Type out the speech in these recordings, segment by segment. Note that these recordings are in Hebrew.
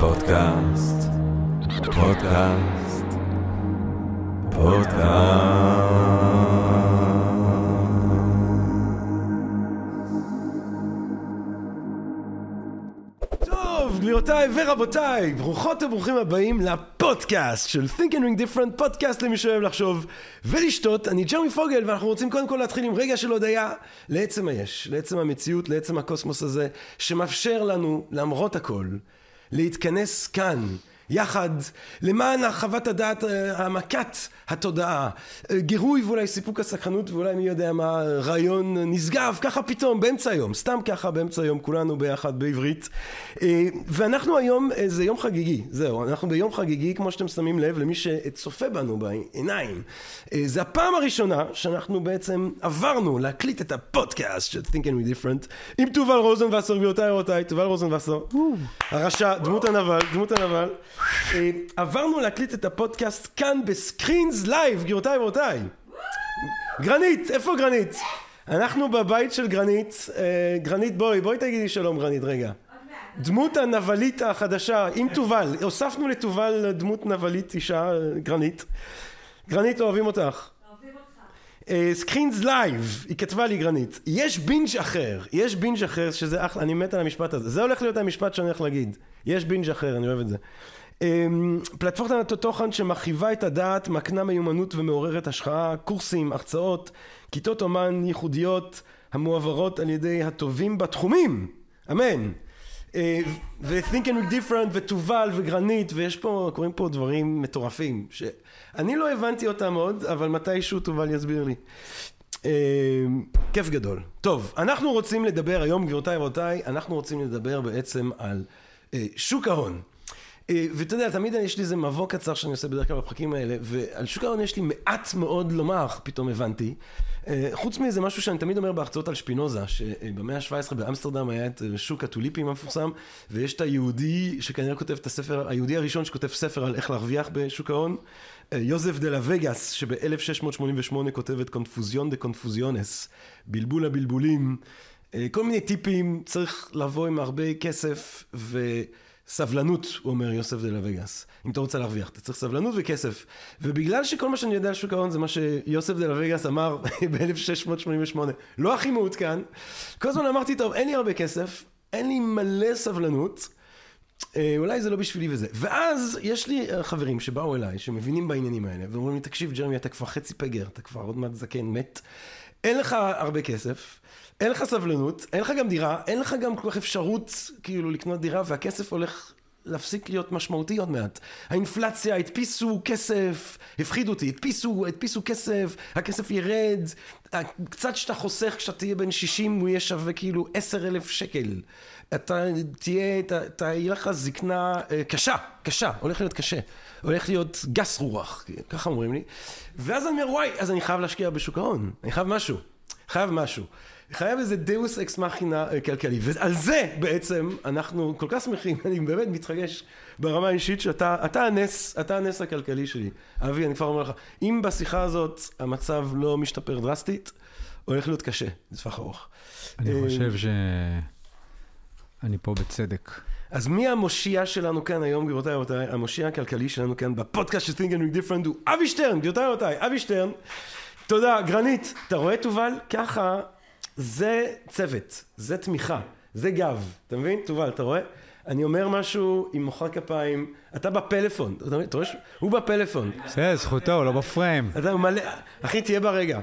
פודקאסט. טוב, גבירותיי ורבותיי, ברוכות וברוכים הבאים לפודקאסט של Thinking Different, פודקאסט למי שאוהב לחשוב ולשתות. אני ג'רמי פוגל, ואנחנו רוצים קודם כל להתחיל עם רגע של הודעה לעצם היש, לעצם המציאות, לעצם הקוסמוס הזה, שמאפשר לנו, למרות הכל, להתכנס כאן, יחד, למען הרחבת הדעת, העמקת התודעה, גירוי ואולי סיפוק הסקרנות, ואולי מי יודע מה, רעיון נשגב, ככה פתאום, באמצע היום, סתם ככה באמצע היום, כולנו ביחד בעברית. ואנחנו היום, זה יום חגיגי, זהו, אנחנו ביום חגיגי, כמו שאתם שמים לב, למי שצופה בנו בעיניים. זה הפעם הראשונה שאנחנו בעצם עברנו להקליט את הפודקאסט של Thinking Different, עם תובל רוזן וסור, גבירותיי, תובל רוזן וסור, הרשע, דמות הנבל. עברנו להקליט את הפודקאסט כאן בסקרינס לייב, גבירותיי ורבותיי. גרנית, איפה גרנית? אנחנו בבית של גרנית. גרנית, בואי תגידי שלום. גרנית, רגע, דמות הנבלית החדשה עם תובל, הוספנו לתובל דמות נבלית אישה. גרנית, אוהבים אותך. סקרינס לייב, היא כתבה לי גרנית, יש בינג' אחר, שזה אחלה, אני מת על המשפט הזה, זה הולך להיות המשפט שאני הולך להגיד, יש בינג' אחר, אני אוהב את זה. פלטפורמת התוכן שמרחיבה את הדעת, מקנה מיומנות ומעוררת השקעה, קורסים, הרצאות, כיתות אומן ייחודיות המועברות על ידי הטובים בתחומים, אמן. ו-Thinking Different וטובל וגרנית, ויש פה, קוראים פה דברים מטורפים שאני לא הבנתי אותם עוד, אבל מתישהו טובל יסביר לי. כיף גדול. טוב, אנחנו רוצים לדבר היום, גבירותיי ורבותיי, אנחנו רוצים לדבר בעצם על שוק ההון. ואתה יודע, תמיד יש לי איזה מבוא קצר שאני עושה בדרך כלל בפרקים האלה, ועל שוק ההון יש לי מעט מאוד לומר, פתאום הבנתי. חוץ מזה משהו שאני תמיד אומר בהרצאות על שפינוזה, שבמאה ה-17 באמסטרדם היה את שוק הטוליפים המפורסם, ויש את היהודי שכנראה כותב את הספר, היהודי הראשון שכותב ספר על איך להרוויח בשוק ההון, יוזף דה לה וגאס, שב-1688 כותב את קונפוזיון דה קונפוזיונס, בלבול הבלבולים, כל מיני טיפים, צריך לבוא עם הרבה כסף סבלנות, הוא אומר יוסף דה לה וגאס. אם אתה רוצה להרוויח, אתה צריך סבלנות וכסף. ובגלל שכל מה שאני יודע על שוק ההון, זה מה שיוסף דה לה וגאס אמר ב-1688, לא הכי מעודכן. כל הזמן אמרתי, טוב, אין לי הרבה כסף, אין לי מלא סבלנות, אולי זה לא בשבילי וזה. ואז יש לי חברים שבאו אליי, שמבינים בעניינים האלה, ואומרים לי, תקשיב ג'רמי, אתה כבר חצי פגר, אתה כבר עוד מעט זקן, מת. אין לך הרבה כסף, אין לך סבלנות, אין לך גם דירה, אין לך גם כל כך אפשרות כאילו לקנות דירה, והכסף הולך להפסיק להיות משמעותי עוד מעט. האינפלציה, הדפיסו כסף, הפחידו אותי, הדפיסו כסף, הכסף ירד, קצת שאתה חוסך כשאתה תהיה בין 60, הוא יהיה שווה כאילו 10,000 שקל. יהיה לך זקנה קשה, הולך להיות קשה, הולך להיות גס רוח, ככה אומרים לי. ואז אני אומר, וואי, אז אני חייב להשקיע בשוק ההון, אני חייב משהו, חייב איזה דאוס אקס מכינה כלכלי, ועל זה בעצם אנחנו כל כך שמחים, אני באמת מתרגש ברמה האישית שאתה הנס, אתה הנס הכלכלי שלי. אבי, אני כבר אומר לך, אם בשיחה הזאת המצב לא משתפר דרסטית, הולך להיות קשה, לטווח ארוך. אני חושב שאני פה בצדק. אז מי המושיע שלנו כאן היום, גבירותיי ורבותיי? המושיע הכלכלי שלנו כאן בפודקאסט של Thinking Different הוא אבי שטרן, גבירותיי ורבותיי, אבי שטרן. תודה, גרנית, אתה רואה תובל? ככה, זה צוות, זה תמיכה, זה גב, אתה מבין? תובל, אתה רואה? אני אומר משהו עם מוחא כפיים, אתה בפלאפון, אתה רואה? הוא בפלאפון. זה זכותו, הוא לא בפריים. אתה מלא, אחי, תהיה ברגע.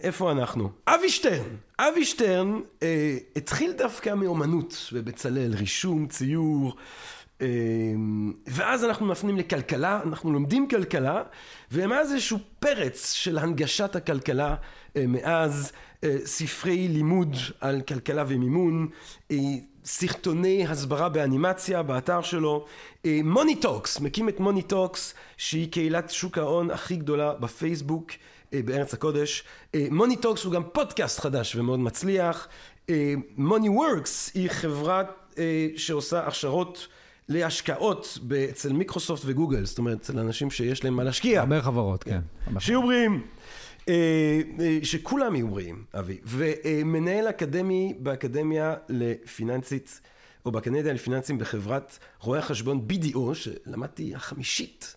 איפה אנחנו? אבי שטרן. אבי שטרן התחיל דווקא מאומנות, בבצלל, רישום, ציור, ואז אנחנו מפנים לכלכלה, אנחנו לומדים כלכלה, ומאז איזשהו פרץ של הנגשת הכלכלה, מאז ספרי לימוד על כלכלה ומימון, סרטוני הסברה באנימציה באתר שלו, Money Talks, מקים את Money Talks, שהיא קהילת שוק ההון הכי גדולה בפייסבוק, בארץ הקודש. Money Talks הוא גם פודקאסט חדש ומאוד מצליח. Money Works היא חברה שעושה הכשרות להשקעות אצל מיקרוסופט וגוגל, זאת אומרת אצל אנשים שיש להם מה להשקיע. הרבה חברות, כן. שיהיו בריאים. שכולם יהיו בריאים, אבי. ומנהל אקדמי באקדמיה לפיננסית, או בקנדיה לפיננסים בחברת רואי החשבון BDO, שלמדתי החמישית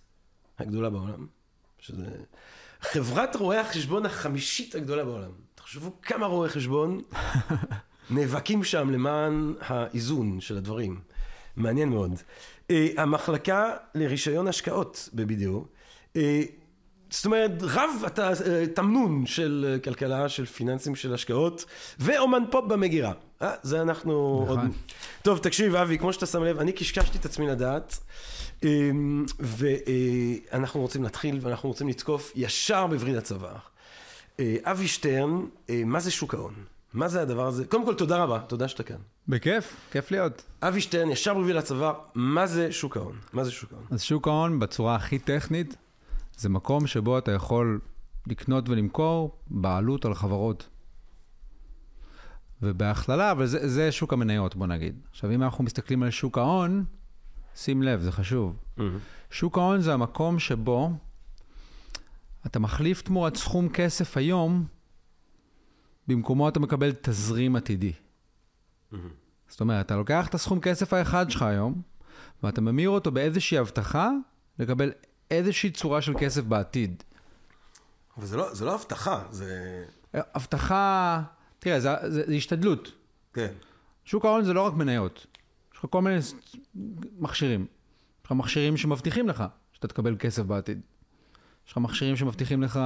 הגדולה בעולם. שזה חברת רואי החשבון החמישית הגדולה בעולם. תחשבו כמה רואי חשבון נאבקים שם למען האיזון של הדברים. מעניין מאוד. המחלקה לרישיון השקעות בבידאו, זאת אומרת, רב התמנון של כלכלה, של פיננסים, של השקעות, ואומן פופ במגירה. זה אנחנו עוד... טוב, תקשיב, אבי, כמו שאתה שם לב, אני קשקשתי את עצמי לדעת, ואנחנו רוצים להתחיל, ואנחנו רוצים לתקוף ישר בבריד הצבא. אבי שטרן, מה זה שוק ההון? מה זה הדבר הזה? קודם כל, תודה רבה, תודה שאתה כאן. בכיף, כיף להיות. אבי שטרן, ישר בבריד הצבא, מה זה שוק ההון? מה זה שוק ההון? אז שוק ההון, בצורה הכי טכנית, זה מקום שבו אתה יכול לקנות ולמכור בעלות על חברות. ובהכללה, אבל זה שוק המניות, בוא נגיד. עכשיו, אם אנחנו מסתכלים על שוק ההון, שים לב, זה חשוב. שוק ההון זה המקום שבו אתה מחליף תמורת סכום כסף היום, במקומו אתה מקבל תזרים עתידי. זאת אומרת, אתה לוקח את הסכום כסף האחד שלך היום, ואתה ממיר אותו באיזושהי הבטחה, לקבל איזושהי צורה של כסף בעתיד. אבל זה לא הבטחה, זה... הבטחה... תראה, זה השתדלות. כן. שוק ההון זה לא רק מניות. יש לך כל מיני מכשירים. יש לך מכשירים שמבטיחים לך שאתה תקבל כסף בעתיד. יש לך מכשירים שמבטיחים לך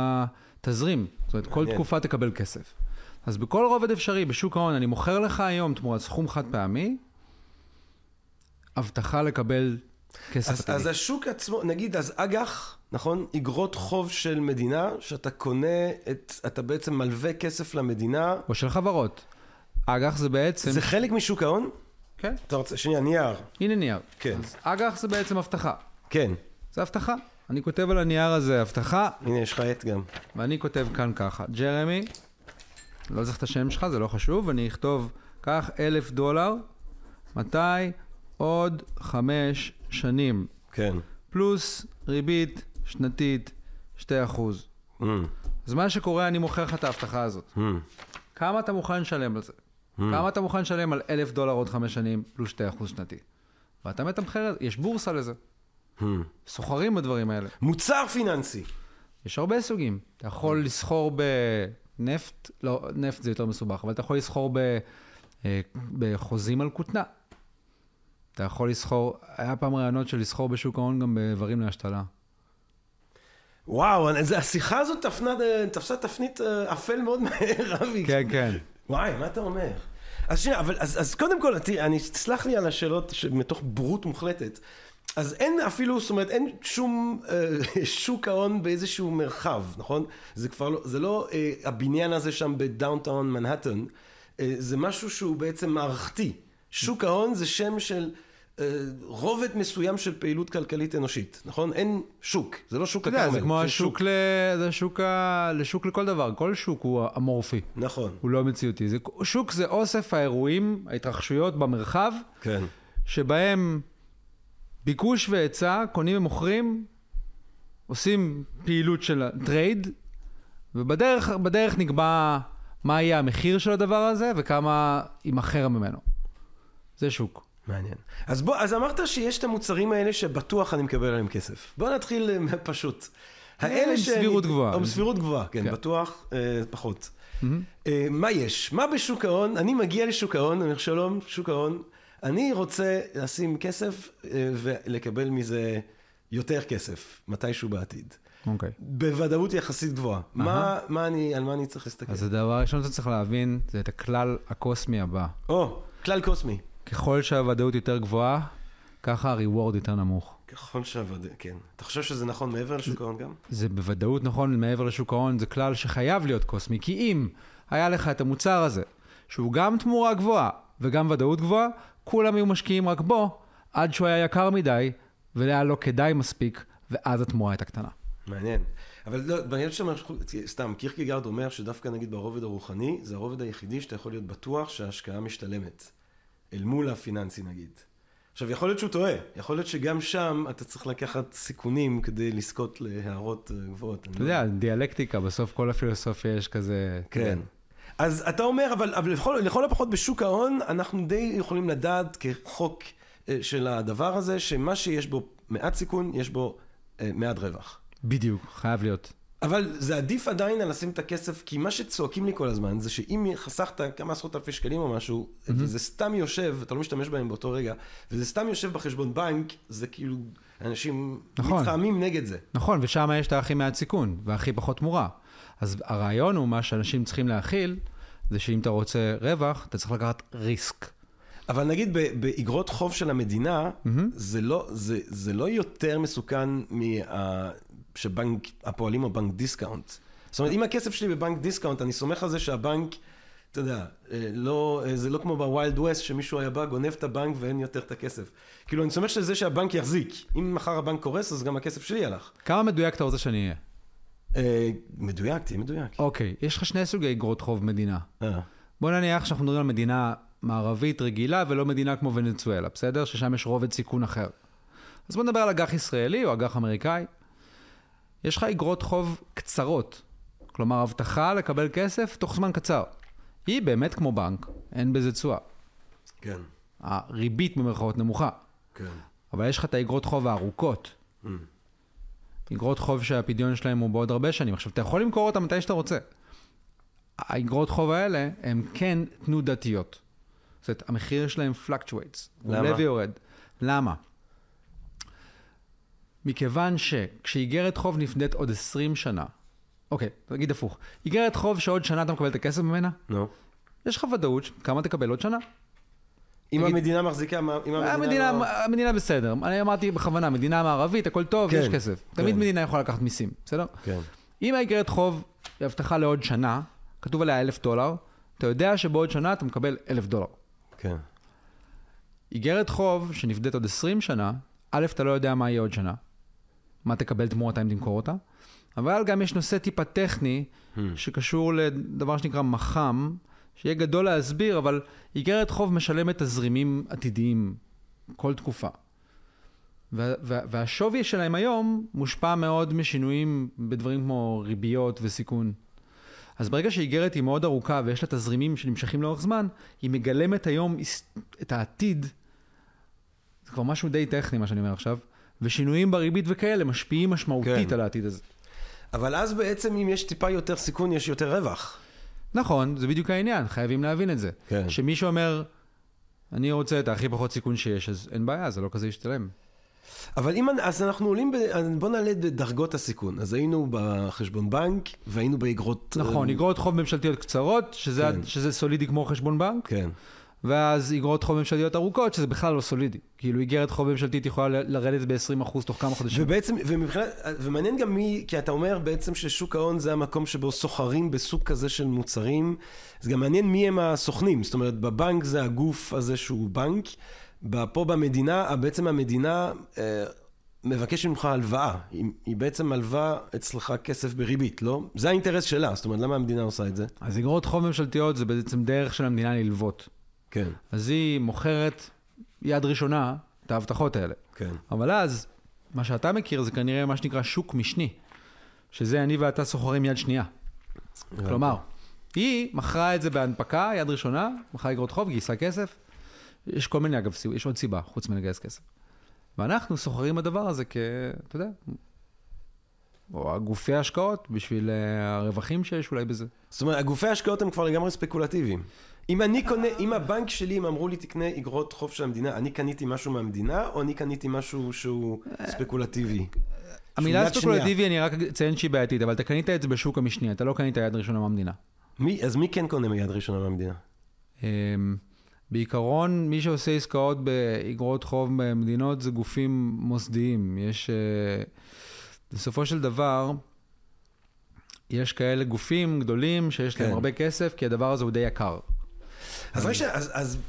תזרים. זאת אומרת, כל תקופה תקבל כסף. אז בכל רובד אפשרי, בשוק ההון, אני מוכר לך היום תמורת סכום חד פעמי, הבטחה לקבל כסף. אז השוק עצמו, נגיד, אז אג"ח, נכון? אגרות חוב של מדינה, שאתה קונה את, אתה בעצם מלווה כסף למדינה. או של חברות. אג"ח זה בעצם... זה חלק משוק ההון? כן. אתה רוצה, שנייה, נייר. הנה נייר. כן. אג"ח זה בעצם הבטחה. כן. זה הבטחה. אני כותב על הנייר הזה, הבטחה. הנה, יש לך עט גם. ואני כותב כאן ככה, ג'רמי, לא זכת השם שלך, זה לא חשוב, אני אכתוב כך, $1,000, מתי עוד 5 שנים. כן. פלוס ריבית שנתית 2%. אז מה שקורה, אני מוכר לך את ההבטחה הזאת. כמה אתה מוכן לשלם על זה? כמה אתה מוכן לשלם על $1,000 עוד 5 שנים, פלוס 2% שנתי? ואתה מתמחר, יש בורסה לזה. סוחרים בדברים האלה. מוצר פיננסי. יש הרבה סוגים. אתה יכול לסחור בנפט, לא, נפט זה יותר מסובך, אבל אתה יכול לסחור בחוזים על כותנה. אתה יכול לסחור, היה פעם רעיונות של לסחור בשוק ההון גם באיברים להשתלה. וואו, השיחה הזאת תפסה תפנית אפל מאוד מהר, אבי. כן, כן. וואי, מה אתה אומר? אז שנייה, אבל אז קודם כל, אני אצלח לי על השאלות מתוך ברות מוחלטת. אז אין אפילו, זאת אומרת, אין שום שוק ההון באיזשהו מרחב, נכון? זה כבר לא, זה לא הבניין הזה שם בדאונטאון מנהטן, זה משהו שהוא בעצם מערכתי. שוק ההון זה שם של רובד מסוים של פעילות כלכלית אנושית, נכון? אין שוק, זה לא שוק הכרמל. זה כמו השוק לכל דבר, כל שוק הוא אמורפי. נכון. הוא לא מציאותי. שוק זה אוסף האירועים, ההתרחשויות במרחב, שבהם ביקוש והיצע, קונים ומוכרים, עושים פעילות של טרייד, ובדרך נקבע מה יהיה המחיר של הדבר הזה, וכמה יימכר ממנו. זה שוק. מעניין. אז אמרת שיש את המוצרים האלה שבטוח אני מקבל עליהם כסף. בוא נתחיל פשוט. האלה סבירות גבוהה. או סבירות גבוהה, כן, בטוח פחות. מה יש? מה בשוק ההון? אני מגיע לשוק ההון, אני אומר שלום, שוק ההון. אני רוצה לשים כסף ולקבל מזה יותר כסף, מתישהו בעתיד. אוקיי. בוודאות יחסית גבוהה. על מה אני צריך להסתכל? אז הדבר הראשון אתה צריך להבין, זה את הכלל הקוסמי הבא. או, כלל קוסמי. ככל שהוודאות יותר גבוהה, ככה הריוורד יותר נמוך. ככל שהוודאות, כן. אתה חושב שזה נכון מעבר לשוק ההון גם? זה בוודאות נכון מעבר לשוק ההון, זה כלל שחייב להיות קוסמי, כי אם היה לך את המוצר הזה, שהוא גם תמורה גבוהה וגם ודאות גבוהה, כולם היו משקיעים רק בו, עד שהוא היה יקר מדי, ולא לא כדאי מספיק, ואז התמורה הייתה קטנה. מעניין. אבל לא, בעניין שאומר, סתם, קירקגרד אומר שדווקא נגיד ברובד הרוחני, זה הרובד היחידי שאתה יכול להיות בטוח שההשקעה משתלמת. אל מול הפיננסי נגיד. עכשיו, יכול להיות שהוא טועה. יכול להיות שגם שם אתה צריך לקחת סיכונים כדי לזכות להערות גבוהות. אתה יודע, דיאלקטיקה, בסוף כל הפילוסופיה יש כזה... כן. אז אתה אומר, אבל לכל הפחות בשוק ההון, אנחנו די יכולים לדעת כחוק של הדבר הזה, שמה שיש בו מעט סיכון, יש בו מעט רווח. בדיוק, חייב להיות. אבל זה עדיף עדיין על לשים את הכסף, כי מה שצועקים לי כל הזמן, זה שאם חסכת כמה עשרות אלפי שקלים או משהו, וזה סתם יושב, אתה לא משתמש בהם באותו רגע, וזה סתם יושב בחשבון בנק, זה כאילו, אנשים מתחעמים נגד זה. נכון, ושם יש את הכי מעט סיכון, והכי פחות מורה. אז הרעיון הוא מה שאנשים צריכים להכיל, זה שאם אתה רוצה רווח, אתה צריך לקחת ריסק. אבל נגיד, באגרות חוב של המדינה, זה לא יותר מסוכן שבנק הפועלים או בנק דיסקאונט. זאת אומרת, אם הכסף שלי בבנק דיסקאונט, אני סומך על זה שהבנק, אתה יודע, זה לא כמו בווילד ווסט, שמישהו היה בא, גונב את הבנק ואין יותר את הכסף. כאילו, אני סומך על זה שהבנק יחזיק. אם מחר הבנק קורס, אז גם הכסף שלי הלך. כמה מדויק אתה רוצה שאני אהיה? מדויק, תהיה מדויק. אוקיי, יש לך שני סוגי אגרות חוב מדינה. בוא נניח שאנחנו מדברים על מדינה מערבית רגילה, ולא מדינה כמו ונצואלה, בסדר? ששם יש רובד סיכון אחר. אז בוא נדבר על אג"ח ישראלי או אג"ח אמריקאי. יש לך אגרות חוב קצרות, כלומר הבטחה לקבל כסף תוך זמן קצר. היא באמת כמו בנק, אין בזה תשואה. כן. הריבית במרכאות נמוכה. כן. אבל יש לך את האגרות חוב הארוכות. אגרות חוב שהפדיון שלהם הוא בעוד הרבה שנים. עכשיו, אתה יכול למכור אותם מתי שאתה רוצה. האגרות חוב האלה הן כן תנודתיות. זאת אומרת, המחיר שלהם fluctuates. הוא עולה ויורד. למה? מכיוון שכשאיגרת חוב נפדית עוד 20 שנה, אוקיי, תגיד הפוך, איגרת חוב שעוד שנה אתה מקבל את הכסף ממנה? לא. יש לך ודאות כמה תקבל עוד שנה? אם המדינה מחזיקה, המדינה בסדר. אני אמרתי בכוונה, מדינה מערבית, הכל טוב, יש כסף. תמיד מדינה יכולה לקחת מיסים, בסדר? כן. אם האיגרת חוב היא הבטחה לעוד שנה, כתוב עליה $1,000, אתה יודע שבעוד שנה אתה מקבל $1,000. כן. איגרת חוב שנפדית עוד 20 שנה, א', אתה לא יודע מה יהיה עוד שנה. מה תקבל תמורת אם תמכור אותה. אבל גם יש נושא טיפה טכני, שקשור לדבר שנקרא מח"מ, שיהיה גדול להסביר, אבל איגרת חוב משלמת תזרימים עתידיים כל תקופה. והשווי שלהם היום מושפע מאוד משינויים בדברים כמו ריביות וסיכון. אז ברגע שאיגרת היא מאוד ארוכה ויש לה תזרימים שנמשכים לאורך זמן, היא מגלמת היום את העתיד. זה כבר משהו די טכני מה שאני אומר עכשיו. ושינויים בריבית וכאלה משפיעים משמעותית על העתיד הזה. אבל אז בעצם אם יש טיפה יותר סיכון, יש יותר רווח. נכון, זה בדיוק העניין, חייבים להבין את זה. כן. שמישהו אומר, אני רוצה את הכי פחות סיכון שיש, אז אין בעיה, זה לא כזה ישתלם. אבל אם, אז אנחנו עולים, בוא נעלה בדרגות הסיכון. אז היינו בחשבון בנק, והיינו באגרות... נכון, אגרות חוב ממשלתיות קצרות, שזה סולידי כמו חשבון בנק. כן. ואז אגרות חוב ממשלתיות ארוכות, שזה בכלל לא סולידי. כאילו, אגרת חוב ממשלתית יכולה לרדת ב-20% תוך כמה חודשים. ובעצם, ומעניין גם מי, כי אתה אומר בעצם ששוק ההון זה המקום שבו סוחרים בסוג כזה של מוצרים, אז גם מעניין מי הם הסוכנים. זאת אומרת, בבנק זה הגוף הזה שהוא בנק, פה במדינה, בעצם המדינה מבקשת ממך הלוואה. היא בעצם הלוואה אצלך כסף בריבית, לא? זה האינטרס שלה, זאת אומרת, למה המדינה עושה את זה? אז אגרות חוב ממשלתיות זה בעצם דרך של המדינה ללוות. כן. אז היא מוכרת יד ראשונה את ההבטחות האלה. כן. אבל אז, מה שאתה מכיר זה כנראה מה שנקרא שוק משני, שזה אני ואתה סוחרים יד שנייה. כלומר, היא מכרה את זה בהנפקה, יד ראשונה, מכרה אגרות חוב, גייסה כסף. יש כל מיני, אגב, יש עוד סיבה, חוץ מלגייס כסף. ואנחנו סוחרים הדבר הזה אתה יודע, או הגופי ההשקעות, בשביל הרווחים שיש אולי בזה. זאת אומרת, הגופי ההשקעות הם כבר לגמרי ספקולטיביים. אם אני קונה, אם הבנק שלי, אם אמרו לי תקנה אגרות חוב של המדינה, אני קניתי משהו מהמדינה, או אני קניתי משהו שהוא ספקולטיבי? המילה ספקולטיבי, אני רק אציין שהיא בעייתית, אבל אתה קנית את זה בשוק המשני, אתה לא קנית יד ראשונה מהמדינה. אז מי כן קונה מיד ראשונה מהמדינה? בעיקרון, מי שעושה עסקאות באגרות חוב במדינות זה גופים מוסדיים. יש, בסופו של דבר, יש כאלה גופים גדולים שיש להם הרבה כסף, כי הדבר הזה הוא די יקר.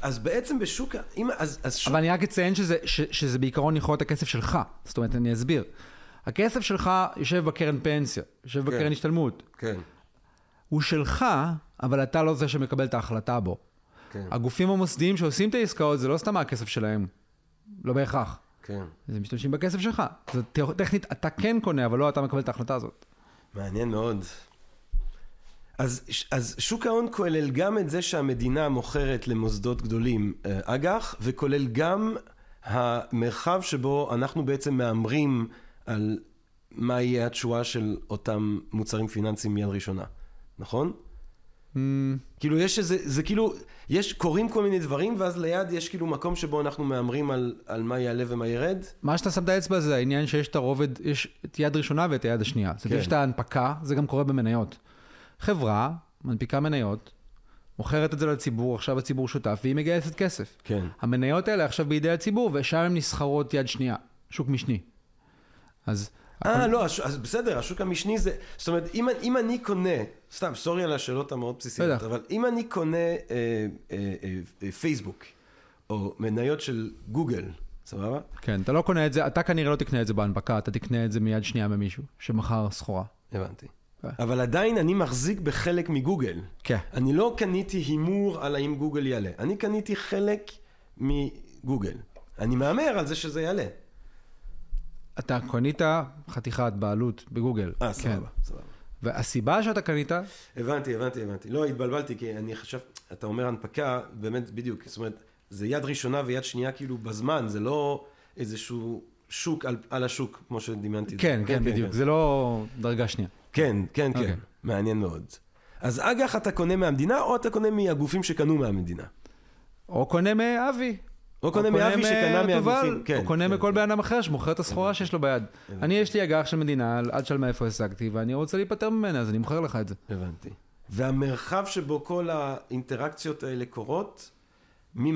אז בעצם בשוק... אבל אני רק אציין שזה בעיקרון יכול להיות הכסף שלך. זאת אומרת, אני אסביר. הכסף שלך יושב בקרן פנסיה, יושב בקרן השתלמות. הוא שלך, אבל אתה לא זה שמקבל את ההחלטה בו. הגופים המוסדיים שעושים את העסקאות, זה לא סתם הכסף שלהם. לא בהכרח. זה משתמשים בכסף שלך. זה טכנית, אתה כן קונה, אבל לא אתה מקבל את ההחלטה הזאת. מעניין מאוד. אז שוק ההון כולל גם את זה שהמדינה מוכרת למוסדות גדולים אג"ח, וכולל גם המרחב שבו אנחנו בעצם מאמרים על מה יהיה התשואה של אותם מוצרים פיננסיים מיד ראשונה, נכון? כאילו יש איזה, זה כאילו, יש, קוראים כל מיני דברים, ואז ליד יש כאילו מקום שבו אנחנו מאמרים על מה יעלה ומה ירד. מה שאתה שמת האצבע זה העניין שיש את הרובד, יש את יד ראשונה ואת היד השנייה. זאת אומרת, יש את ההנפקה, זה גם קורה במניות. חברה מנפיקה מניות, מוכרת את זה לציבור, עכשיו הציבור שותף, והיא מגייסת כסף. המניות האלה עכשיו בידי הציבור, ושם הן נסחרות יד שנייה, שוק משני. אז לא, אז בסדר, השוק המשני זה, זאת אומרת, אם אני קונה, סתם, סורי על השאלות המאוד בסיסיות, אבל אם אני קונה פייסבוק, או מניות של גוגל, סבבה? כן, אתה לא קונה את זה, אתה כנראה לא תקנה את זה בהנפקה, אתה תקנה את זה מיד שנייה ממישהו, שמחר סחורה. הבנתי. אבל עדיין אני מחזיק בחלק מגוגל. כן. אני לא קניתי הימור על האם גוגל יעלה, אני קניתי חלק מגוגל. אני מאמר על זה שזה יעלה. אתה קנית חתיכת בעלות בגוגל. סבבה, סבבה. והסיבה שאתה קנית? הבנתי. לא, התבלבלתי, כי אני חשב, אתה אומר הנפקה, באמת בדיוק, זאת אומרת, זה יד ראשונה ויד שנייה כאילו בזמן, זה לא איזשהו שוק על השוק, כמו שדמיינתי. כן, בדיוק, זה לא דרגה שנייה. כן, מעניין מאוד. אז אג"ח אתה קונה מהמדינה, או אתה קונה מהגופים שקנו מהמדינה? או קונה מאבי. או קונה מאבי שקנה מהגופים. או קונה מכל בן אדם אחר שמוכר את הסחורה שיש לו ביד. אני יש לי אג"ח של מדינה, עד של מאיפה השגתי, ואני רוצה להיפטר ממנה, אז אני מוכר לך את זה. הבנתי. והמרחב שבו כל האינטראקציות האלה קורות, מי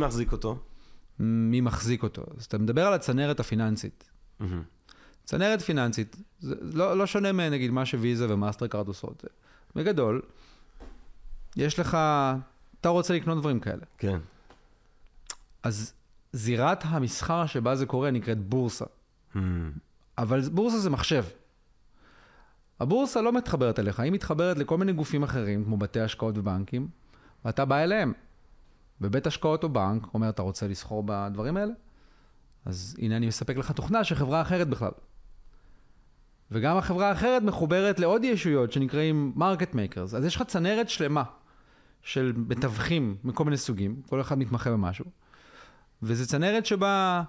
מחזיק אותו? אז אתה מדבר על הצנרת הפיננסית. צנרת פיננסית, זה לא שונה מנגיד מה שוויזה ומאסטרקארד עושות. בגדול, יש לך, אתה רוצה לקנות דברים כאלה. כן. אז זירת המסחר שבה זה קורה נקראת בורסה. אבל בורסה זה מחשב. הבורסה לא מתחברת אליך, היא מתחברת לכל מיני גופים אחרים, כמו בתי השקעות ובנקים, ואתה בא אליהם. בבית השקעות או בנק, אומר, אתה רוצה לסחור בדברים האלה? אז הנה אני מספק לך תוכנה של חברה אחרת בכלל. וגם החברה האחרת מחוברת לעוד ישויות שנקראים מרקט מייקרס. אז יש לך צנרת שלמה של מתווכים מכל מיני סוגים, כל אחד מתמחה במשהו. וזה צנרת שבה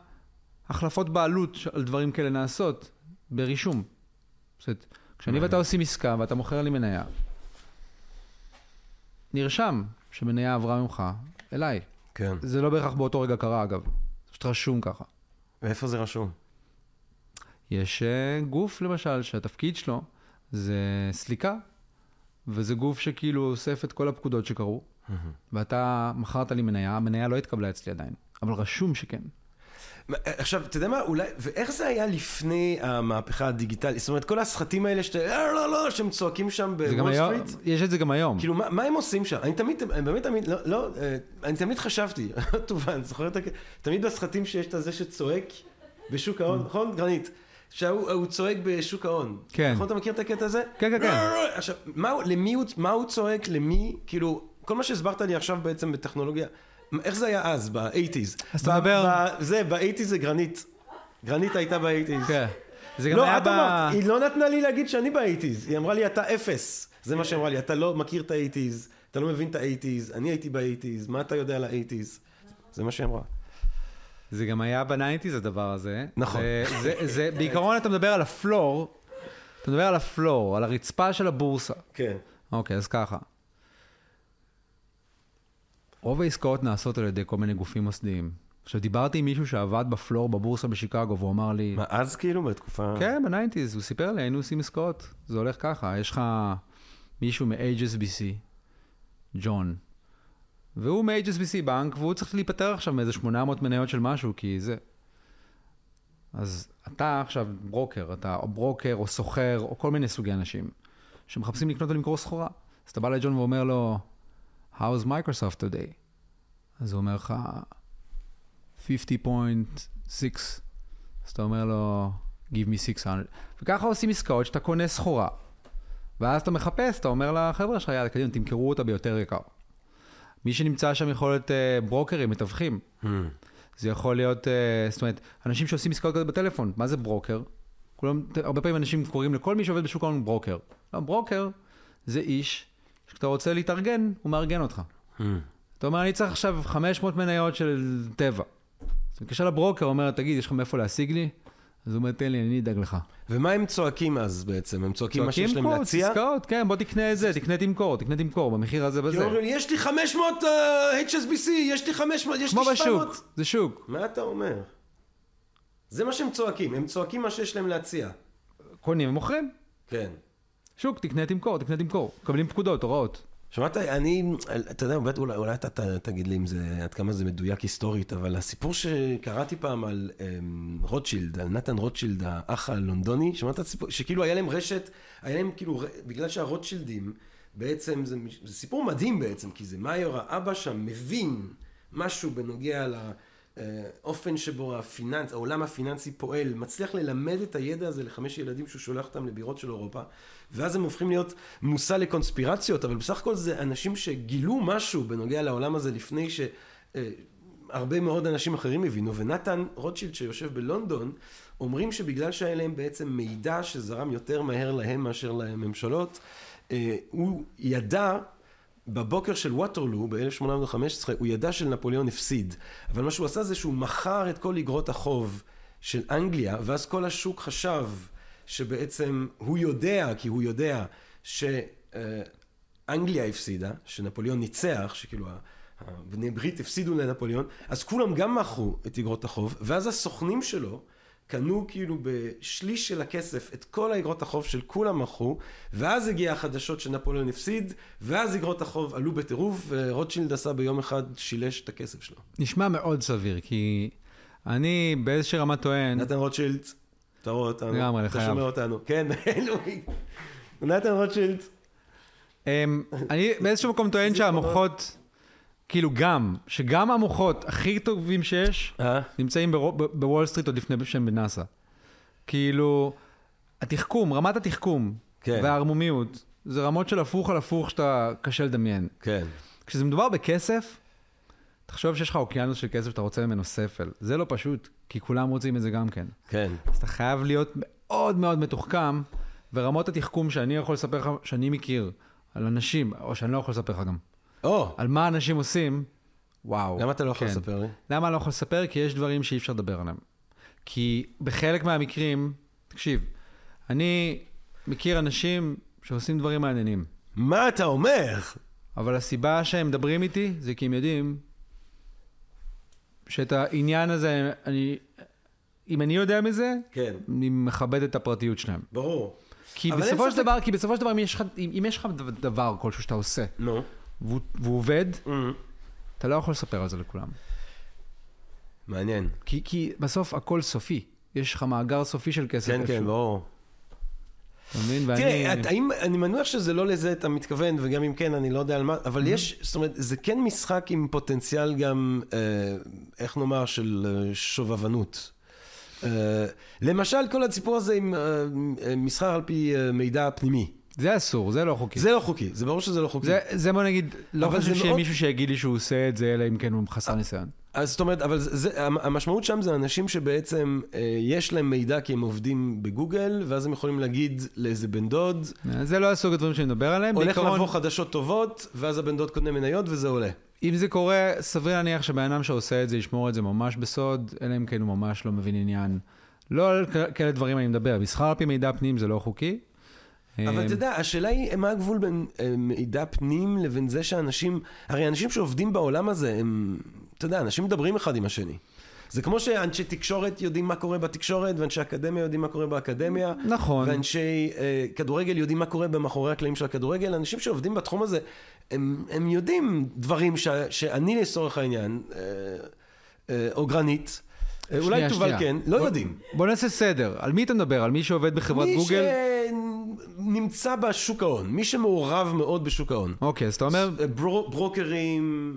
החלפות בעלות על דברים כאלה נעשות ברישום. זאת אומרת, כשאני ואתה עושים עסקה ואתה מוכר לי מניה, נרשם שמניה עברה ממך אליי. כן. זה לא בהכרח באותו רגע קרה אגב. זה פשוט רשום ככה. ואיפה זה רשום? יש גוף למשל שהתפקיד שלו זה סליקה, וזה גוף שכאילו אוסף את כל הפקודות שקרו, ואתה מכרת לי מניה, המניה לא התקבלה אצלי עדיין. אבל רשום שכן. עכשיו, אתה יודע מה, אולי, ואיך זה היה לפני המהפכה הדיגיטלית? זאת אומרת, כל הסחטים האלה לא, שהם צועקים שם בוול סטריט? יש את זה גם היום. כאילו, מה הם עושים שם? אני תמיד חשבתי, טובן, זוכרת, תמיד בסחטים שיש את זה שצועק בשוק ההון, נכון, גרנית? שהוא צועק בשוק ההון. כן. נכון, אתה מכיר את הקטע הזה? כן. עכשיו, מה הוא צועק, למי, כאילו, כל מה שהסברת לי עכשיו בעצם בטכנולוגיה, איך זה היה אז, ב-80s? אז אתה מדבר... זה, ב-80s זה גרנית. גרנית הייתה ב-80s. כן. לא, את אמרת, היא לא נתנה לי להגיד שאני ב-80s. היא אמרה לי, אתה אפס. זה מה שאמרה לי, אתה לא מכיר את ה-80s, אתה לא מבין את ה-80s, אני הייתי ב-80s, מה אתה יודע על ה-80s? זה מה שאמרה. זה גם היה ב-90s הדבר הזה. נכון. בעיקרון אתה מדבר על הפלור, על הרצפה של הבורסה. כן. אוקיי, אז ככה. רוב העסקאות נעשות על ידי כל מיני גופים מוסדיים. עכשיו, דיברתי עם מישהו שעבד בפלור בבורסה בשיקגו, והוא אמר לי... מה, אז כאילו בתקופה... כן, ב-90s, הוא סיפר לי, היינו עושים עסקאות. זה הולך ככה, יש לך מישהו מ-HSBC, ג'ון, והוא מ-HSBC בנק, והוא צריך להיפטר עכשיו מאיזה 800 מניות של משהו, כי זה... אז אתה עכשיו ברוקר, אתה או ברוקר או סוחר, או כל מיני סוגי אנשים, שמחפשים לקנות ולמכור סחורה. אז אתה בא לג'ון ואומר לו... How is Microsoft today? אז הוא אומר לך, 50.6. אז אתה אומר לו, give me 600. וככה עושים עסקאות שאתה קונה סחורה. ואז אתה מחפש, אתה אומר לחבר'ה שלך, יאללה, קדימה, תמכרו אותה ביותר יקר. מי שנמצא שם יכול להיות ברוקרים, מתווכים. זה יכול להיות, זאת אומרת, אנשים שעושים עסקאות כזה בטלפון. מה זה ברוקר? הרבה פעמים אנשים קוראים לכל מי שעובד בשוק ההון ברוקר. לא, ברוקר זה איש... כשאתה רוצה להתארגן, הוא מארגן אותך. אתה אומר, אני צריך עכשיו 500 מניות של טבע. אז מתקשר לברוקר, הוא אומר, תגיד, יש לך מאיפה להשיג לי? אז הוא אומר, תן לי, אני אדאג לך. ומה הם צועקים אז בעצם? הם צועקים מה שיש להם להציע? עסקאות, כן, בוא תקנה את זה, תקנה תמכור, במחיר הזה בזה. יש לי 500 HSBC, יש לי 500, יש לי 700. כמו בשוק, זה שוק. מה אתה אומר? זה מה שהם צועקים, הם צועקים מה שיש להם להציע. קונים, הם מוכרים? כן. שוק, תקנה תמכור, קבלים פקודות, הוראות. שמעת, אתה יודע, אולי אתה תגיד לי אם זה, עד כמה זה מדויק היסטורית, אבל הסיפור שקראתי פעם על רוטשילד, על נתן רוטשילד, האח הלונדוני, שמעת הסיפור, שכאילו היה להם רשת, היה להם כאילו, בגלל שהרוטשילדים, בעצם, זה סיפור מדהים בעצם, כי זה מאיור, האבא שם מבין משהו בנוגע לאופן שבו הפיננס, העולם הפיננסי פועל, מצליח ללמד את הידע הזה לחמש ילדים שהוא שולח אותם לבירות של אירופה, ואז הם הופכים להיות מושא לקונספירציות, אבל בסך הכל זה אנשים שגילו משהו בנוגע לעולם הזה לפני שהרבה מאוד אנשים אחרים הבינו, ונתן רוטשילד שיושב בלונדון, אומרים שבגלל שהיה להם בעצם מידע שזרם יותר מהר להם מאשר לממשלות, הוא ידע, בבוקר של ווטרלו, ב-1815, הוא ידע של נפוליאון הפסיד, אבל מה שהוא עשה זה שהוא מכר את כל אגרות החוב של אנגליה, ואז כל השוק חשב שבעצם הוא יודע, כי הוא יודע שאנגליה הפסידה, שנפוליאון ניצח, שכאילו בני ברית הפסידו לנפוליאון, אז כולם גם מכרו את אגרות החוב, ואז הסוכנים שלו קנו כאילו בשליש של הכסף את כל האגרות החוב של כולם מכרו, ואז הגיע החדשות שנפוליאון הפסיד, ואז אגרות החוב עלו בטירוף, ורוטשילד עשה ביום אחד שילש את הכסף שלו. נשמע מאוד סביר, כי אני באיזושהי רמה טוען... נתן רוטשילד, אתה רואה אותנו, לגמרי, אתה שומע אותנו. כן, אלוהי. נתן רוטשילד. אני באיזשהו מקום טוען שהמוחות... כאילו שגם המוחות הכי טובים שיש, נמצאים בוול סטריט עוד לפני שם בנאסה. כאילו, התחכום, רמת התחכום, וההרמומיות, זה רמות של הפוך על הפוך שאתה קשה לדמיין. כשזה מדובר בכסף, תחשוב שיש לך אוקיינוס של כסף, אתה רוצה ממנו ספל. זה לא פשוט, כי כולם רוצים את זה גם כן. אז אתה חייב להיות מאוד מאוד מתוחכם, ורמות התחכום שאני יכול לספר לך, שאני מכיר, על אנשים, או שאני לא יכול לספר לך גם. על מה אנשים עושים, וואו. למה אתה לא יכול לספר לי? למה אני לא יכול לספר? כי יש דברים שאי אפשר לדבר עליהם. כי בחלק מהמקרים, תקשיב, אני מכיר אנשים שעושים דברים מעניינים. מה אתה אומר? אבל הסיבה שהם מדברים איתי, זה כי הם יודעים שאת העניין הזה, אם אני יודע מזה, אני מכבד את הפרטיות שלהם. ברור. כי בסופו של דבר, אם יש לך דבר כלשהו שאתה עושה, נו. והוא עובד, אתה לא יכול לספר על זה לכולם. מעניין. כי בסוף הכל סופי. יש לך מאגר סופי של כסף. כן, ברור. תראה, אני מנוח שזה לא לזה אתה מתכוון, וגם אם כן, אני לא יודע על מה, אבל יש, זאת אומרת, זה כן משחק עם פוטנציאל גם, איך נאמר, של שובבנות. למשל, כל הציפור הזה עם מסחר על פי מידע פנימי. זה אסור, זה לא חוקי. זה לא חוקי, זה ברור שזה לא חוקי. זה בוא נגיד, לא חושב שיהיה מישהו שיגיד לי שהוא עושה את זה, אלא אם כן הוא מחסר ניסיון. אז זאת אומרת, אבל המשמעות שם זה אנשים שבעצם יש להם מידע כי הם עובדים בגוגל, ואז הם יכולים להגיד לאיזה בן דוד. זה לא הסוג הדברים שאני מדבר עליהם. הולך לבוא חדשות טובות, ואז הבן דוד קונה מניות וזה עולה. אם זה קורה, סביר להניח שבאדם שעושה את זה, ישמור את זה ממש בסוד, אלא אם כן הוא ממש לא מבין עניין. לא על כאלה דברים אני מדבר. מסחר על פי מידע פנים זה לא חוקי. אבל אתה יודע, השאלה היא מה הגבול בין מידע פנים לבין זה שאנשים, הרי אנשים שעובדים בעולם הזה, הם, אתה יודע, אנשים מדברים אחד עם השני. זה כמו שאנשי תקשורת יודעים מה קורה בתקשורת, ואנשי אקדמיה יודעים מה קורה באקדמיה. נכון. ואנשי כדורגל יודעים מה קורה במחורי הקלעים של הכדורגל. אנשים שעובדים בתחום הזה, הם יודעים דברים שאני לצורך העניין, או גרנית, אולי תובל כן, לא יודעים. בוא נעשה סדר. על מי אתה מדבר? על מי שעובד בחברת גוגל? נמצא בשוק ההון, מי שמעורב מאוד בשוק ההון. אוקיי, אז אתה אומר... ברוקרים,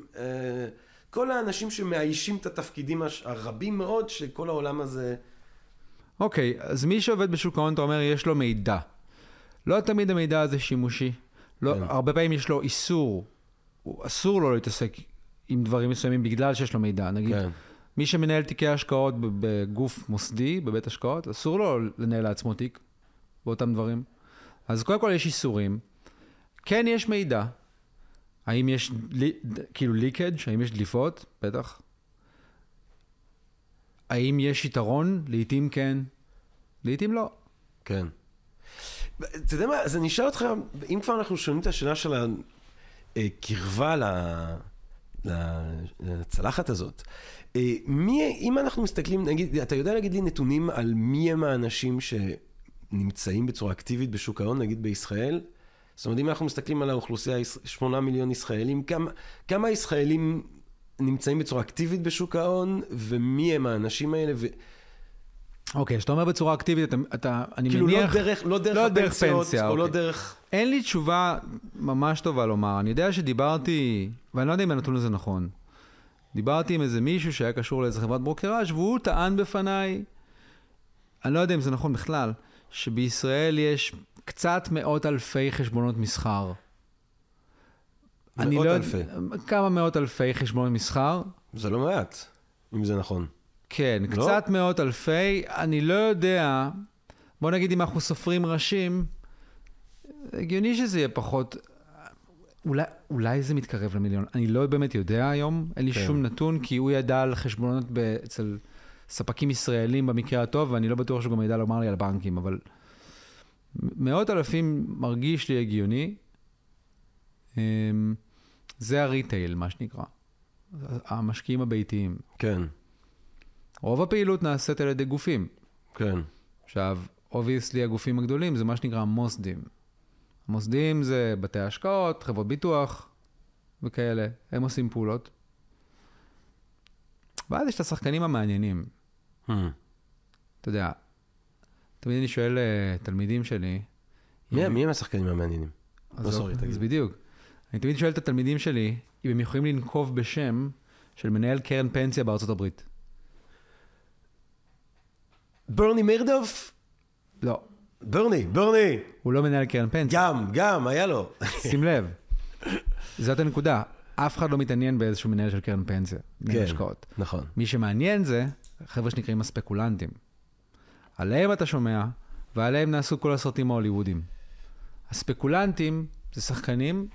כל האנשים שמאיישים את התפקידים הרבים מאוד, שכל העולם הזה... אוקיי, אז מי שעובד בשוק ההון, אתה אומר, יש לו מידע. לא תמיד המידע הזה שימושי. הרבה פעמים יש לו איסור, אסור לו להתעסק עם דברים מסוימים, בגלל שיש לו מידע, נגיד. מי שמנהל תיקי השקעות בגוף מוסדי, בבית השקעות, אסור לו לנהל לעצמו תיק, באותם דברים. אז קודם כל יש איסורים, כן יש מידע, האם יש כאילו ליקאג', האם יש דליפות? בטח. האם יש יתרון? לעתים כן. לעתים לא. כן. אתה יודע מה, אז אני אשאל אותך, אם כבר אנחנו שומעים את השאלה של הקרבה לצלחת הזאת, מי, אם אנחנו מסתכלים, נגיד, אתה יודע להגיד לי נתונים על מי הם האנשים שנמצאים בצורה אקטיבית בשוק ההון, נגיד בישראל? זאת אומרת, אם אנחנו מסתכלים על האוכלוסייה, 8 מיליון ישראלים, כמה ישראלים נמצאים בצורה אקטיבית בשוק ההון, ומי הם האנשים האלה? אוקיי, שאתה אומר בצורה אקטיבית, אני מניח... כאילו לא דרך פנסיה, או לא דרך... אין לי תשובה ממש טובה לומר. אני יודע שדיברתי, ואני לא יודע אם הנתון הזה נכון, דיברתי עם איזה מישהו שהיה קשור לאיזה חברת ברוקראז' והוא טען בפניי, אני לא יודע אם זה נכון בכלל, שבישראל יש קצת מאות אלפי חשבונות מסחר. מאות אלפי? כמה מאות אלפי חשבונות מסחר? זה לא מעט, אם זה נכון. כן, קצת מאות אלפי, אני לא יודע, בוא נגיד אם אנחנו סופרים ראשים, הגיוני שזה יהיה פחות, אולי זה מתקרב למיליון, אני לא באמת יודע היום, אין לי שום נתון, כי הוא ידע על חשבונות אצל ספקים ישראלים במקרה הטוב, ואני לא בטוח שהוא גם ידע לומר לי על בנקים, אבל מאות אלפים מרגיש לי הגיוני, זה הריטייל, מה שנקרא, המשקיעים הביתיים. כן. רוב הפעילות נעשית על ידי גופים. כן. עכשיו, obviously הגופים הגדולים זה מה שנקרא מוסדים. המוסדים זה בתי השקעות, חברות ביטוח וכאלה. הם עושים פעולות. ואז יש את השחקנים המעניינים. אתה יודע, תמיד אני שואל תלמידים שלי... מי הם השחקנים המעניינים? לא סורי, תגיד. אז בדיוק. אני תמיד שואל את התלמידים שלי אם הם יכולים לנקוב בשם של מנהל קרן פנסיה בארצות הברית. ברני מרדוף? לא. ברני. הוא לא מנהל קרן פנסיה. גם, היה לו. שים לב. זאת הנקודה. אף אחד לא מתעניין באיזשהו מנהל של קרן פנסיה. כן, נכון. מי שמעניין זה, חבר'ה שנקראים הספקולנטים. עליהם אתה שומע, ועליהם נעשו כל הסרטים ההוליוודיים. הספקולנטים זה שחקנים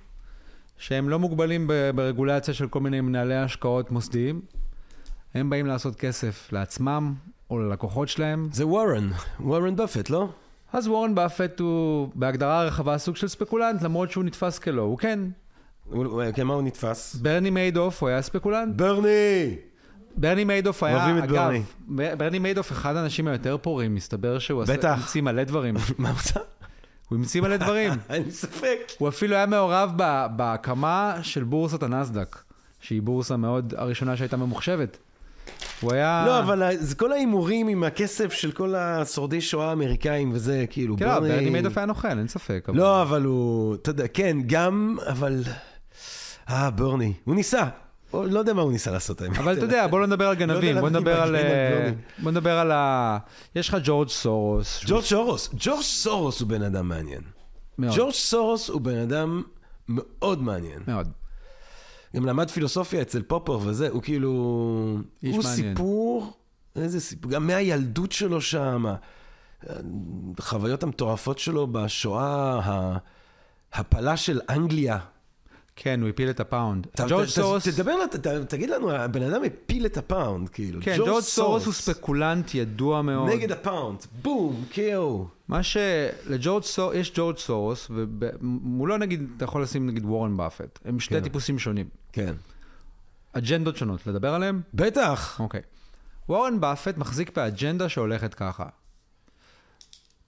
שהם לא מוגבלים ברגולציה של כל מיני מנהלי השקעות מוסדיים. הם באים לעשות כסף לעצמם, או ללקוחות שלהם. זה וורן באפט, לא? אז וורן באפט הוא בהגדרה הרחבה סוג של ספקולנט, למרות שהוא נתפס כלא, הוא כן. כמה הוא נתפס? ברני מיידוף, הוא היה ספקולנט. ברני מיידוף היה, אגב, ברני מיידוף אחד האנשים היותר פורים, מסתבר שהוא המציא מלא דברים. מה עושה? הוא המציא מלא דברים. אני ספק. הוא אפילו היה מעורב בהקמה של בורסת הנסדק, שהיא בורסה מאוד הראשונה שהייתה ממוחשבת. לא, אבל זה כל האימורים עם הכסף של כל השורדי שואה האמריקאים וזה, כאילו... כן, ברני מיידוף היה נוכל, אין ספק. לא, אבל הוא... אתה יודע, כן, גם, אבל... ברני, הוא ניסה. לא יודע מה הוא ניסה לעשות. אבל אתה יודע, בואו נדבר על גנבים, בואו נדבר על ה... יש לך ג'ורג' סורוס. ג'ורג' סורוס הוא בן אדם מעניין. ג'ורג' סורוס הוא בן אדם מאוד מעניין. מאוד. גם למד פילוסופיה אצל פופר וזה, הוא כאילו, הוא סיפור, איזה סיפור, גם מהילדות שלו שם, החוויות המטורפות שלו בשואה, ההפלה של אנגליה. כן, הוא הפיל את הפאונד. ג'ורג' סורוס... תגיד לנו, הבן אדם הפיל את הפאונד, כאילו. כן, ג'ורג' סורוס הוא ספקולנט ידוע מאוד. נגד הפאונד, בום, קיו. מה ש... לג'ורג' סורוס, יש ג'ורג' סורוס, ומולו נגיד, אתה יכול לשים נגיד וורן באפט. הם שתי טיפוסים שונים. כן. אג'נדות שונות, לדבר עליהם? בטח. אוקיי. וורן באפט מחזיק באג'נדה שהולכת ככה.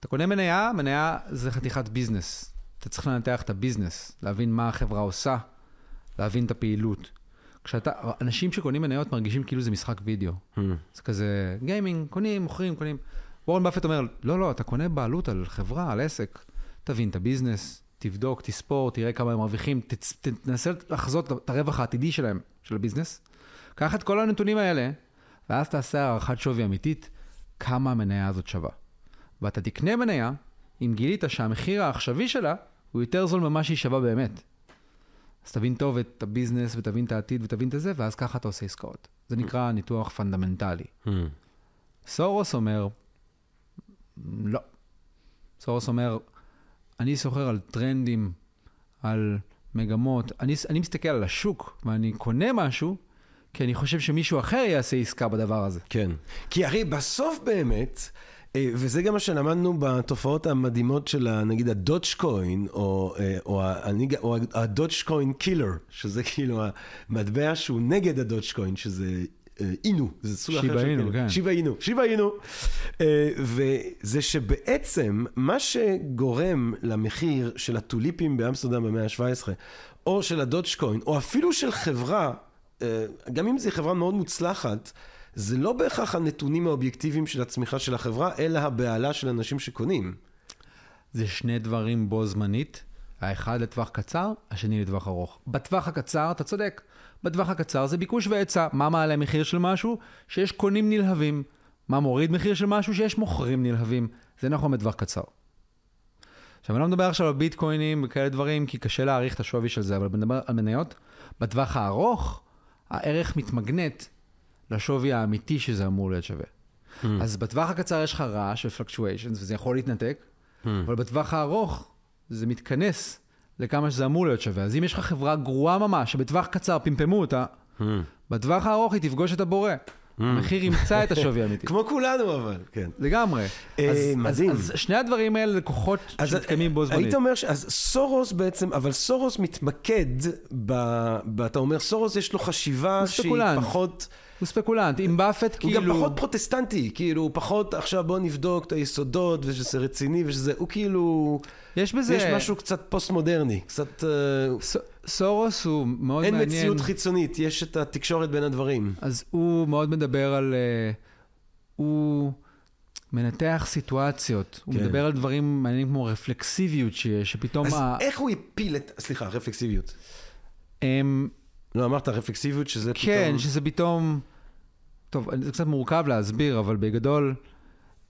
אתה קונה מניה, מניה זה חתיכת ביזנס. אתה צריך לנתח את הביזנס, להבין מה החברה עושה, להבין את הפעילות. אנשים שקונים מניות מרגישים כאילו זה משחק וידאו. זה כזה גיימינג, קונים, מוכרים, קונים. וורן באפט אומר, לא, אתה קונה בעלות על חברה, על עסק. תבין את הביזנס, תבדוק, תספור, תראה כמה הם מרוויחים, תנסה לחזות את הרווח העתידי שלהם, של הביזנס. קח את כל הנתונים האלה, ואז תעשה הערכת שווי אמיתית, כמה המניה הזאת שווה. ואתה תקנה מניה, אם גילית שהמחיר העכשווי שלה הוא יותר זול ממה שהיא שווה באמת. אז תבין טוב את הביזנס ותבין את העתיד ותבין את זה, ואז ככה אתה עושה עסקאות. זה נקרא ניתוח פונדמנטלי. סורוס אומר, לא. סורוס אומר, אני סוחר על טרנדים, על מגמות. אני מסתכל על השוק, ואני קונה משהו, כי אני חושב שמישהו אחר יעשה עסקה בדבר הזה. כן. כי הרי בסוף באמת, וזה גם מה שלמדנו בתופעות המדהימות של, נגיד, הדודג'קוין, או הדודג'קוין קילר, שזה כאילו המטבע שהוא נגד הדודג'קוין, שזה אינו, זה סוג אחר של אינו, כן. שיבא אינו. וזה שבעצם מה שגורם למחיר של הטוליפים באמסטרדם במאה ה-17, או של הדודג'קוין, או אפילו של חברה, גם אם זו חברה מאוד מוצלחת, זה לא בהכרח הנתונים האובייקטיביים של הצמיחה של החברה, אלא הבעלה של אנשים שקונים. זה שני דברים בו זמנית, האחד לטווח קצר, השני לטווח ארוך. בטווח הקצר, אתה צודק, בטווח הקצר זה ביקוש והיצע. מה מעלה מחיר של משהו? שיש קונים נלהבים. מה מוריד מחיר של משהו? שיש מוכרים נלהבים. זה נכון בטווח קצר. עכשיו, אני לא מדבר עכשיו על ביטקוינים וכאלה דברים, כי קשה להעריך את השווי של זה, אבל מדבר על מניות. בטווח הארוך, הערך מתמגנט לשווי האמיתי שזה אמור להיות שווה. אז בטווח הקצר יש לך רעש ו-fluctuations, וזה יכול להתנתק, אבל בטווח הארוך זה מתכנס לכמה שזה אמור להיות שווה. אז אם יש לך חברה גרועה ממש, שבטווח קצר פמפמו אותה, בטווח הארוך היא תפגוש את הבורא. המחיר ימצא את השווי האמיתי. כמו כולנו אבל, כן. לגמרי. מדהים. אז שני הדברים האלה לקוחות שמתקיימים בו זמנית. היית אומר סורוס בעצם, אבל סורוס מתמקד, אתה אומר סורוס יש לו חשיבה שהיא פחות... הוא ספקולנט, עם באפט כאילו... הוא גם פחות פרוטסטנטי, כאילו הוא פחות, עכשיו בוא נבדוק את היסודות, ושזה רציני, ושזה, הוא כאילו... יש בזה... יש משהו קצת פוסט-מודרני, קצת... סורוס הוא מאוד מעניין... אין מציאות חיצונית, יש את התקשורת בין הדברים. אז הוא מאוד מדבר על... הוא מנתח סיטואציות, הוא מדבר על דברים מעניינים כמו רפלקסיביות, שפתאום... אז איך הוא הפיל את... סליחה, רפלקסיביות. לא, אמרת הרפלקסיביות שזה פתאום... כן, שזה פתאום... טוב, זה קצת מורכב להסביר, אבל בגדול,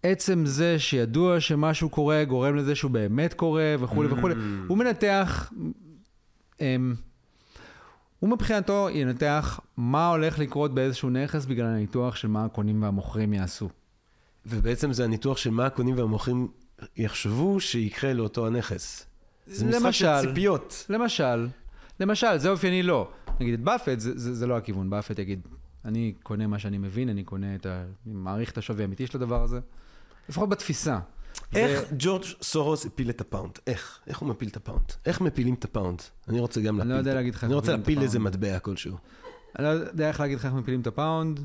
עצם זה שידוע שמשהו קורה, גורם לזה שהוא באמת קורה, וכו' וכו'. הוא מנתח, הוא מבחינתו ינתח מה הולך לקרות באיזשהו נכס, בגלל הניתוח של מה הקונים והמוכרים יעשו. ובעצם זה הניתוח של מה הקונים והמוכרים יחשבו שיקרה לאותו הנכס. זה משחק של ציפיות. למשל, זה אופייני לא. נגיד, את באפט, זה לא הכיוון. באפט יגיד, אני קונה מה שאני מבין, אני קונה את ה... מעריך את השווי האמיתי של הדבר הזה. לפחות בתפיסה. איך ג'ורג' סורוס הפיל את הפאונד? איך? איך הוא מפיל את הפאונד? איך מפילים את הפאונד? אני רוצה גם להפיל את הפאונד. אני רוצה להפיל איזה מטבע כלשהו. אני לא יודע איך להגיד לך איך מפילים את הפאונד.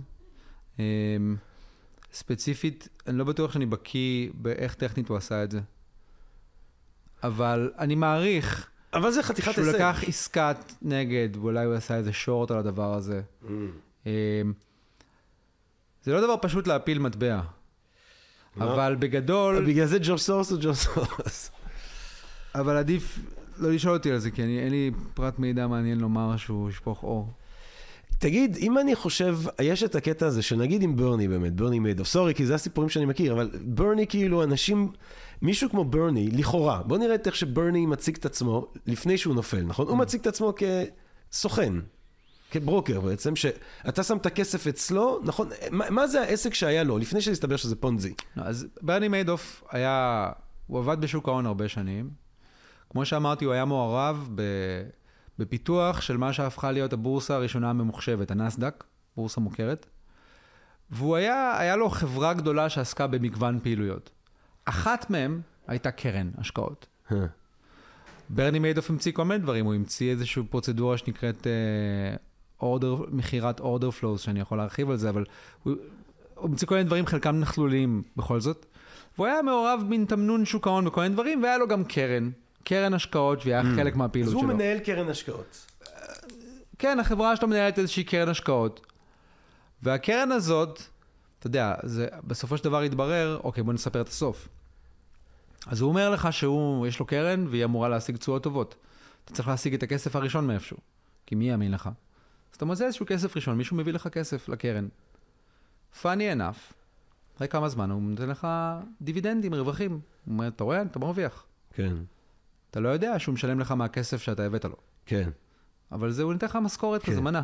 ספציפית, אני לא בטוח שאני בקיא באיך טכנית הוא עשה את זה. אבל אני מעריך... אבל זה חתיכת הישג. שהוא לקח עסקת נגד, ואולי הוא עשה איזה שורט על הדבר הזה. זה לא דבר פשוט להפיל מטבע. אבל בגדול... בגלל זה ג'ורג' סורוס הוא ג'ורג' סורוס. אבל עדיף לא לשאול אותי על זה, כי אין לי פרט מידע מעניין לומר שהוא ישפוך אור. תגיד, אם אני חושב, יש את הקטע הזה, שנגיד עם ברני באמת, ברני מיידוף, סורי, כי זה הסיפורים שאני מכיר, אבל ברני כאילו אנשים, מישהו כמו ברני, לכאורה, בוא נראה איך שברני מציג את עצמו לפני שהוא נופל, נכון? הוא מציג את עצמו כסוכן, כברוקר בעצם, שאתה שם את הכסף אצלו, נכון? מה זה העסק שהיה לו, לפני שהסתבר שזה פונזי? אז ברני מיידוף היה, הוא עבד בשוק ההון הרבה שנים, כמו שאמרתי, הוא היה מעורב בפיתוח של מה שהפכה להיות הבורסה הראשונה הממוחשבת, הנאסדק, בורסה מוכרת. והוא היה לו חברה גדולה שעסקה במגוון פעילויות. אחת מהם הייתה קרן השקעות. ברני מיידוף המציא כל מיני דברים, הוא המציא איזושהי פרוצדורה שנקראת מכירת order flows, שאני יכול להרחיב על זה, אבל הוא המציא כל מיני דברים, חלקם נחלולים בכל זאת. והוא היה מעורב מן תמנון שוק ההון בכל מיני דברים, והיה לו גם קרן השקעות, והיה חלק מהפעילות שלו. אז הוא מנהל קרן השקעות. כן, החברה שלו מנהלת איזושהי קרן השקעות. והקרן הזאת, אתה יודע, בסופו של דבר התברר, אוקיי, בוא נספר את הסוף. אז הוא אומר לך שיש לו קרן, והיא אמורה להשיג תשואות טובות. אתה צריך להשיג את הכסף הראשון מאיפשהו, כי מי יאמין לך? אז אתה מוצא איזשהו כסף ראשון, מישהו מביא לך כסף לקרן. Funny enough, אחרי כמה זמן הוא נותן לך דיבידנדים, רווחים. הוא אומר, אתה רואה, אתה מרוויח. כן. אתה לא יודע שהוא משלם לך מהכסף שאתה הבאת לו. כן. אבל זה, הוא ניתן לך משכורת כזמנה.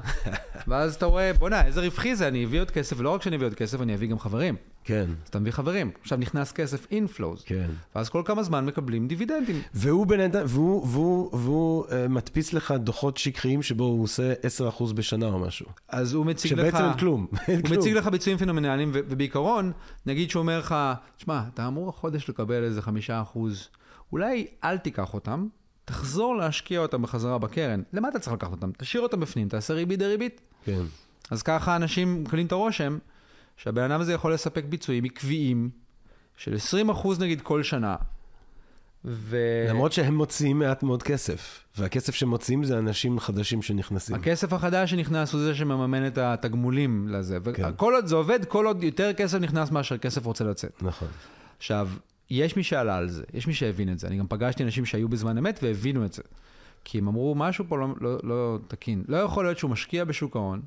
ואז אתה רואה, בוא נע, איזה רווחי זה, אני אביא עוד כסף, ולא רק שאני אביא עוד כסף, אני אביא גם חברים. כן. אז אתה מביא חברים. עכשיו נכנס כסף inflows. כן. ואז כל כמה זמן מקבלים דיבידנדים. והוא בינתיים, והוא מדפיס לך דוחות שקריים שבו הוא עושה 10% בשנה או משהו. אז הוא מציג לך... שבעצם אין כלום. הוא מציג לך ביצועים פנומנליים, ובעיקרון, נגיד שהוא אומר לך, שמע, אתה אמור החודש לקבל איזה 5%. אולי אל תיקח אותם, תחזור להשקיע אותם בחזרה בקרן. למה אתה צריך לקחת אותם? תשאיר אותם בפנים, תעשה ריבית דריבית. כן. אז ככה אנשים קלים את הרושם, שהבן אדם הזה יכול לספק ביצועים עקביים של 20% נגיד כל שנה. למרות שהם מוציאים מעט מאוד כסף, והכסף שמוציאים זה אנשים חדשים שנכנסים. הכסף החדש שנכנס הוא זה שמממן את התגמולים לזה. וכל עוד זה עובד, כל עוד יותר כסף נכנס מאשר כסף רוצה לצאת. נכון. עכשיו, יש מי שעלה על זה, יש מי שהבין את זה. אני גם פגשתי אנשים שהיו בזמן אמת והבינו את זה. כי הם אמרו, משהו פה לא תקין. לא יכול להיות שהוא משקיע בשוק ההון,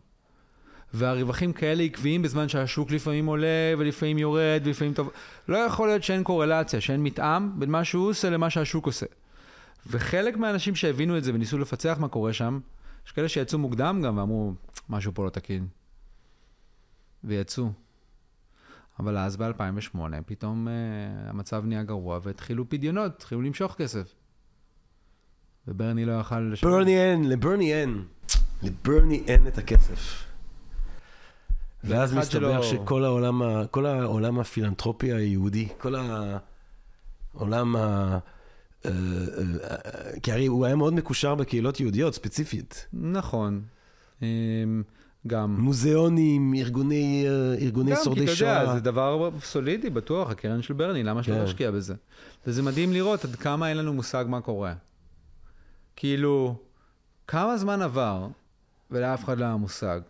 והרווחים כאלה עקביים בזמן שהשוק לפעמים עולה ולפעמים יורד ולפעמים טוב. לא יכול להיות שאין קורלציה, שאין מתאם בין מה שהוא עושה למה שהשוק עושה. וחלק מהאנשים שהבינו את זה וניסו לפצח מה קורה שם, יש כאלה שיצאו מוקדם גם ואמרו, משהו פה לא תקין. ויצאו. אבל אז ב-2008 פתאום המצב נהיה גרוע והתחילו פדיונות, התחילו למשוך כסף. וברני לא יכל לשם. לברני אין את הכסף. ואז מסתבר שכל העולם הפילנתרופי היהודי, כל העולם, כי הרי הוא היה מאוד מקושר בקהילות יהודיות ספציפית. נכון. גם מוזיאונים, ארגוני שורדי שואה. זה דבר סולידי, בטוח, הקרן של ברני, למה שלא להשקיע בזה? וזה מדהים לראות עד כמה אין לנו מושג מה קורה. כאילו, כמה זמן עבר ולאף אחד לא היה מושג.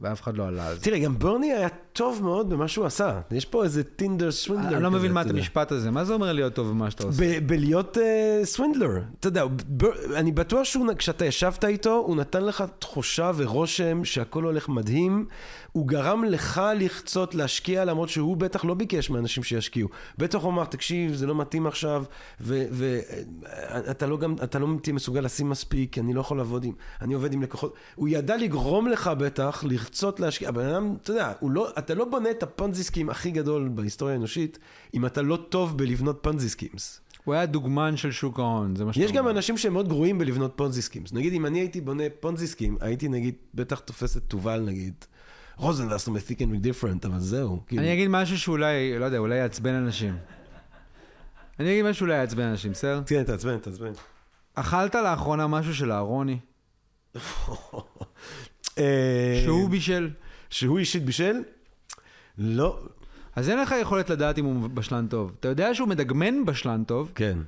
ואף אחד לא עלה על זה. תראה, גם ברני היה טוב מאוד במה שהוא עשה. יש פה איזה טינדר סווינדלר. אני לא מבין מה את המשפט הזה. מה זה אומר להיות טוב במה שאתה עושה? בלהיות סווינדלר. אתה יודע, אני בטוח שכשאתה ישבת איתו, הוא נתן לך תחושה ורושם שהכל הולך מדהים. הוא גרם לך לחצות להשקיע, למרות שהוא בטח לא ביקש מאנשים שישקיעו. בטח הוא אמר, תקשיב, זה לא מתאים עכשיו, ואתה לא מסוגל לשים מספיק, אני לא יכול לעבוד עם, אני עובד עם לקוחות. הוא ידע לגרום לך בטח לרצות להשקיע. הבן אדם, אתה יודע, אתה לא בונה את הפנזיסקים הכי גדול בהיסטוריה האנושית, אם אתה לא טוב בלבנות פנזיסקימס. הוא היה דוגמן של שוק ההון, זה מה שאתה אומר. יש גם אנשים שהם מאוד גרועים בלבנות פנזיסקימס. נגיד, אם אני הייתי בונה פנזיסקים, הייתי נגיד, בטח תופס את טובל נגיד, רוזן, that's not thinking different, אבל זהו. אני אגיד משהו שאולי, לא יודע, אולי יעצבן אנשים. סר? כן, תעצבן. אכלת לאחרונה משהו של אהרוני? שהוא בישל? שהוא אישית בישל? לא. אז אין לך יכולת לדעת אם הוא בשלן טוב. אתה יודע שהוא מדגמן בשלן טוב? כן.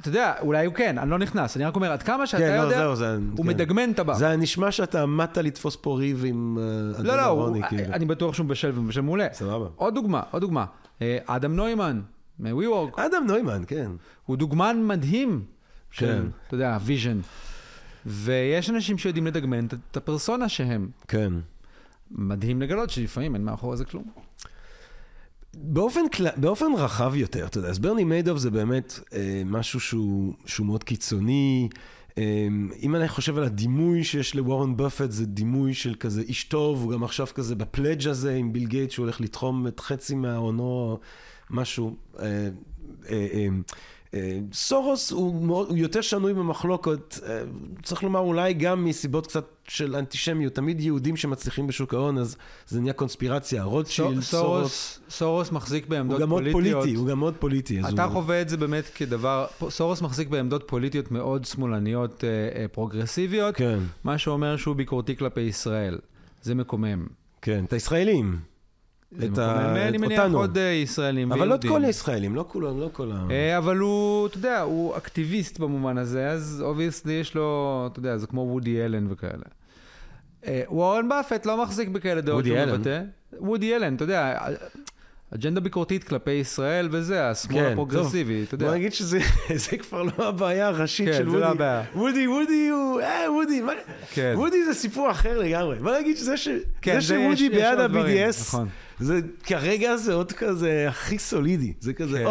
אתה יודע, אולי הוא כן, אני לא נכנס. אני רק אומר, עד כמה שאתה יודע, הוא מדגמן טבע. זה נשמע שאתה עמדת לתפוס פה ריב עם אדם אהרוני. לא, אני בטוח שהוא בשל ובשל מעולה. סבבה. עוד דוגמה. אדם נוימן, מ-WeWork. אדם נוימן, כן. הוא דוגמן מדהים. כן. אתה יודע, ויז'ן. ויש אנשים שיודעים לדגמן את הפרסונה שהם. כן. מדהים לגלות שלפעמים אין מאחור זה כלום. באופן רחב יותר, אתה יודע, אז ברני מיידוף זה באמת משהו שהוא מאוד קיצוני. אם אני חושב על הדימוי שיש לוורן באפט, זה דימוי של כזה איש טוב, הוא גם עכשיו כזה בפלג' הזה עם ביל גייט, שהוא הולך לתחום את חצי מההונו, משהו. סורוס הוא יותר שנוי במחלוקות, צריך לומר אולי גם מסיבות קצת של אנטישמיות, תמיד יהודים שמצליחים בשוק ההון, אז זה נהיה קונספירציה, רוטשילד, סורוס. סורוס מחזיק בעמדות פוליטיות. הוא גם מאוד פוליטי. אתה חווה את זה באמת כדבר, סורוס מחזיק בעמדות פוליטיות מאוד שמאלניות פרוגרסיביות, מה שאומר שהוא ביקורתי כלפי ישראל. זה מקומם. כן, את הישראלים. אני מניח עוד ישראלים אבל לא כל הישראלים, לא כולם אבל הוא, אתה יודע, הוא אקטיביסט במובן הזה, אז obviously יש לו, אתה יודע, זה כמו וודי אלן וכאלה. וורן באפט לא מחזיק בכאלה דעות שהוא מבטא. וודי אלן, אתה יודע, אג'נדה ביקורתית כלפי ישראל וזה, השמאל הפרוגרסיבי, אתה יודע. בוא נגיד שזה כבר לא הבעיה הראשית של וודי. וודי זה סיפור אחר לגמרי. בוא נגיד שזה שוודי בעד ה-BDS, כרגע זה עוד כזה הכי סולידי. זה כזה,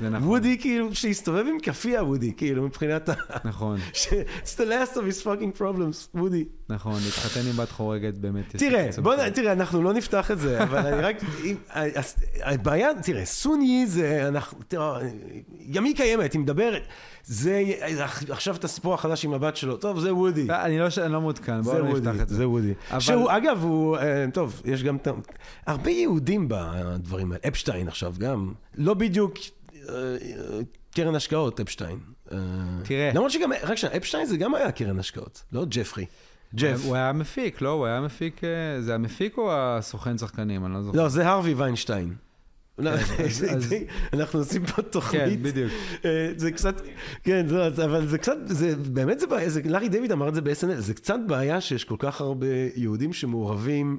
וודי כאילו, שהסתובב עם כפי הוודי, כאילו מבחינת ה... נכון. It's the last of his fucking problems, וודי. נכון, להתחתן עם בת חורגת באמת. תראה, אנחנו לא נפתח את זה, אבל אני רק... הבעיה, תראה, סוני זה... ימי קיימת, היא מדברת, זה... עכשיו תספור החדש עם הבת שלו, טוב, זה וודי. אני לא מותקן, בואו נפתח את זה. זה וודי. שהוא, אגב, הוא... טוב, יש גם... הרבה יהודים בדברים האלה. אפשטיין עכשיו גם. לא בדיוק... קרן השקעות, אפשטיין. תראה. למרות שגם... רק שנה, אפשטיין זה גם היה קרן השקעות, לא ג'פרי. הוא היה מפיק, לא? הוא היה מפיק, זה המפיק או הסוכן שחקנים? אני לא זוכר. לא, זה הרווי ויינשטיין. אנחנו עושים פה תוכנית. כן, בדיוק. זה קצת, כן, אבל זה קצת, זה באמת זה בעיה, לארי דיוויד אמר את זה ב-SNL, זה קצת בעיה שיש כל כך הרבה יהודים שמעורבים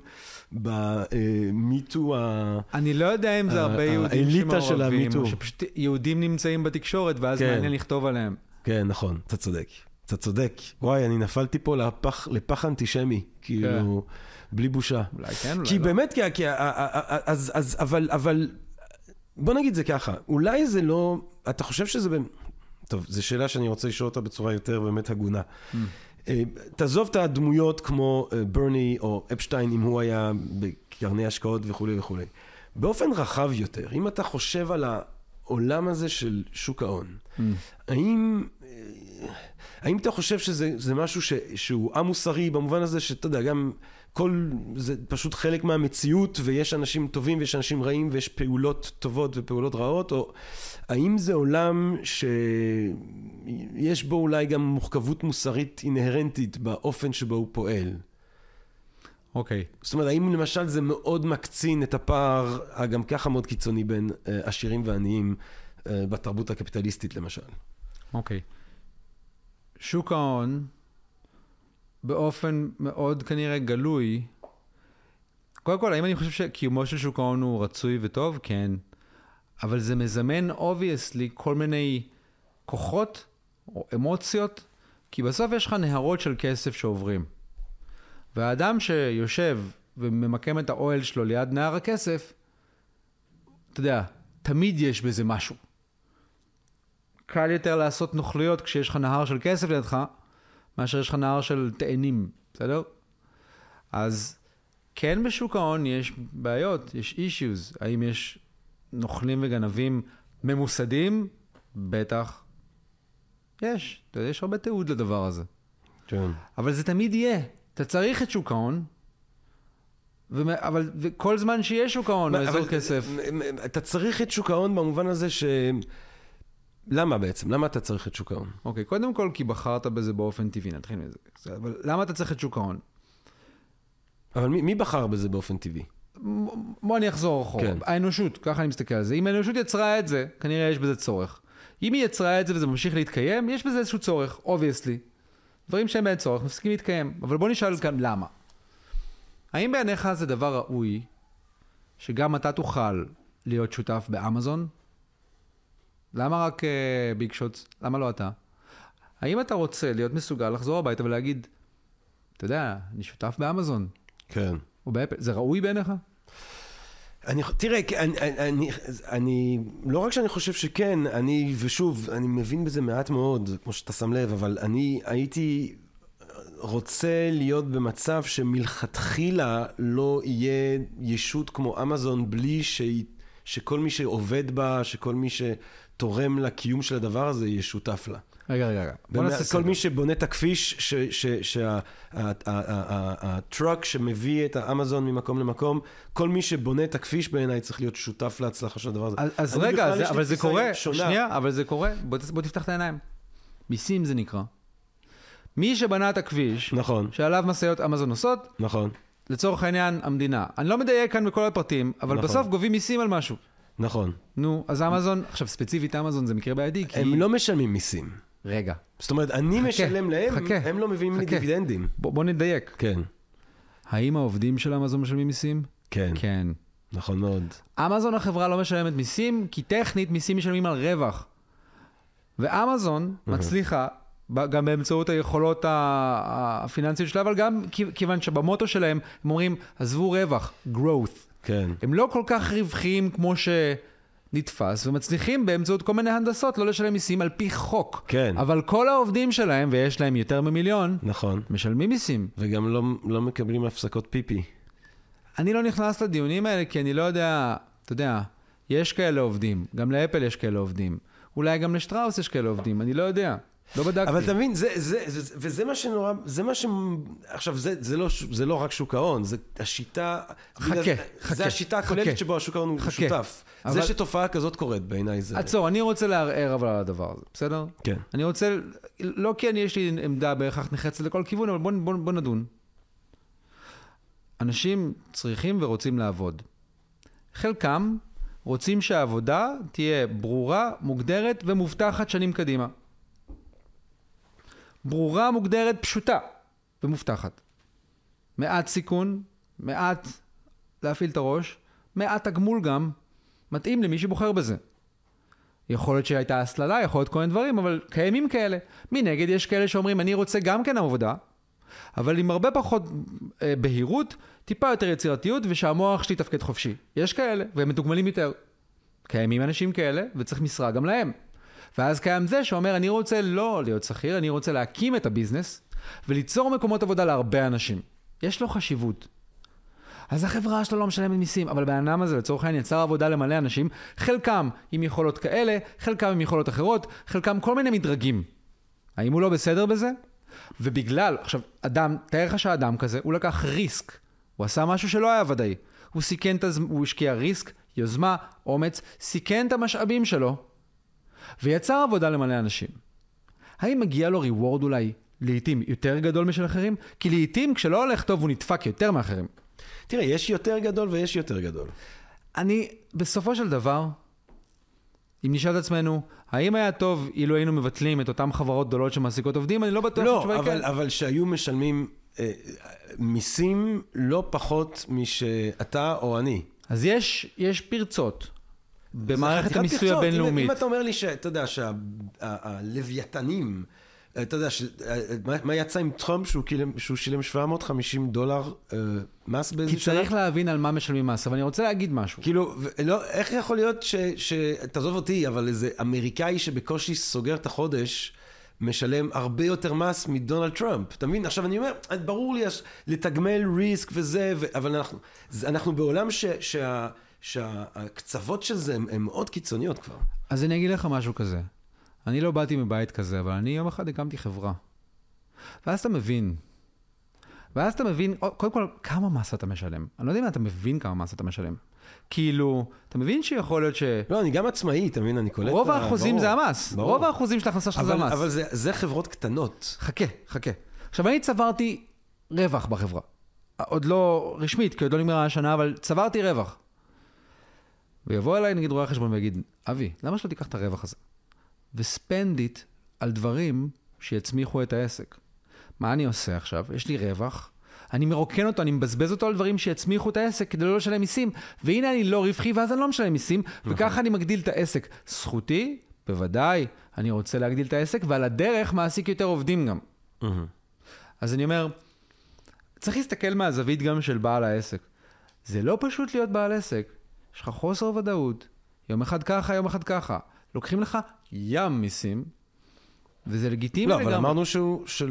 במיטו ה... אני לא יודע אם זה הרבה יהודים שמעורבים, או שפשוט יהודים נמצאים בתקשורת, ואז מעניין לכתוב עליהם. כן, נכון, אתה צודק. אתה צודק. וואי, אני נפלתי פה לפח אנטישמי, כאילו, בלי בושה. אולי כן, אולי לא. כי באמת, אבל, בוא נגיד זה ככה, אולי זה לא, אתה חושב שזה, טוב, זו שאלה שאני רוצה לשאול אותה בצורה יותר באמת הגונה. תעזוב את הדמויות כמו ברני או אפשטיין, אם הוא היה בקרני השקעות וכו' וכו'. באופן רחב יותר, אם אתה חושב על העולם הזה של שוק ההון, האם אתה חושב שזה משהו שהוא המוסרי, במובן הזה שאתה יודע, גם כל, זה פשוט חלק מהמציאות, ויש אנשים טובים ויש אנשים רעים, ויש פעולות טובות ופעולות רעות, או האם זה עולם שיש בו אולי גם מורכבות מוסרית אינהרנטית באופן שבו הוא פועל? אוקיי. זאת אומרת, האם למשל זה מאוד מקצין את הפער, גם ככה מאוד קיצוני בין עשירים ועניים בתרבות הקפיטליסטית למשל? אוקיי. שוק ההון, באופן מאוד כנראה גלוי, קודם כל, האם אני חושב שקיומו של שוק ההון הוא רצוי וטוב? כן. אבל זה מזמן, obviously, כל מיני כוחות או אמוציות, כי בסוף יש לך נהרות של כסף שעוברים. והאדם שיושב וממקם את האוהל שלו ליד נהר הכסף, אתה יודע, תמיד יש בזה משהו. קל יותר לעשות נוכלויות כשיש לך נהר של כסף לידך, מאשר יש לך נהר של תאנים, בסדר? אז כן בשוק ההון יש בעיות, יש issues. האם יש נוכלים וגנבים ממוסדים? בטח. יש. יש הרבה תיעוד לדבר הזה. כן. אבל זה תמיד יהיה. אתה צריך את שוק ההון, אבל כל זמן שיש שוק ההון, מאזור כסף. אתה צריך את שוק ההון במובן הזה ש... למה בעצם? למה אתה צריך את שוק ההון? אוקיי, קודם כל כי בחרת בזה באופן טבעי, נתחיל מזה. אבל למה אתה צריך את שוק ההון? אבל מי בחר בזה באופן טבעי? בוא אני אחזור אחורה. כן. האנושות, ככה אני מסתכל על זה. אם האנושות יצרה את זה, כנראה יש בזה צורך. אם היא יצרה את זה וזה ממשיך להתקיים, יש בזה איזשהו צורך, obviously. דברים שהם אין צורך, מפסיקים להתקיים. אבל בוא נשאל כאן למה. האם בעיניך זה דבר ראוי שגם אתה תוכל להיות שותף באמזון? למה רק ביג שוטס? למה לא אתה? האם אתה רוצה להיות מסוגל לחזור הביתה ולהגיד, אתה יודע, אני שותף באמזון? כן. או באפל, זה ראוי בעיניך? תראה, אני, לא רק שאני חושב שכן, אני, ושוב, אני מבין בזה מעט מאוד, כמו שאתה שם לב, אבל אני הייתי רוצה להיות במצב שמלכתחילה לא יהיה ישות כמו אמזון בלי שכל מי שעובד בה, שכל מי תורם לקיום של הדבר הזה, יהיה שותף לה. רגע. כל מי שבונה את הכביש, שהטרוק שמביא את האמזון ממקום למקום, כל מי שבונה את הכביש בעיניי צריך להיות שותף להצלחה של הדבר הזה. אז רגע, אבל זה קורה. שנייה, אבל זה קורה. בוא תפתח את העיניים. מיסים זה נקרא. מי שבנה את הכביש, שעליו משאיות אמזון נוסעות, לצורך העניין המדינה. אני לא מדייק כאן בכל הפרטים, אבל בסוף גובים מיסים על משהו. נכון. נו, אז אמזון, עכשיו ספציפית אמזון זה מקרה בעייתי, כי... הם לא משלמים מיסים. רגע. זאת אומרת, אני משלם להם, הם לא מביאים לי דיבידנדים. בוא נדייק. כן. האם העובדים של אמזון משלמים מיסים? כן. כן. נכון מאוד. אמזון החברה לא משלמת מיסים, כי טכנית מיסים משלמים על רווח. ואמזון מצליחה, גם באמצעות היכולות הפיננסיות שלה, אבל גם כיוון שבמוטו שלהם, הם אומרים, עזבו רווח, growth. כן. הם לא כל כך רווחיים כמו נתפס, ומצליחים באמצעות כל מיני הנדסות לא לשלם מיסים על פי חוק. כן. אבל כל העובדים שלהם, ויש להם יותר ממיליון, נכון. משלמים מיסים. וגם לא מקבלים הפסקות פיפי. אני לא נכנס לדיונים האלה, כי אני לא יודע, אתה יודע, יש כאלה עובדים, גם לאפל יש כאלה עובדים, אולי גם לשטראוס יש כאלה עובדים, אני לא יודע. לא בדקתי. אבל תבין, וזה מה שנורא, זה מה ש... עכשיו, זה לא רק שוק ההון, זה השיטה... חכה. זה השיטה הכוללת שבו השוק ההון הוא שותף. זה שתופעה כזאת קורית בעיניי זה... עצור, אני רוצה לערער אבל על הדבר הזה, בסדר? כן. אני רוצה... לא כי יש לי עמדה בהכרח נחצת לכל כיוון, אבל בוא נדון. אנשים צריכים ורוצים לעבוד. חלקם רוצים שהעבודה תהיה ברורה, מוגדרת ומובטחת שנים קדימה. ברורה, מוגדרת, פשוטה ומובטחת. מעט סיכון, מעט להפעיל את הראש, מעט הגמול גם, מתאים למי שבוחר בזה. יכול להיות שהייתה הסללה, יכול להיות כל מיני דברים, אבל קיימים כאלה. מנגד יש כאלה שאומרים, אני רוצה גם כן עבודה, אבל עם הרבה פחות בהירות, טיפה יותר יצירתיות, ושהמוח שלי תפקד חופשי. יש כאלה, והם מתוגמלים יותר. קיימים אנשים כאלה, וצריך משרה גם להם. ואז קיים זה שאומר, אני רוצה לא להיות שכיר, אני רוצה להקים את הביזנס, וליצור מקומות עבודה להרבה אנשים. יש לו חשיבות. אז החברה שלו לא משלמת מיסים, אבל בענם הזה לצורך העניין יצר עבודה למלא אנשים, חלקם עם יכולות כאלה, חלקם עם יכולות אחרות, חלקם כל מיני מדרגים. האם הוא לא בסדר בזה? ובגלל, עכשיו, אדם, תאר לך שהאדם כזה, הוא לקח ריסק. הוא עשה משהו שלא היה ודאי. הוא סיכן, הוא השקיע ריסק, יוזמה, אומץ, סיכן את המשאבים שלו, ויצר עבודה למלא אנשים. האם מגיע לו ריוורד אולי לעתים יותר גדול משל אחרים? כי לעתים כשלא הולך טוב הוא נדפק יותר מאחרים. תראה, יש יותר גדול ויש יותר גדול. אני, בסופו של דבר, אם נשאל את עצמנו, האם היה טוב אילו היינו מבטלים את אותן חברות גדולות שמעסיקות עובדים? אני לא בטוח שתשובה היא כן. לא, אבל שהיו משלמים מיסים לא פחות משאתה או אני. אז יש פרצות. במערכת המיסוי הבינלאומית. אם אתה אומר לי שאתה יודע שהלוויתנים, אתה יודע מה יצא עם טראמפ שהוא שילם $750 מס באיזה שנה? כי צריך להבין על מה משלמים מס, אבל אני רוצה להגיד משהו. כאילו, איך יכול להיות שתעזוב אותי, אבל איזה אמריקאי שבקושי סוגר את החודש, משלם הרבה יותר מס מדונלד טראמפ. אתה מבין? עכשיו אני אומר, ברור לי לתגמל ריסק וזה, אבל אנחנו בעולם שהקצוות של זה הן מאוד קיצוניות כבר. אז אני אגיד לך משהו כזה. אני לא באתי מבית כזה, אבל אני יום אחד הקמתי חברה. ואז אתה מבין, קודם כל, כמה מס אתה משלם. אני לא יודע אם אתה מבין כמה מס אתה משלם. כאילו, אתה מבין שיכול להיות ש... לא, אני גם עצמאי, אתה מבין, אני קולט... רוב האחוזים זה המס. רוב האחוזים של ההכנסה שלך זה המס. אבל זה חברות קטנות. חכה. עכשיו, אני צברתי רווח בחברה. עוד לא רשמית, כי עוד לא נגמרה השנה, אבל צברתי רווח. ויבוא אליי, נגיד, רואה חשבון ויגיד, אבי, למה שלא תיקח את הרווח הזה? וספנדית על דברים שיצמיחו את העסק. מה אני עושה עכשיו? יש לי רווח, אני מרוקן אותו, אני מבזבז אותו על דברים שיצמיחו את העסק כדי לא לשלם מיסים, והנה אני לא רווחי ואז אני לא משלם מיסים, וככה אני מגדיל את העסק. זכותי? בוודאי, אני רוצה להגדיל את העסק, ועל הדרך מעסיק יותר עובדים גם. אז אני אומר, צריך להסתכל מהזווית גם של בעל העסק. זה לא פשוט להיות בעל עסק. יש לך חוסר ודאות, יום אחד ככה, יום אחד ככה. לוקחים לך ים מיסים, וזה לגיטימי לגמרי. לא, אבל אמרנו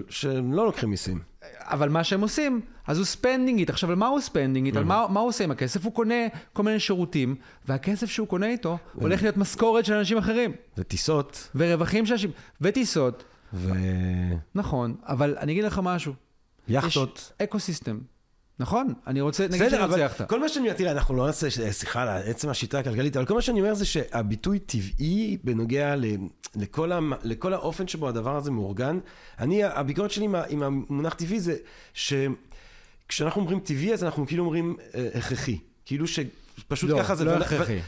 שהם לא לוקחים מיסים. אבל מה שהם עושים, אז הוא ספנדינג איט. עכשיו, על מה הוא ספנדינג איט? על מה הוא עושה עם הכסף? הוא קונה כל מיני שירותים, והכסף שהוא קונה איתו, הולך להיות משכורת של אנשים אחרים. וטיסות. ורווחים של אנשים. וטיסות. נכון, אבל אני אגיד לך משהו. יחתות. יש אקוסיסטם. נכון, אני רוצה, נגיד שנצחת. כל מה שאני אומר, תראה, אנחנו לא נעשה שיחה על עצם השיטה הכלכלית, אבל כל מה שאני אומר זה שהביטוי טבעי בנוגע לכל האופן שבו הדבר הזה מאורגן. הביקורת שלי עם המונח טבעי זה שכשאנחנו אומרים טבעי, אז אנחנו כאילו אומרים הכרחי. כאילו שפשוט ככה זה... לא, לא הכרחי.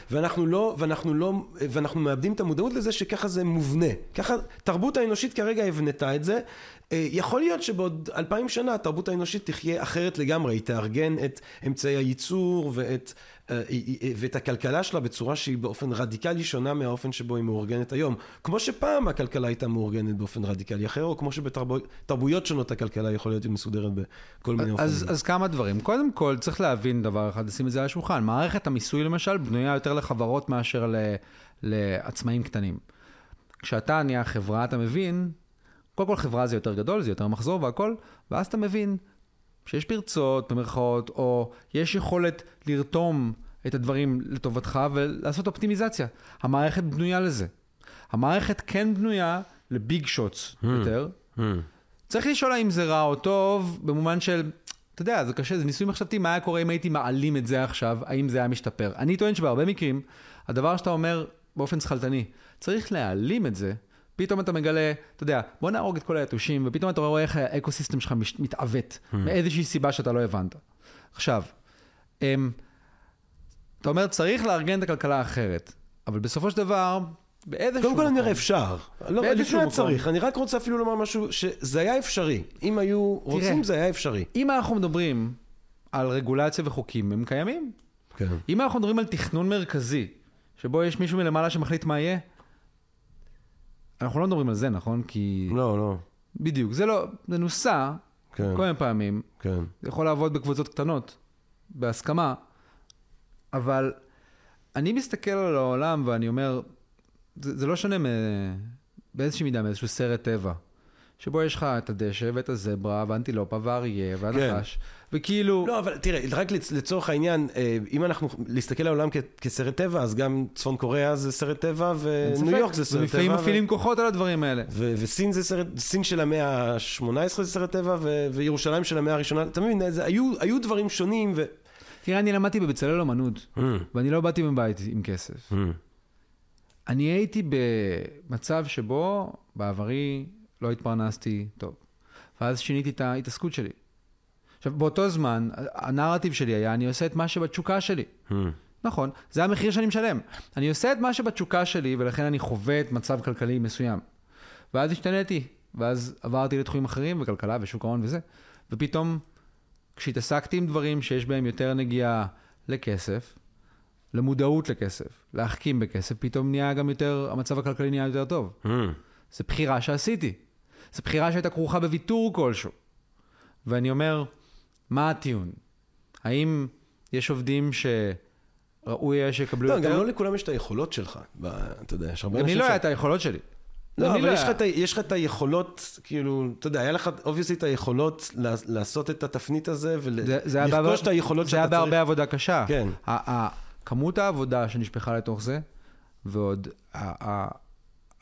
ואנחנו מאבדים את המודעות לזה שככה זה מובנה. ככה, תרבות האנושית כרגע הבנתה את זה, יכול להיות שבעוד 2000 שנה התרבות האנושית תחיה אחרת לגמרי, היא תארגן את אמצעי הייצור ואת ואת הכלכלה שלה בצורה שהיא באופן רדיקלי שונה מהאופן שבו היא מאורגנת היום. כמו שפעם הכלכלה הייתה מאורגנת באופן רדיקלי אחר, או כמו שבתרבויות שונות הכלכלה יכולה להיות מסודרת בכל מיני אופנים. אז כמה דברים. קודם כל, צריך להבין דבר אחד, לשים את זה על השולחן. מערכת המיסוי, למשל, בנויה יותר לחברות מאשר לעצמאים קטנים. כשאתה נהיה חברה, אתה מבין, קודם כל חברה זה יותר גדול, זה יותר מחזור והכל, ואז אתה מבין שיש פרצות, במרכאות, או יש יכולת לרתום את הדברים לטובתך ולעשות אופטימיזציה. המערכת בנויה לזה. המערכת כן בנויה לביג שוטס יותר. צריך לשאול האם זה רע או טוב, במובן של, אתה יודע, זה קשה, זה ניסוי מחשבתי, מה היה קורה אם הייתי מעלים את זה עכשיו, האם זה היה משתפר. אני טוען שבהרבה מקרים, הדבר שאתה אומר באופן שחלטני, צריך להעלים את זה, פתאום אתה מגלה, אתה יודע, בוא נהרוג את כל היתושים, ופתאום אתה רואה איך האקוסיסטם שלך מתעוות, מאיזושהי סיבה שאתה לא הבנת. עכשיו, אתה אומר, צריך לארגן את הכלכלה אחרת, אבל בסופו של דבר, באיזשהו מקום... קודם כל נראה אפשר. באיזשהו מקום. צריך, אני רק רוצה אפילו לומר משהו, שזה היה אפשרי. אם היו רוצים, זה היה אפשרי. אם אנחנו מדברים על רגולציה וחוקים, הם קיימים. כן. אם אנחנו מדברים על תכנון מרכזי, שבו יש מישהו מלמעלה שמחליט מה יהיה, אנחנו לא מדברים על זה, נכון? כי... לא, לא. בדיוק. זה לא... זה נוסע כל מיני פעמים. כן. זה יכול לעבוד בקבוצות קטנות, בהסכמה, אבל אני מסתכל על העולם ואני אומר, זה לא שונה באיזושהי מידה, מאיזשהו סרט טבע, שבו יש לך את הדשא ואת הזברה והאנטילופה והאריה והנחש, וכאילו... לא, אבל תראה, רק לצורך העניין, אם אנחנו להסתכל לעולם כסרט טבע, אז גם צפון קוריאה זה סרט טבע, וניו יורק זה סרט טבע. ולפעמים מפעילים כוחות על הדברים האלה. וסין זה סרט, סין של המאה ה-18 זה סרט טבע, וירושלים של המאה הראשונה, אתה מבין, היו דברים שונים. תראה, אני למדתי בבצלאל אומנות, ואני לא באתי מבית עם כסף. אני הייתי במצב שבו בעברי לא התפרנסתי טוב. ואז שיניתי את ההתעסקות שלי. עכשיו, באותו זמן, הנרטיב שלי היה, אני עושה את מה שבתשוקה שלי. נכון, זה המחיר שאני משלם. אני עושה את מה שבתשוקה שלי, ולכן אני חווה את מצב כלכלי מסוים. ואז השתניתי, ואז עברתי לתחומים אחרים, וכלכלה ושוק ההון וזה. ופתאום, כשהתעסקתי עם דברים שיש בהם יותר נגיעה לכסף, למודעות לכסף, להחכים בכסף, פתאום נהיה גם יותר, המצב הכלכלי נהיה יותר טוב. זה בחירה שעשיתי. זה בחירה שהייתה כרוכה בוויתור כלשהו. ואני אומר, מה הטיעון? האם יש עובדים שראוי שיקבלו יותר? לא, גם לא לכולם יש את היכולות שלך. אתה יודע, יש הרבה אנשים... גם לי לא היה את היכולות שלי. לא, אבל יש לך את היכולות, כאילו, אתה יודע, היה לך, obviously, את היכולות לעשות את התפנית הזה, ולכתוש את היכולות שאתה צריך. זה היה בהרבה עבודה קשה. כן. כמות העבודה שנשפחה לתוך זה, ועוד...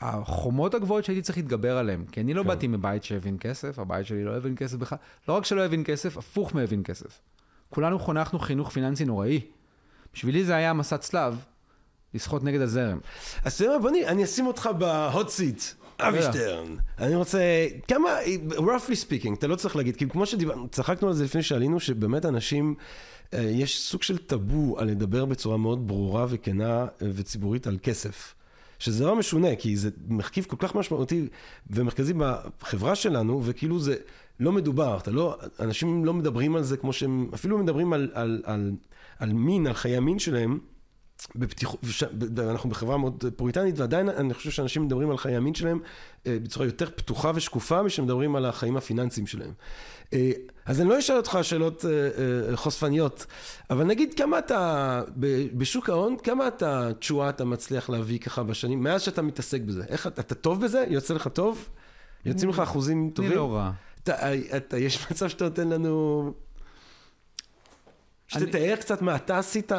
החומות הגבוהות שהייתי צריך להתגבר עליהן, כי אני לא באתי מבית שהבין כסף, הבית שלי לא הבין כסף בכלל, לא רק שלא הבין כסף, הפוך מהבין כסף. כולנו חונכנו חינוך פיננסי נוראי. בשבילי זה היה מסע צלב, לשחות נגד הזרם. אז תראה, בני, אני אשים אותך בהוט סיט, אבי שטרן. אני רוצה, כמה, roughly speaking, אתה לא צריך להגיד, כי כמו שצחקנו על זה לפני שעלינו, שבאמת אנשים, יש סוג של טאבו על לדבר בצורה מאוד ברורה וכנה וציבורית על כסף. שזה לא משונה, כי זה מחכיב כל כך משמעותי ומרכזי בחברה שלנו, וכאילו זה לא מדובר, אנשים לא מדברים על זה כמו שהם, אפילו מדברים על מין, על חיי המין שלהם, אנחנו בחברה מאוד פוריטנית, ועדיין אני חושב שאנשים מדברים על חיי המין שלהם בצורה יותר פתוחה ושקופה, משמדברים על החיים הפיננסיים שלהם. אז אני לא אשאל אותך שאלות חושפניות, אבל נגיד כמה אתה, בשוק ההון, כמה אתה תשואה, אתה מצליח להביא ככה בשנים, מאז שאתה מתעסק בזה, איך אתה טוב בזה? יוצא לך טוב? יוצאים לך אחוזים טובים? אני לא רע. יש מצב שאתה נותן לנו... שתתאר קצת מה אתה עשית,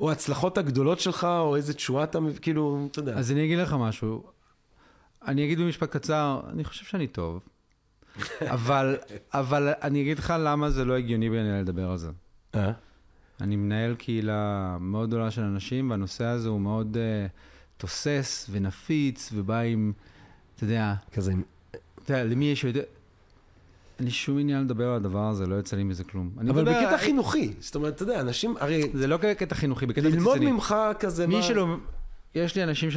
או ההצלחות הגדולות שלך, או איזה תשואה אתה, כאילו, אתה יודע. אז אני אגיד לך משהו, אני אגיד במשפט קצר, אני חושב שאני טוב, אבל אני אגיד לך למה זה לא הגיוני בעיני לדבר על זה. אני מנהל קהילה מאוד גדולה של אנשים, והנושא הזה הוא מאוד תוסס ונפיץ, ובא עם, אתה יודע, כזה, אתה יודע, למי יש יותר... אין לי שום עניין לדבר על הדבר הזה, לא יוצא לי מזה כלום. אבל בקטע חינוכי, זאת אומרת, אתה יודע, אנשים, הרי... זה לא קטע חינוכי, בקטע מציצני. ללמוד ממך כזה... מי שלא... יש לי אנשים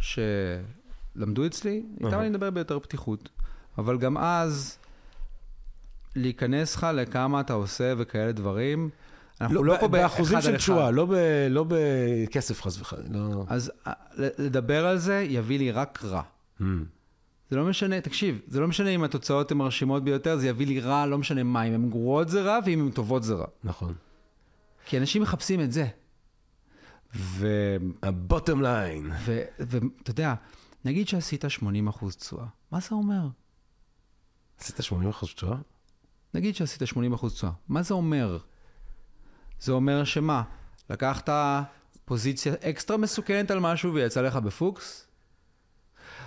שלמדו אצלי, איתם אני מדבר ביותר פתיחות, אבל גם אז, להיכנס לך לכמה אתה עושה וכאלה דברים, אנחנו לא פה באחוזים של תשואה, לא בכסף חס וחלילה. אז לדבר על זה יביא לי רק רע. זה לא משנה, תקשיב, זה לא משנה אם התוצאות הן מרשימות ביותר, זה יביא לי רע, לא משנה מה, אם הן גרועות זה רע, ואם הן טובות זה רע. נכון. כי אנשים מחפשים את זה. ה-bottom line. ואתה יודע, נגיד שעשית 80% תשואה, מה זה אומר? עשית 80% תשואה? נגיד שעשית 80% תשואה, מה זה אומר? זה אומר שמה? לקחת פוזיציה אקסטרה מסוכנת על משהו ויצא לך בפוקס?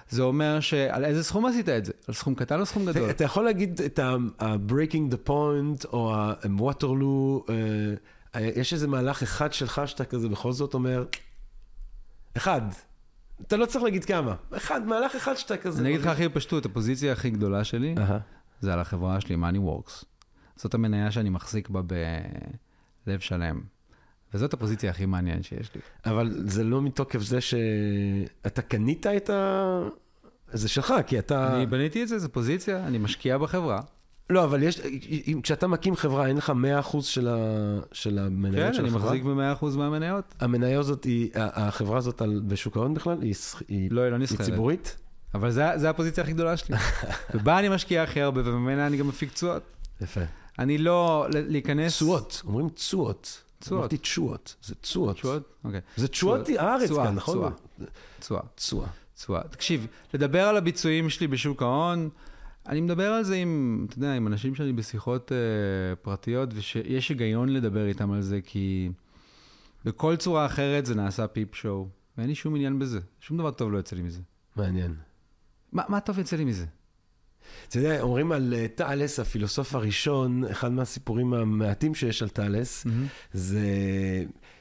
זה אומר שעל איזה סכום עשית את זה? על סכום קטן או סכום גדול? אתה יכול להגיד את ה-breaking the point או ה-waterloo, יש איזה מהלך אחד שלך שאתה כזה בכל זאת אומר, אחד, אתה לא צריך להגיד כמה, אחד, מהלך אחד שאתה כזה. אני אגיד לך הכי פשטות, הפוזיציה הכי גדולה שלי, זה על החברה שלי, Money Works. זאת המניה שאני מחזיק בה בלב שלם. וזאת הפוזיציה הכי מעניין שיש לי. אבל זה לא מתוקף זה שאתה קנית את ה... זה שלך, כי אתה... אני בניתי את זה, זו פוזיציה, אני משקיע בחברה. לא, אבל יש... כשאתה מקים חברה, אין לך 100% של המניות של החברה? כן, אני מחזיק ב-100% מהמניות. המניה הזאת, החברה הזאת בשוק ההון בכלל, היא... לא, היא לא נסחרת. היא ציבורית? אבל זו הפוזיציה הכי גדולה שלי. ובה אני משקיע הכי הרבה, ובמנה אני גם מפיק תשואות. יפה. אני לא... להיכנס... תשואות, אומרים תשואות. אמרתי תשואות, זה תשואות. זה תשואות הארץ כאן, נכון? תשואה. תקשיב, לדבר על הביצועים שלי בשוק ההון, אני מדבר על זה עם, אתה יודע, עם אנשים שאני בשיחות פרטיות, ושיש היגיון לדבר איתם על זה, כי בכל צורה אחרת זה נעשה פיפ שואו, ואין לי שום עניין בזה. שום דבר טוב לא יצא לי מזה. מעניין. מה טוב יצא לי מזה? אתה יודע, אומרים על תאלס, הפילוסוף הראשון, אחד מהסיפורים המעטים שיש על תאלס, זה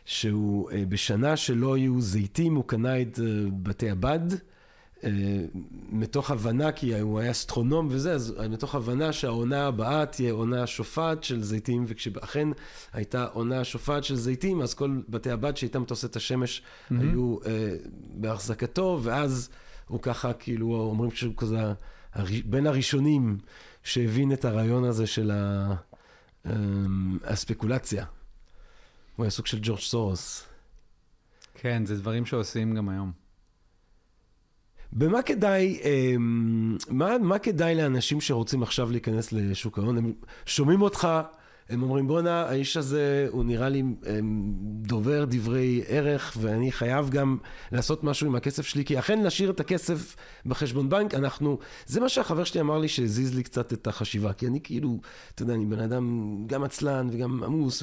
שהוא בשנה שלא היו זיתים, הוא קנה את בתי הבד, מתוך הבנה, כי הוא היה אסטרונום וזה, אז מתוך הבנה שהעונה הבאה תהיה עונה שופעת של זיתים, וכשאכן הייתה עונה שופעת של זיתים, אז כל בתי הבד שהייתה מטוסת השמש היו בהחזקתו, ואז הוא ככה, כאילו, אומרים שהוא כזה... בין הראשונים שהבין את הרעיון הזה של הספקולציה. הוא היה סוג של ג'ורג' סורוס. כן, זה דברים שעושים גם היום. במה כדאי, מה כדאי לאנשים שרוצים עכשיו להיכנס לשוק ההון? הם שומעים אותך, הם אומרים, בונה, האיש הזה הוא נראה לי דובר דברי ערך, ואני חייב גם לעשות משהו עם הכסף שלי, כי אכן להשאיר את הכסף בחשבון בנק, אנחנו, זה מה שהחבר שלי אמר לי, שזיז לי קצת את החשיבה, כי אני כאילו, אתה יודע, אני בן אדם גם עצלן וגם עמוס,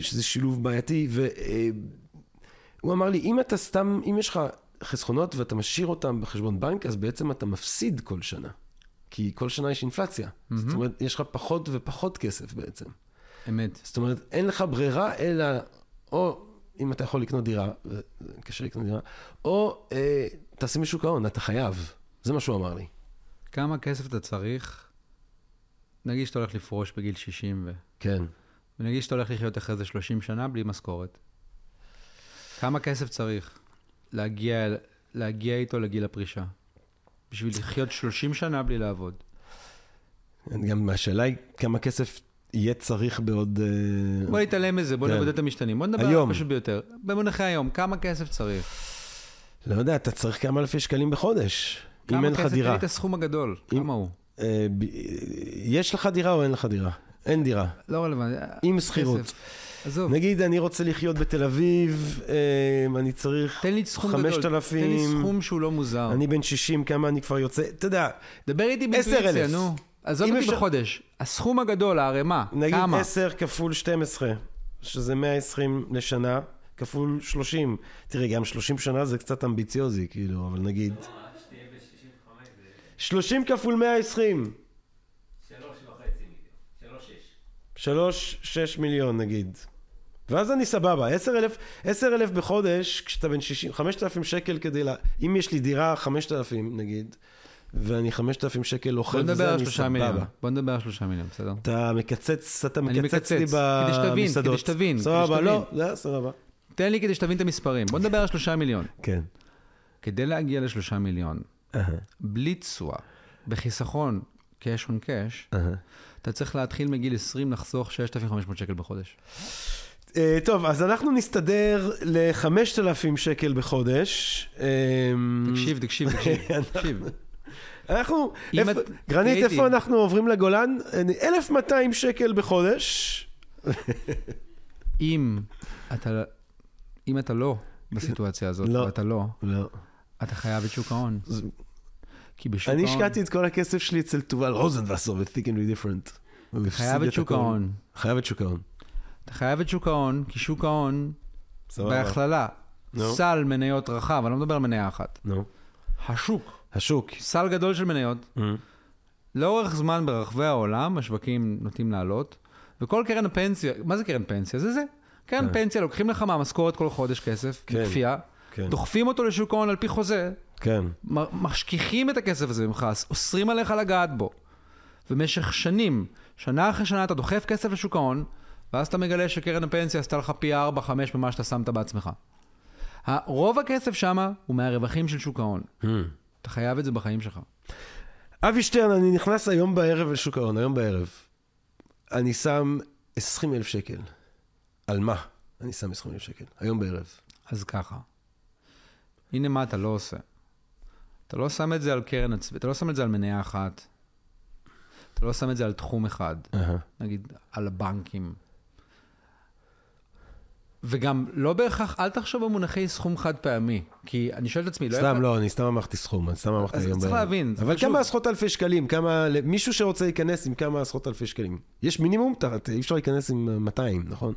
שזה שילוב בעייתי, והוא אמר לי, אם אתה סתם, אם יש לך חסכונות ואתה משאיר אותם בחשבון בנק, אז בעצם אתה מפסיד כל שנה. כי כל שנה יש אינפלציה. זאת אומרת, יש לך פחות ופחות כסף בעצם. אמת. זאת אומרת, אין לך ברירה, אלא או אם אתה יכול לקנות דירה, קשה לקנות דירה, או תעשי משוק ההון, אתה חייב. זה מה שהוא אמר לי. כמה כסף אתה צריך? נגיד שאתה הולך לפרוש בגיל 60 ו... כן. ונגיד שאתה הולך לחיות אחרי זה 30 שנה בלי משכורת. כמה כסף צריך להגיע איתו לגיל הפרישה? בשביל לחיות 30 שנה בלי לעבוד. גם השאלה היא כמה כסף יהיה צריך בעוד... בוא נתעלם מזה, בוא נעבוד את המשתנים. בוא נדבר פשוט ביותר. במונחי היום, כמה כסף צריך? לא יודע, אתה צריך כמה אלפי שקלים בחודש. אם אין לך דירה. כמה כסף יהיה את הסכום הגדול? כמה הוא? יש לך דירה או אין לך דירה? אין דירה. לא רלוונטי. עם שכירות. עזוב. נגיד, אני רוצה לחיות בתל אביב, אני צריך 5,000. תן לי סכום גדול, תן לי סכום שהוא לא מוזר. אני בן 60, כמה אני כבר יוצא, אתה יודע, 10,000. דבר איתי באינטואיציה, נו. עזוב אותי בחודש. הסכום הגדול, הערימה, כמה? נגיד 10 כפול 12, שזה 120 לשנה, כפול 30. תראה, גם 30 שנה זה קצת אמביציוזי, כאילו, אבל נגיד... 30 כפול 120. 3.6 מיליון נגיד. ואז אני סבבה, 10,000 בחודש, כשאתה בן 60, 5,000 שקל כדי לה... אם יש לי דירה 5,000 נגיד, ואני 5,000 שקל אוכל, וזה אני סבבה. בוא נדבר על 3 מיליון, בסדר? אתה מקצץ לי במסעדות. כדי שתבין. סבבה, לא, זה סבבה. תן לי כדי שתבין את המספרים. בוא נדבר על 3 מיליון. כן. כדי להגיע ל3 מיליון, בלי צוע, בחיסכון, קש ון קש, אתה צריך להתחיל מגיל 20 לחסוך 6,500 שקל בחודש. טוב, אז אנחנו נסתדר ל-5,000 שקל בחודש. תקשיב. אנחנו, גרנית, איפה אנחנו עוברים לגולן? 1,200 שקל בחודש. אם אתה לא בסיטואציה הזאת, ואתה לא, אתה חייב את שוק ההון. אני השקעתי את כל הכסף שלי אצל תובל רוזן ועשו, ו-Thinking Different. חייב את שוק ההון. אתה חייב את שוק ההון, כי שוק ההון, בהכללה, סל מניות רחב, אבל לא מדבר על מניה אחת. השוק. סל גדול של מניות. לאורך זמן ברחבי העולם, השווקים נוטים לעלות, וכל קרן הפנסיה, מה זה קרן פנסיה? זה. קרן פנסיה, לוקחים לך מהמשכורת כל חודש כסף, בכפייה, דוחפים אותו לשוק ההון על פי חוזה, משכיחים את הכסף הזה ממך, אוסרים עליך לגעת בו. במשך שנים, שנה אחרי שנה, אתה דוחף כסף לשוק ההון, ואז אתה מגלה שקרן הפנסיה עשתה לך פי 4-5 ממה שאתה שמת בעצמך. רוב הכסף שמה הוא מהרווחים של שוק ההון. אתה חייב את זה בחיים שלך. אבי שטרן, אני נכנס היום בערב לשוק ההון, היום בערב. אני שם 20,000 שקל. על מה? אני שם 20,000 שקל, היום בערב. אז ככה. הנה מה אתה לא עושה. אתה לא שם את זה על קרן הצבי, אתה לא שם את זה על מניה אחת. אתה לא שם את זה על תחום אחד. נגיד, על הבנקים. וגם לא בהכרח, אל תחשוב במונחי סכום חד פעמי, כי אני שואל את עצמי, אני סתם אמחתי סכום, אני סתם אמחתי היום. אז צריך להבין. אבל כמה עשרות אלפי שקלים, מישהו שרוצה להיכנס עם כמה עשרות אלפי שקלים. יש מינימום, אי אפשר להיכנס עם 200, נכון?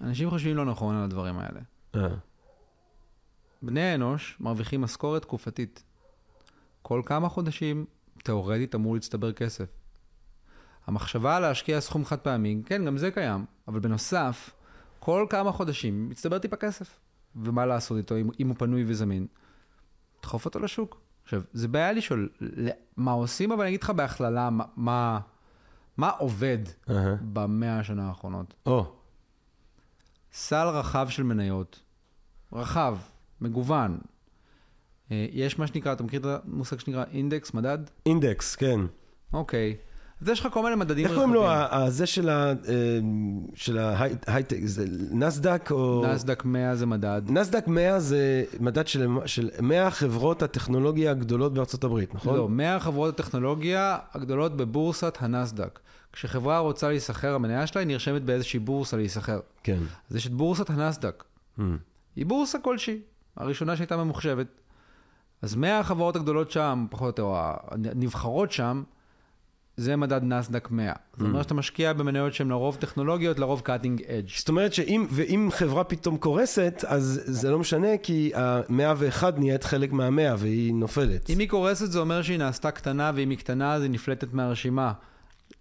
אנשים חושבים לא נכון על הדברים האלה. בני האנוש מרוויחים משכורת תקופתית. כל כמה חודשים, תיאורטית אמור להצטבר כסף. המחשבה להשקיע סכום חד פעמי, כן, גם זה קיים, אבל בנוסף, כל כמה חודשים מצטבר טיפה כסף. ומה לעשות איתו, אם הוא פנוי וזמין? תחוף אותו לשוק. עכשיו, זה בעיה לשאול, מה עושים? אבל אני אגיד לך בהכללה, מה עובד במאה השנה האחרונות? סל רחב של מניות. רחב, מגוון. יש מה שנקרא, אתה מכיר את המושג שנקרא אינדקס, מדד? אינדקס, כן. אוקיי. אז יש לך כל מיני מדדים רחובים. איך קוראים לו, זה של ההייטק, זה נסדק או... נסדק 100 זה מדד. נסדק 100 זה מדד של 100 חברות הטכנולוגיה הגדולות בארצות הברית, נכון? לא, 100 חברות הטכנולוגיה הגדולות בבורסת הנסדק. כשחברה רוצה להיסחר, המניה שלה היא נרשמת באיזושהי בורסה להיסחר. כן. אז יש את בורסת הנסדק. היא בורסה כלשהי, הראשונה שהייתה ממוחשבת. אז 100 החברות הגדולות שם, פחות או הנבחרות שם, זה מדד נסדק 100. זאת אומרת שאתה משקיע במניות שהן לרוב טכנולוגיות, לרוב קאטינג אדג'. זאת אומרת שאם חברה פתאום קורסת, אז זה לא משנה, כי ה-101 נהיית חלק מה-100 והיא נופלת. אם היא קורסת זה אומר שהיא נעשתה קטנה, ואם היא קטנה אז היא נפלטת מהרשימה.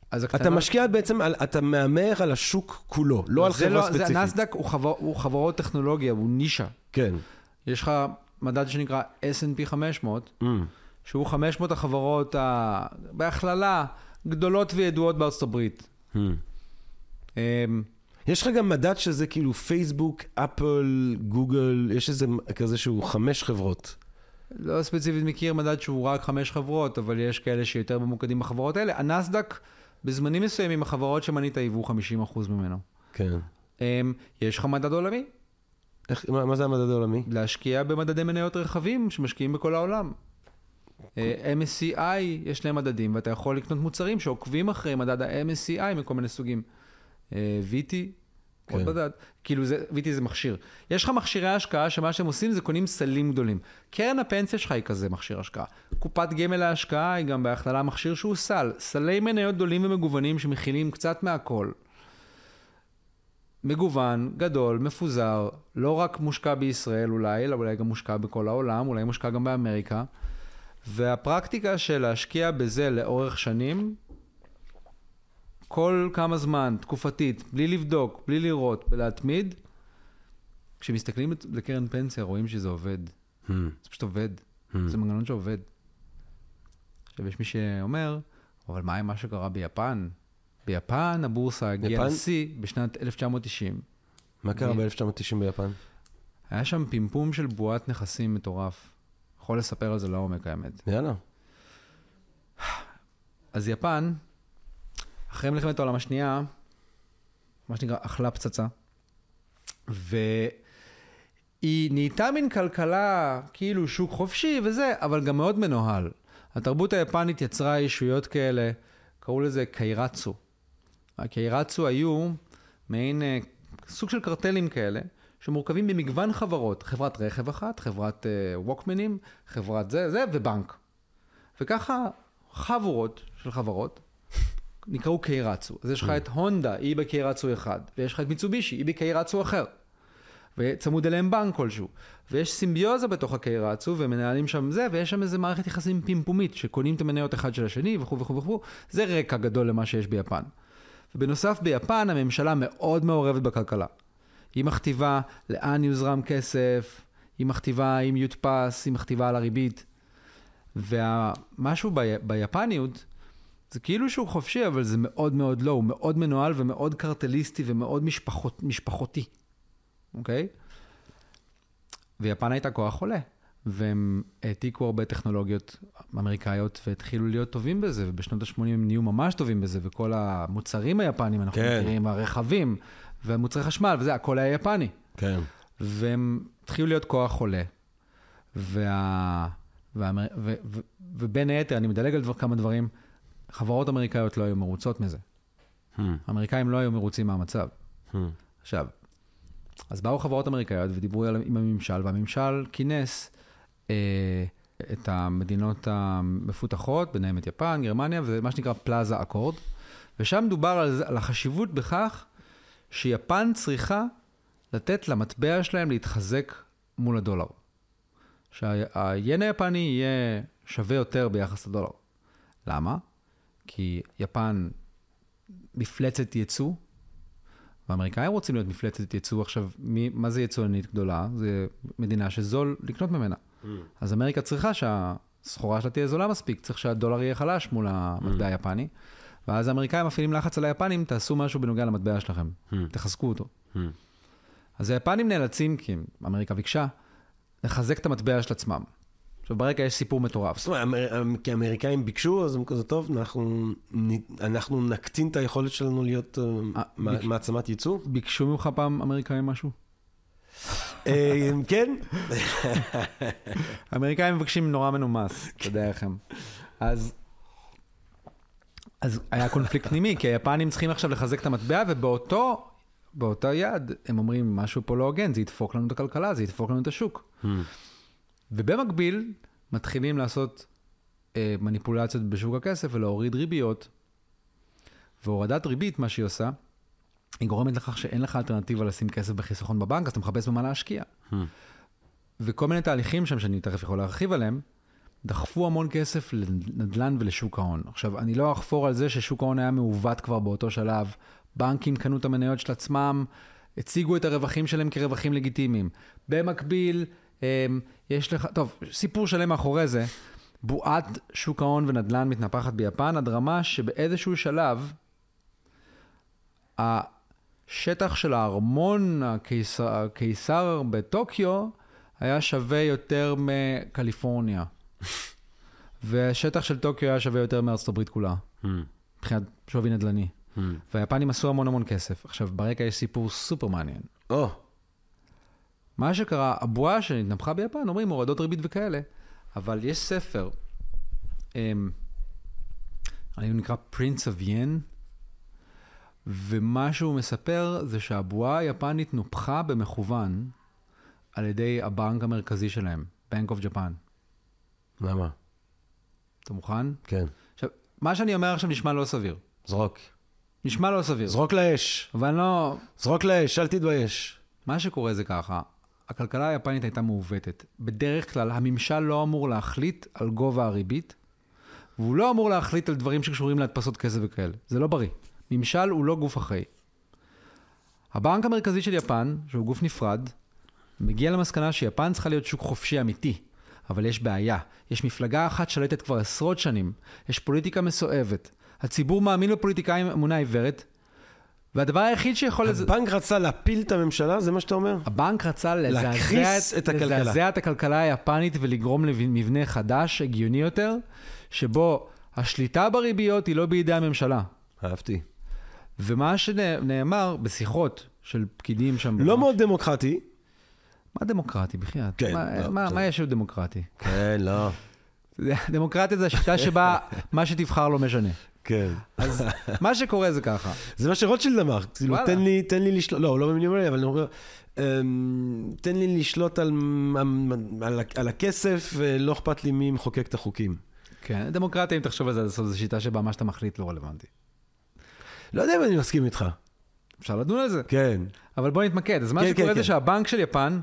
אתה משקיע בעצם, אתה מהמר על השוק כולו, לא על חברה ספציפית. הנסדק הוא חברות טכנולוגיה, הוא נישה. כן. יש לך מדד שנקרא S&P 500, שהוא 500 החברות בהכללה גדולות וידועות בארצות הברית. יש לך גם מדד שזה כאילו פייסבוק, אפל, גוגל, יש איזה כזה שהוא 5 חברות. לא ספציפית מכיר מדד שהוא רק 5 חברות, אבל יש כאלה שיותר במוקדים בחברות האלה. הנסדק בזמנים מסוימים החברות שמנית היוו 50% ממנו. כן. יש לך מדד עולמי? מה זה המדד העולמי? להשקיע במדדי מניות רחבים שמשקיעים בכל העולם. MSCI יש להם מדדים, ואתה יכול לקנות מוצרים שעוקבים אחרי מדד ה-MSCI מכל מיני סוגים. VTI, עוד מדד. כאילו, VTI זה מכשיר. יש לך מכשירי השקעה שמה שהם עושים זה קונים סלים גדולים. קרן הפנסיה שלך היא כזה מכשיר השקעה. קופת גמל ההשקעה היא גם בהכללה מכשיר שהוא סל. סלי מניות גדולים ומגוונים שמכילים קצת מהכל. מגוון, גדול, מפוזר, לא רק מושקע בישראל אולי, אלא אולי גם מושקע בכל העולם, אולי מושקע גם באמריקה. והפרקטיקה של להשקיע בזה לאורך שנים, כל כמה זמן, תקופתית, בלי לבדוק, בלי לראות, ולהתמיד, כשמסתכלים לקרן פנסיה, רואים שזה עובד. זה פשוט עובד. זה מנגנון שעובד. עכשיו, יש מי שאומר, אבל מה עם מה שקרה ביפן? ביפן, הבורסה הגיעה לשיא בשנת 1990. מה קרה ב-1990 ביפן? היה שם פימפום של בועת נכסים מטורף. יכול לספר על זה לעומק האמת. יאללה. אז יפן, אחרי מלחמת העולם השנייה, מה שנקרא, אכלה פצצה, והיא נהייתה מן כלכלה, כאילו שוק חופשי וזה, אבל גם מאוד מנוהל. התרבות היפנית יצרה אישויות כאלה, קראו לזה קיירצו. הקיירצו היו מעין סוג של קרטלים כאלה, שמורכבים במגוון חברות, חברת רכב אחת, חברת ווקמנים, חברת זה ובנק. וככה חבורות של חברות נקראו קיירצו. אז יש לך את הונדה, היא בקיירצו אחד, ויש לך את מיצובישי, היא בקיירצו אחר. וצמוד אליהם בנק כלשהו. ויש סימביוזה בתוך הקיירצו, ומנהלים שם זה, ויש שם איזה מערכת יחסים פימפומית, שקונים את המניות אחד של השני, וכו' וכו' וכו'. זה רקע גדול למה שיש ביפן. ובנוסף, ביפן הממשלה מאוד מעורבת בכלכלה. היא מכתיבה לאן יוזרם כסף, היא מכתיבה אם יודפס, היא מכתיבה על הריבית. ומשהו ביפניות, זה כאילו שהוא חופשי, אבל זה מאוד מאוד לא, הוא מאוד מנועל ומאוד קרטליסטי ומאוד משפחותי. אוקיי? ויפן הייתה כוח עולה, והם העתיקו הרבה טכנולוגיות אמריקאיות, והתחילו להיות טובים בזה, ובשנות ה-80 הם נהיו ממש טובים בזה, וכל המוצרים היפנים, אנחנו מכירים, הרכבים, והמוצרי חשמל, וזה, הכל היה יפני. כן. והם התחילו להיות כוח חולה. ובין היתר, אני מדלג על כמה דברים, חברות אמריקאיות לא היו מרוצות מזה. האמריקאים לא היו מרוצים מהמצב. עכשיו, אז באו חברות אמריקאיות ודיברו עם הממשל, והממשל כינס את המדינות המפותחות, ביניהם את יפן, גרמניה, וזה מה שנקרא פלאזה אקורד, ושם דובר על החשיבות בכך שיפן צריכה לתת למטבע שלהם להתחזק מול הדולר. שהיין היפני יהיה שווה יותר ביחס לדולר. למה? כי יפן מפלצת ייצוא, והאמריקאים רוצים להיות מפלצת ייצוא. עכשיו, מה זה ייצואנית גדולה? זה מדינה שזול לקנות ממנה. אז אמריקה צריכה שהסחורה שלה תהיה זולה מספיק, צריך שהדולר יהיה חלש מול המטבע היפני, ואז האמריקאים מפעילים לחץ על היפנים, תעשו משהו בנוגע למטבע שלכם, תחזקו אותו. אז היפנים נאלצים, כי אמריקה ביקשה, לחזק את המטבע של עצמם. עכשיו, ברקע יש סיפור מטורף. זאת אומרת, כי האמריקאים ביקשו, אז הם כזה טוב, אנחנו נקטין את היכולת שלנו להיות מעצמת ייצוא. ביקשו ממך פעם אמריקאים משהו? כן. האמריקאים מבקשים נורא מנומס, תדעי לכם. אז היה קונפליקט פנימי, כי היפנים צריכים עכשיו לחזק את המטבע, ובאותה יד הם אומרים, משהו פה לא הוגן, זה ידפוק לנו את הכלכלה, זה ידפוק לנו את השוק. ובמקביל מתחילים לעשות מניפולציות בשוק הכסף ולהוריד ריביות, והורדת ריבית, מה שהיא עושה, היא גורמת לכך שאין לך אלטרנטיבה לשים כסף בחיסכון בבנק, אז אתה מחפש במה להשקיע. וכל מיני תהליכים שם שאני תכף יכול להרחיב עליהם, דחפו המון כסף לנדלן ולשוק ההון. עכשיו, אני לא אחפור על זה ששוק ההון היה מעוות כבר באותו שלב, בנקים קנו את המניות של עצמם, הציגו את הרווחים שלהם כרווחים לגיטימיים. במקביל, יש לך, טוב, סיפור שלם מאחורי זה, בועת שוק ההון ונדלן מתנפחת ביפן, הדרמה שבאיזשהו שלב, השטח של הארמון הקיסר בטוקיו, היה שווה יותר מקליפורניה. והשטח של טוקיו היה שווה יותר מארצות הברית כולה. מבחינת שווי נדלני. והיפנים עשו המון המון כסף. עכשיו, ברקע יש סיפור סופר מעניין. מה שקרה, הבועה שנתנפחה ביפן, אומרים, הורדות ריבית וכאלה, אבל יש ספר, אני נקרא Prince of Yen, ומה שהוא מספר זה שהבועה היפנית נופחה במכוון על ידי הבנק המרכזי שלהם, Bank of Japan. למה? אתה מוכן? כן. עכשיו, מה שאני אומר עכשיו נשמע לא סביר. זרוק. נשמע לא סביר. זרוק לאש. אבל לא... זרוק לאש, אל תתבייש. מה שקורה זה ככה, הכלכלה היפנית הייתה מעוותת. בדרך כלל, הממשל לא אמור להחליט על גובה הריבית, והוא לא אמור להחליט על דברים שקשורים להדפסות כסף וכאלה. זה לא בריא. ממשל הוא לא גוף אחראי. הבנק המרכזי של יפן, שהוא גוף נפרד, מגיע למסקנה שיפן צריכה להיות שוק חופשי אמיתי. אבל יש בעיה. יש מפלגה אחת שלטת כבר עשרות שנים. יש פוליטיקה מסואבת. הציבור מאמין לפוליטיקאים אמונה עיוורת, והדבר היחיד שיכול... הבנק רצה להפיל את הממשלה, זה מה שאתה אומר? הבנק רצה לזעזע את הכלכלה היפנית ולגרום למבנה חדש, הגיוני יותר, שבו השליטה בריביות היא לא בידי הממשלה. אהבתי. ומה שנאמר בשיחות של פקידים שם... לא מאוד דמוקרטי. מה דמוקרטי, בחייאת? מה יש לו דמוקרטי? כן, לא. דמוקרטיה זה השיטה שבה מה שתבחר לא משנה. כן. אז מה שקורה זה ככה. זה מה שרוטשילד אמר. תן לי לשלוט, לא, הוא לא מבין לי, אבל אני אומר, תן לי לשלוט על הכסף, לא אכפת לי מי מחוקק את החוקים. כן, דמוקרטיה, אם תחשוב על זה, זו שיטה שבה מה שאתה מחליט לא רלוונטי. לא יודע אם אני מסכים איתך. אפשר לדון על זה. כן. אבל בוא נתמקד. אז מה שקורה זה שהבנק של יפן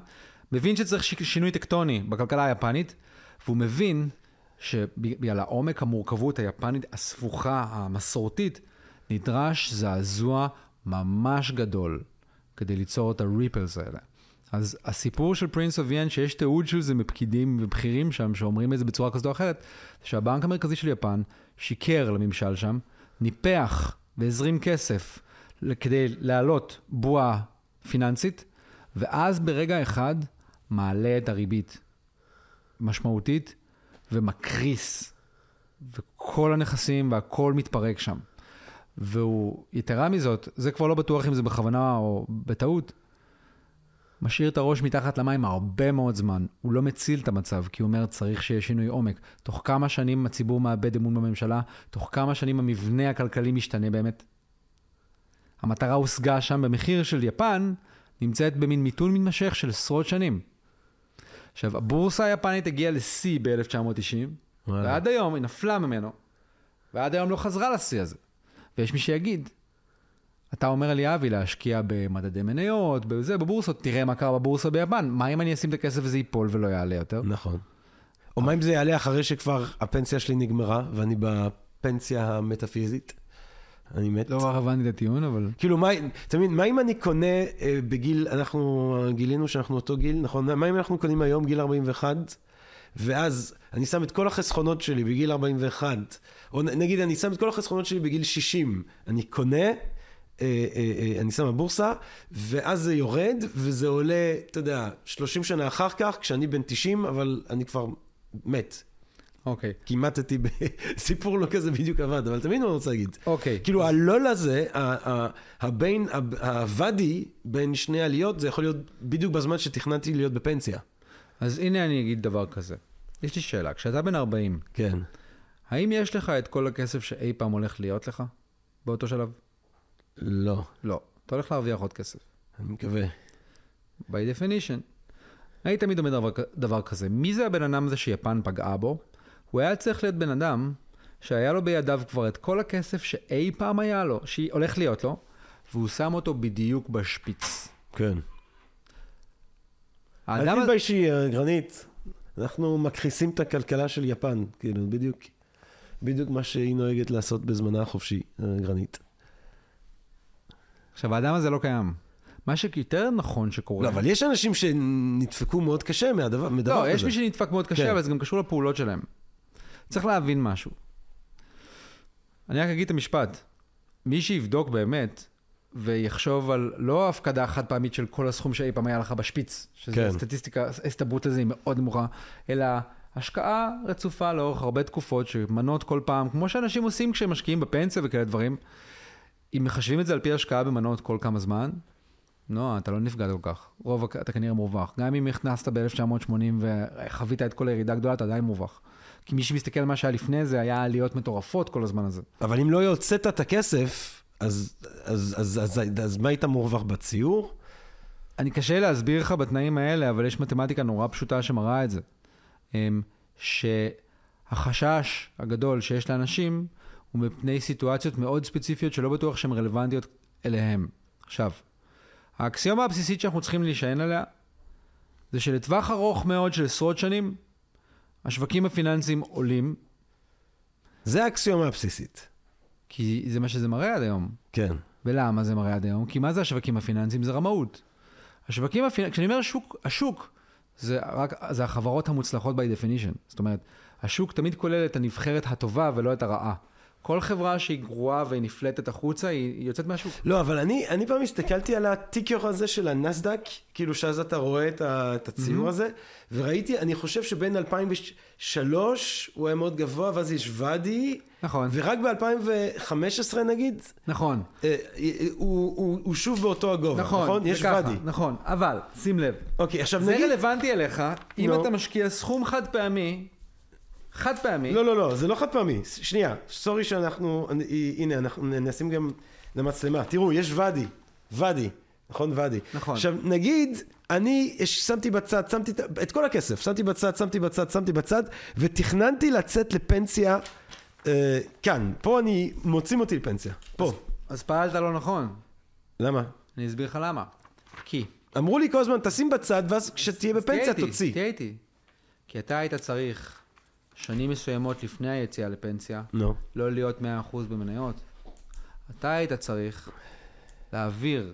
מבין שצריך שינוי טקטוני בכלכלה היפנית, והוא מבין שבגלל העומק המורכבות היפנית הספוכה המסורתית, נדרש זעזוע ממש גדול כדי ליצור את הריפלס האלה. אז הסיפור של פרינס אוף ין, שיש תיעוד של זה מפקידים ובכירים שם, שאומרים את זה בצורה כזאת או אחרת, שהבנק המרכזי של יפן שיקר לממשל שם, ניפח והזרים כסף כדי להעלות בועה פיננסית, ואז ברגע אחד מעלה את הריבית משמעותית, ומקריס, וכל הנכסים והכל מתפרק שם. והוא, יתרה מזאת, זה כבר לא בטוח אם זה בכוונה או בטעות, משאיר את הראש מתחת למים הרבה מאוד זמן. הוא לא מציל את המצב, כי הוא אומר, צריך שיהיה שינוי עומק. תוך כמה שנים הציבור מאבד אמון בממשלה, תוך כמה שנים המבנה הכלכלי משתנה באמת. המטרה הושגה שם במחיר של יפן, נמצאת במין מיתון מתמשך של עשרות שנים. עכשיו, הבורסה היפנית הגיעה ל-C ב-1990, ועד היום היא נפלה ממנו, ועד היום לא חזרה ל-C הזה. ויש מי שיגיד, אתה אומר לי, אבי, להשקיע במדדי מניות, בזה, בבורסות, תראה מה קרה בבורסה ביפן, מה אם אני אשים את הכסף וזה ייפול ולא יעלה יותר? נכון. או מה אם זה יעלה אחרי שכבר הפנסיה שלי נגמרה, ואני בפנסיה המטאפיזית? אני מת. לא רבנתי את הטיעון, אבל... כאילו, מה אם אני קונה בגיל, אנחנו גילינו שאנחנו אותו גיל, נכון? מה אם אנחנו קונים היום גיל 41, ואז אני שם את כל החסכונות שלי בגיל 41, או נגיד, אני שם את כל החסכונות שלי בגיל 60, אני קונה, אני שם הבורסה, ואז זה יורד, וזה עולה, אתה יודע, 30 שנה אחר כך, כשאני בן 90, אבל אני כבר מת. אוקיי. כמעטתי בסיפור לא כזה בדיוק עבד, אבל תמיד אני רוצה להגיד. אוקיי. כאילו הלול הזה, הוואדי בין שני עליות, זה יכול להיות בדיוק בזמן שתכננתי להיות בפנסיה. אז הנה אני אגיד דבר כזה. יש לי שאלה, כשאתה בן 40, כן. האם יש לך את כל הכסף שאי פעם הולך להיות לך באותו שלב? לא. לא. אתה הולך להרוויח עוד כסף. אני מקווה. By definition. אני תמיד אומר דבר כזה. מי זה הבן אדם הזה שיפן פגעה בו? הוא היה צריך להיות בן אדם שהיה לו בידיו כבר את כל הכסף שאי פעם היה לו, שהולך להיות לו, והוא שם אותו בדיוק בשפיץ. כן. האדם... אני ביישי, גרנית, אנחנו מכריסים את הכלכלה של יפן, כאילו, בדיוק מה שהיא נוהגת לעשות בזמנה החופשי, גרנית. עכשיו, האדם הזה לא קיים. מה שיותר נכון שקורה... לא, אבל יש אנשים שנדפקו מאוד קשה מהדבר כזה. לא, יש מי שנדפק מאוד קשה, אבל זה גם קשור לפעולות שלהם. צריך להבין משהו. אני רק אגיד את המשפט. מי שיבדוק באמת, ויחשוב על לא הפקדה חד פעמית של כל הסכום שאי פעם היה לך בשפיץ, שזה סטטיסטיקה, הסתברות לזה היא מאוד נמוכה, אלא השקעה רצופה לאורך הרבה תקופות שמנות כל פעם, כמו שאנשים עושים כשהם משקיעים בפנסיה וכאלה דברים, אם מחשבים את זה על פי השקעה במנות כל כמה זמן, לא, אתה לא נפגע כל כך. רוב, אתה כנראה מורווח. גם אם הכנסת ב-1980 וחווית את כל הירידה הגדולה, אתה עדיין מורווח. כי מי שמסתכל על מה שהיה לפני זה, היה עליות מטורפות כל הזמן הזה. אבל אם לא יוצאת את הכסף, אז מה היית מורווח בציור? אני קשה להסביר לך בתנאים האלה, אבל יש מתמטיקה נורא פשוטה שמראה את זה. שהחשש הגדול שיש לאנשים, הוא מפני סיטואציות מאוד ספציפיות שלא בטוח שהן רלוונטיות אליהם. עכשיו, האקסיומה הבסיסית שאנחנו צריכים להישען עליה, זה שלטווח ארוך מאוד של עשרות שנים, השווקים הפיננסיים עולים. זה האקסיומה הבסיסית. כי זה מה שזה מראה עד היום. כן. ולמה זה מראה עד היום? כי מה זה השווקים הפיננסיים? זה רמאות. השווקים הפיננסיים, כשאני אומר השוק, זה החברות המוצלחות by definition. זאת אומרת, השוק תמיד כולל את הנבחרת הטובה ולא את הרעה. כל חברה שהיא גרועה והיא נפלטת החוצה, היא יוצאת מהשוק. לא, אבל אני פעם הסתכלתי על הטיקר הזה של הנסדק, כאילו שאז אתה רואה את הציור הזה, וראיתי, אני חושב שבין 2003 הוא היה מאוד גבוה, ואז יש ודי, נכון. ורק ב-2015 נגיד, נכון. הוא שוב באותו הגובה, נכון? נכון, יש ודי. נכון, אבל, שים לב. אוקיי, עכשיו נגיד... זה רלוונטי אליך, אם אתה משקיע סכום חד פעמי, חד פעמי. לא, לא, לא, זה לא חד פעמי. שנייה, סורי שאנחנו, הנה, אנחנו נשים גם למצלמה. תראו, יש ודי, ודי, נכון, ודי. נכון. עכשיו, נגיד, אני שמתי בצד, שמתי את כל הכסף, שמתי בצד, ותכננתי לצאת לפנסיה כאן. פה אני, מוצאים אותי לפנסיה, פה. אז פעלת לא נכון. למה? אני אסביר לך למה. כי. אמרו לי כל הזמן, תשים בצד, ואז כשתהיה בפנסיה, תוציא. תהיה איתי. כי אתה היית צריך... שנים מסוימות לפני היציאה לפנסיה, לא להיות 100% במניות. אתה היית צריך להעביר,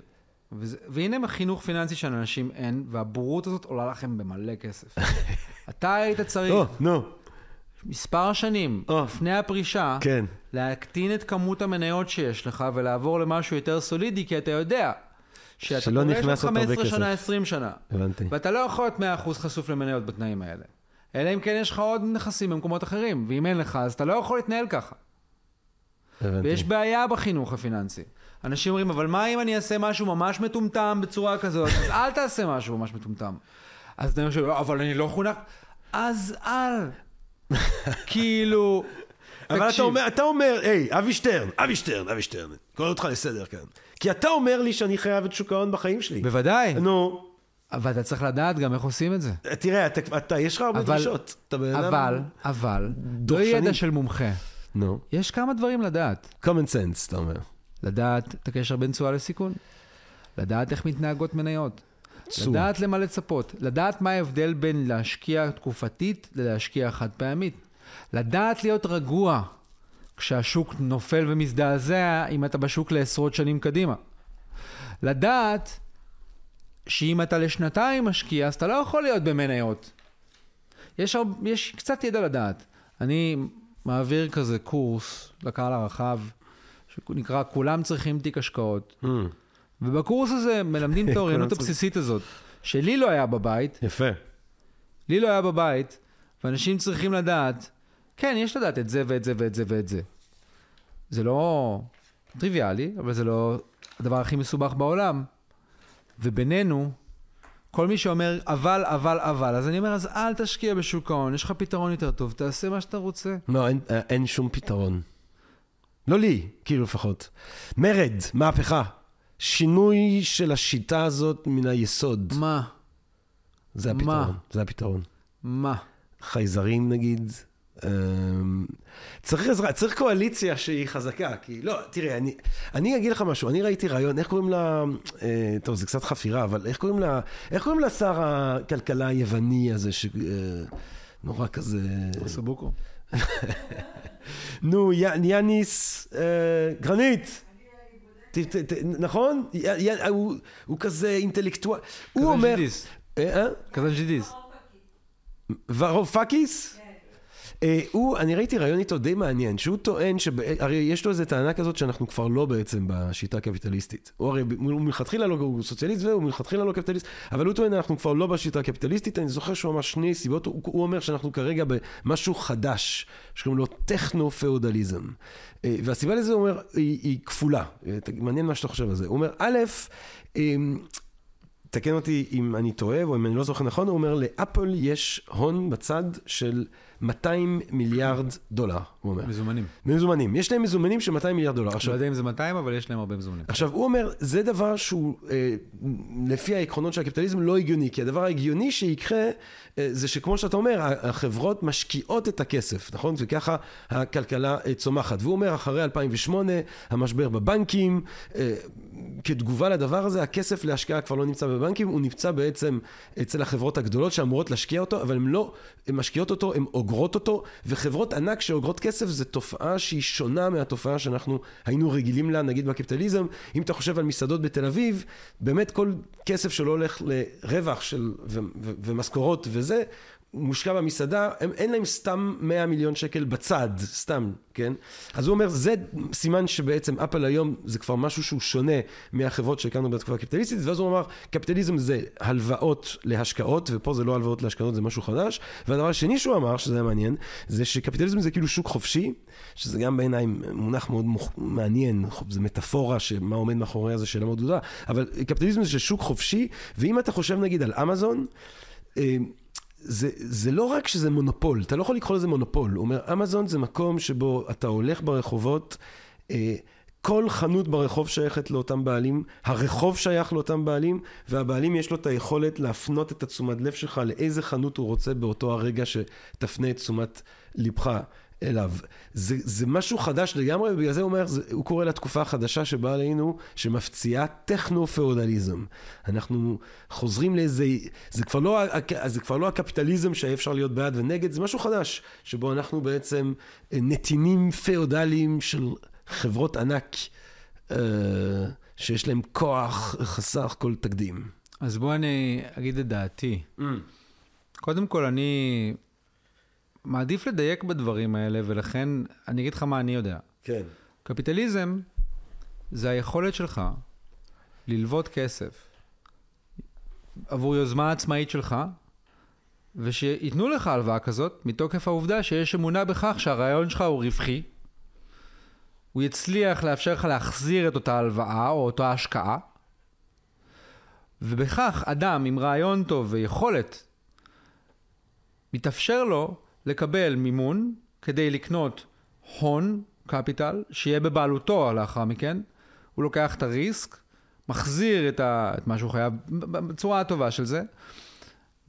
והנה החינוך פיננסי של אנשים אין, והבורות הזאת עולה לכם במלא כסף. אתה היית צריך מספר שנים לפני הפרישה, להקטין את כמות המניות שיש לך, ולעבור למשהו יותר סולידי, כי אתה יודע שאתה תורש 15 שנה, 20 שנה, ואתה לא יכול להיות 100% חשוף למניות בתנאים האלה. אלא אם כן יש לך עוד נכסים במקומות אחרים, ואם אין לך, אז אתה לא יכול להתנהל ככה. ויש בעיה בחינוך הפיננסי. אנשים אומרים, אבל מה אם אני אעשה משהו ממש מטומטם בצורה כזאת? אז אל תעשה משהו ממש מטומטם. אז אתה חושב, אבל אני לא חונך. אז אל. כאילו... אבל אתה אומר, היי, אבי שטרן, קורא אותך לסדר כאן. כי אתה אומר לי שאני חייב את שוק ההון בחיים שלי. בוודאי. נו... אבל אתה צריך לדעת גם איך עושים את זה. תראה, יש לך הרבה דרישות. אבל, לא ידע של מומחה. יש כמה דברים לדעת. common sense, אתה אומר. לדעת את הקשר בין תשואה לסיכון. לדעת איך מתנהגות מניות. לדעת למה לצפות. לדעת מה ההבדל בין להשקיע תקופתית ללהשקיע חד פעמית. לדעת להיות רגוע כשהשוק נופל ומזדעזע אם אתה בשוק לעשרות שנים קדימה. לדעת... שאם אתה לשנתיים משקיע, אז אתה לא יכול להיות במניות. יש קצת ידע לדעת. אני מעביר כזה קורס לקהל הרחב, שנקרא, כולם צריכים תיק השקעות. ובקורס הזה מלמדים את האוריינות הבסיסית הזאת, שלי לא היה בבית. יפה. לי לא היה בבית, ואנשים צריכים לדעת, כן, יש לדעת את זה ואת זה ואת זה ואת זה. זה לא טריוויאלי, אבל זה לא הדבר הכי מסובך בעולם. ובינינו, כל מי שאומר, אבל, אז אני אומר, אז אל תשקיע בשוק ההון, יש לך פתרון יותר טוב, תעשה מה שאתה רוצה. לא, אין שום פתרון. לא לי, כאילו לפחות. מרד, מהפכה. שינוי של השיטה הזאת מן היסוד. מה? זה הפתרון. מה? זה הפתרון. מה? חייזרים נגיד. צריך קואליציה שהיא חזקה, כי לא, תראה, אני אגיד לך משהו, אני ראיתי רעיון, איך קוראים לה, טוב, זה קצת חפירה, אבל איך קוראים לה שר הכלכלה היווני הזה, נורא כזה... סבוקו. נו, יאניס, גרנית. נכון? הוא כזה אינטלקטואל. הוא אומר... כזה ג'ידיס. ורופקיס? אני ראיתי רעיון איתו די מעניין, שהוא טוען הרי יש לו איזו טענה כזאת שאנחנו כבר לא בעצם בשיטה הקפיטליסטית. הוא הרי מלכתחילה לא סוציאליסט, והוא מלכתחילה לא קפיטליסט, אבל הוא טוען אנחנו כבר לא בשיטה הקפיטליסטית. אני זוכר שהוא ממש שני סיבות, הוא אומר שאנחנו כרגע במשהו חדש, שקוראים לו טכנו-פאודליזם. והסיבה לזה, הוא אומר, היא כפולה. מעניין מה שאתה חושב על זה. הוא אומר, א', תקן אותי אם אני טועה או אם אני לא זוכר נכון, הוא אומר, לאפל יש הון בצד של 200 מיליארד דולר, הוא אומר. מזומנים. יש להם מזומנים של 200 מיליארד דולר. לא יודע אם זה 200, אבל יש להם הרבה מזומנים. עכשיו, הוא אומר, זה דבר שהוא, לפי העקרונות של הקפיטליזם, לא הגיוני, כי הדבר ההגיוני שיקרה, זה שכמו שאתה אומר, החברות משקיעות את הכסף, נכון? וככה הכלכלה צומחת. והוא אומר, אחרי 2008, המשבר בבנקים, כתגובה לדבר הזה, הכסף להשקעה כבר לא נמצא בבנקים, הוא נמצא בעצם אצל החברות הגדולות שאמורות להשקיע אותו, אבל הן לא משקיעות אותו, הן אוגרות אותו, וחברות ענק שאוגרות כסף זה תופעה שהיא שונה מהתופעה שאנחנו היינו רגילים לה, נגיד בקפיטליזם. אם אתה חושב על מסעדות בתל אביב, באמת כל כסף שלא הולך לרווח ומשכורות וזה, מושקע במסעדה, אין להם סתם 100 מיליון שקל בצד, סתם, כן? אז הוא אומר, זה סימן שבעצם אפל היום זה כבר משהו שהוא שונה מהחברות שהקמנו בתקופה הקפיטליסטית, ואז הוא אמר, קפיטליזם זה הלוואות להשקעות, ופה זה לא הלוואות להשקעות, זה משהו חדש, והדבר השני שהוא אמר, שזה היה מעניין, זה שקפיטליזם זה כאילו שוק חופשי, שזה גם בעיניים מונח מאוד מעניין, זה מטאפורה שמה עומד מאחורי הזה של המודודה, אבל קפיטליזם זה שוק חופשי, ואם אתה חושב נגיד על אמזון, זה לא רק שזה מונופול, אתה לא יכול לקחול לזה מונופול, הוא אומר, אמזון זה מקום שבו אתה הולך ברחובות, כל חנות ברחוב שייכת לאותם בעלים, הרחוב שייך לאותם בעלים, והבעלים יש לו את היכולת להפנות את תשומת לב שלך, לאיזה חנות הוא רוצה באותו הרגע שתפנה את תשומת לבך אליו. זה משהו חדש לגמרי, ובגלל זה הוא אומר, הוא קורא לתקופה החדשה שבאה עלינו, שמפציעה טכנו-פאודליזם. אנחנו חוזרים לאיזה, זה כבר לא הקפיטליזם שהיה אפשר להיות בעד ונגד, זה משהו חדש, שבו אנחנו בעצם נתינים פאודליים של חברות ענק, שיש להם כוח חסר כל תקדים. אז בוא אני אגיד את דעתי. קודם כל אני מעדיף לדייק בדברים האלה, ולכן אני אגיד לך מה אני יודע. כן. קפיטליזם זה היכולת שלך ללוות כסף עבור יוזמה עצמאית שלך, ושיתנו לך הלוואה כזאת מתוקף העובדה שיש אמונה בכך שהרעיון שלך הוא רווחי, הוא יצליח לאפשר לך להחזיר את אותה הלוואה או אותה השקעה, ובכך אדם עם רעיון טוב ויכולת מתאפשר לו לקבל מימון כדי לקנות הון, קפיטל, שיהיה בבעלותו לאחר מכן. הוא לוקח את הריסק, מחזיר את מה שהוא חייב בצורה הטובה של זה.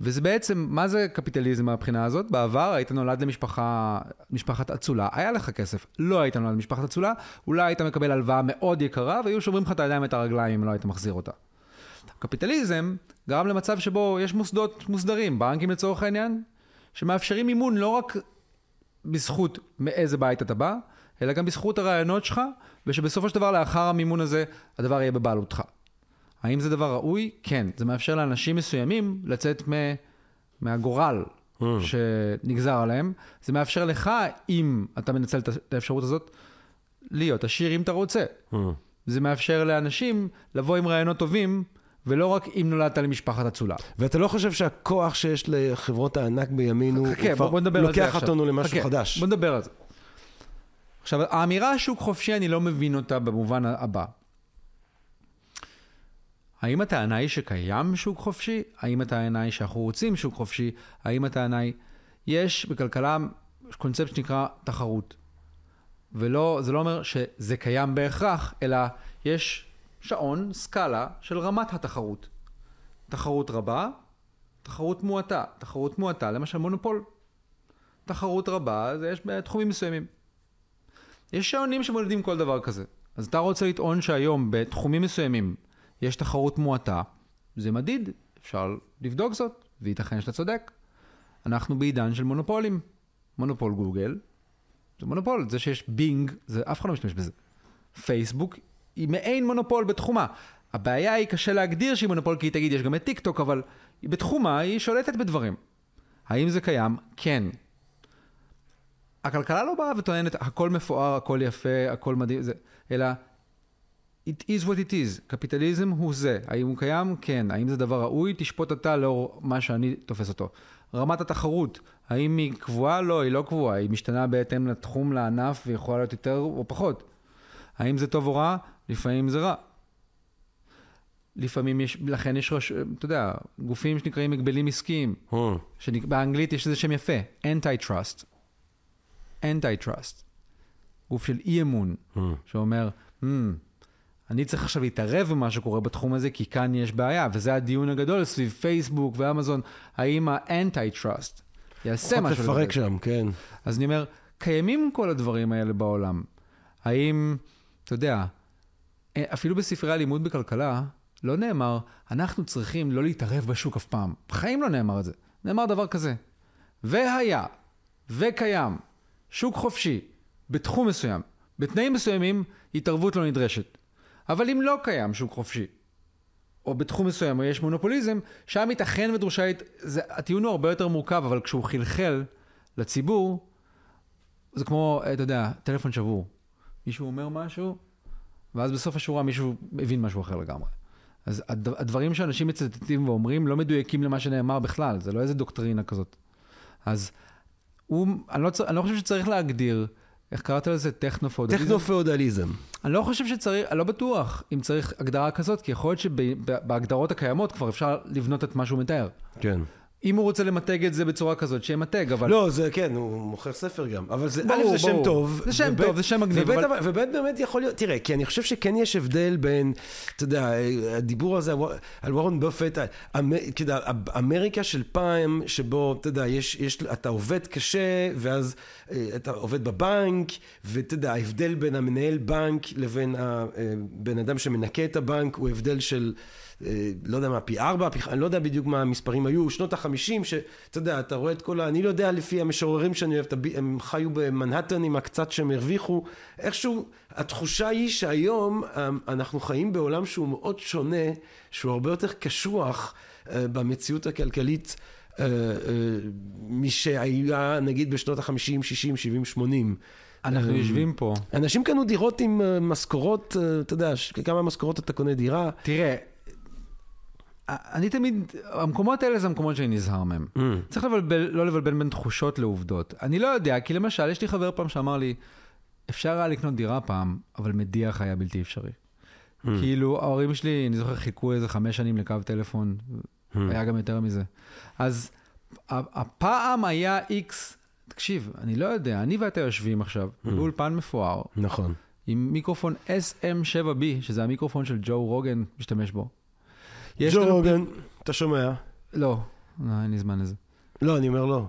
וזה בעצם, מה זה קפיטליזם מהבחינה הזאת? בעבר היית נולד למשפחת אצולה, היה לך כסף, לא היית נולד למשפחת אצולה, אולי היית מקבל הלוואה מאוד יקרה, והיו שוברים לך את הידיים ואת הרגליים אם לא היית מחזיר אותה. הקפיטליזם גרם למצב שבו יש מוסדות מוסדרים, בנקים לצורך העניין, שמאפשרים מימון לא רק בזכות מאיזה בית אתה בא, אלא גם בזכות הרעיונות שלך, ושבסופו של דבר לאחר המימון הזה, הדבר יהיה בבעלותך. האם זה דבר ראוי? כן. זה מאפשר לאנשים מסוימים לצאת מהגורל שנגזר עליהם. זה מאפשר לך, אם אתה מנצל את האפשרות הזאת, להיות עשיר אם אתה רוצה. זה מאפשר לאנשים לבוא עם רעיונות טובים, ולא רק אם נולדת למשפחת הצולה. ואתה לא חושב שהכוח שיש לחברות הענק בימין הוא לוקח אותנו למשהו חדש? בוא נדבר על זה. עכשיו, האמירה שוק חופשי, אני לא מבין אותה במובן הבא. האם הטענה היא שקיים שוק חופשי? האם הטענה היא שאנחנו רוצים שוק חופשי? האם הטענה היא... יש בכלכלה קונספט שנקרא תחרות. ולא, זה לא אומר שזה קיים בהכרח, אלא יש... שעון, סקאלה של רמת התחרות. תחרות רבה, תחרות מועטה. תחרות מועטה, למשל מונופול. תחרות רבה, זה יש בתחומים מסוימים. יש שעונים שמודדים כל דבר כזה. אז אתה רוצה לטעון שהיום בתחומים מסוימים יש תחרות מועטה, זה מדיד, אפשר לבדוק זאת, וייתכן שאתה צודק. אנחנו בעידן של מונופולים. מונופול גוגל, זה מונופול. זה שיש בינג, זה אף אחד לא משתמש בזה. פייסבוק, היא מעין מונופול בתחומה. הבעיה היא קשה להגדיר שהיא מונופול, כי היא תגיד, יש גם את טיק טוק, אבל בתחומה היא שולטת בדברים. האם זה קיים? כן. הכלכלה לא באה וטוענת, הכל מפואר, הכל יפה, הכל מדהים, זה, אלא, it is what it is. קפיטליזם הוא זה. האם הוא קיים? כן. האם זה דבר ראוי? תשפוט אתה לאור מה שאני תופס אותו. רמת התחרות, האם היא קבועה? לא, היא לא קבועה. היא משתנה בהתאם לתחום, לענף, ויכולה להיות יותר או פחות. האם זה טוב או רע? לפעמים זה רע. לפעמים יש, לכן יש, אתה יודע, גופים שנקראים מגבלים עסקיים, שבאנגלית יש איזה שם יפה, anti-trust. anti-trust. גוף של אי-אמון, שאומר, אני צריך עכשיו להתערב במה שקורה בתחום הזה, כי כאן יש בעיה, וזה הדיון הגדול סביב פייסבוק ואמזון, האם ה-anti-trust יעשה משהו. לפרק שם, כן. אז אני אומר, קיימים כל הדברים האלה בעולם. האם, אתה יודע, אפילו בספרי הלימוד בכלכלה, לא נאמר, אנחנו צריכים לא להתערב בשוק אף פעם. בחיים לא נאמר את זה. נאמר דבר כזה. והיה, וקיים, שוק חופשי, בתחום מסוים, בתנאים מסוימים, התערבות לא נדרשת. אבל אם לא קיים שוק חופשי, או בתחום מסוים, או יש מונופוליזם, שם ייתכן ודרושה, הטיעון הוא הרבה יותר מורכב, אבל כשהוא חלחל לציבור, זה כמו, אתה יודע, טלפון שבור. מישהו אומר משהו, ואז בסוף השורה מישהו הבין משהו אחר לגמרי. אז הדברים שאנשים מצטטים ואומרים לא מדויקים למה שנאמר בכלל, זה לא איזה דוקטרינה כזאת. אז אני לא חושב שצריך להגדיר, איך קראת לזה? טכנו-פאודליזם? טכנו-פאודליזם. אני לא חושב שצריך, אני לא בטוח אם צריך הגדרה כזאת, כי יכול להיות שבהגדרות הקיימות כבר אפשר לבנות את מה שהוא מתאר. כן. אם הוא רוצה למתג את זה בצורה כזאת, שימתג, אבל... לא, זה כן, הוא מוכר ספר גם. אבל זה, א', זה שם טוב. זה שם טוב, זה שם מגניב. ובית באמת יכול להיות, תראה, כי אני חושב שכן יש הבדל בין, אתה יודע, הדיבור הזה על וורן באפט, אמריקה של פעם, שבו, אתה יודע, אתה עובד קשה, ואז אתה עובד בבנק, ואתה יודע, ההבדל בין המנהל בנק לבין הבן אדם שמנקה את הבנק, הוא הבדל של... לא יודע מה, פי 4, אני לא יודע בדיוק מה המספרים היו, שנות ה-50, שאתה יודע, אתה רואה את כל אני לא יודע לפי המשוררים שאני אוהב, הם חיו במנהטן עם הקצת שהם הרוויחו, איכשהו, התחושה היא שהיום אנחנו חיים בעולם שהוא מאוד שונה, שהוא הרבה יותר קשוח במציאות הכלכלית, משהיה נגיד בשנות ה-50, 60, 70, 80. אנחנו יושבים פה. אנשים קנו דירות עם משכורות, אתה יודע, כמה משכורות אתה קונה דירה. תראה, אני תמיד, המקומות האלה זה המקומות שאני נזהר מהם. צריך לא לבלבן בין תחושות לעובדות. אני לא יודע, כי למשל, יש לי חבר פעם שאמר לי, אפשר היה לקנות דירה פעם, אבל מדיח היה בלתי אפשרי. כאילו, ההורים שלי, אני זוכר, חיכו איזה 5 שנים לקו טלפון, היה גם יותר מזה. אז הפעם היה X, תקשיב, אני לא יודע, אני ואתה יושבים עכשיו, באולפן מפואר. נכון. עם מיקרופון SM7B, שזה המיקרופון של ג'ו רוגן, משתמש בו. ג'ו רוגן, אתה שומע? לא, אין לי זמן לזה. לא, אני אומר לא.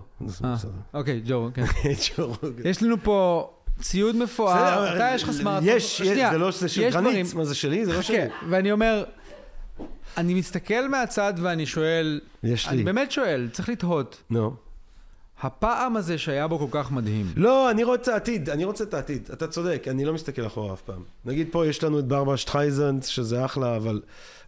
אוקיי, ג'ו, כן. ג'ו רוגן. יש לנו פה ציוד מפואר, אתה יש לך סמארטפון. יש, זה לא של גרניץ, מה זה שלי? זה לא שלי. ואני אומר, אני מסתכל מהצד ואני שואל, אני באמת שואל, צריך לתהות. נו. הפעם הזה שהיה בו כל כך מדהים. לא, אני רוצה עתיד, אתה צודק, אני לא מסתכל אחורה אף פעם. נגיד פה יש לנו את ברברה שטרייזנד, שזה אחלה, אבל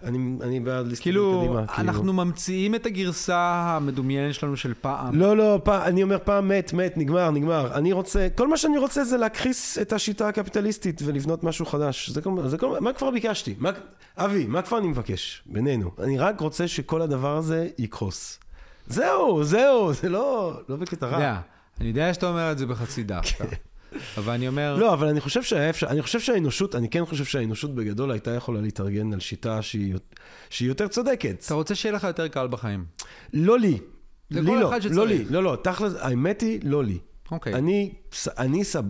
אני בעד להסתכל קדימה. אנחנו ממציאים את הגרסה המדומיינת שלנו של פעם. לא, אני אומר פעם מת, נגמר. אני רוצה, כל מה שאני רוצה זה להכחיס את השיטה הקפיטליסטית ולבנות משהו חדש. מה כבר ביקשתי? אבי, מה כבר אני מבקש? בינינו. אני רק רוצה שכל הדבר הזה יקרוס. זהו, זה לא בקטע רע. אני יודע שאתה אומר את זה בחצי דווקא. אבל אני אומר... לא, אבל אני חושב שהאנושות, אני כן חושב שהאנושות בגדול הייתה יכולה להתארגן על שיטה שהיא יותר צודקת. אתה רוצה שיהיה לך יותר קל בחיים? לא לי. לכל אחד שצריך. לא, תכל'ס, האמת היא לא לי. אוקיי.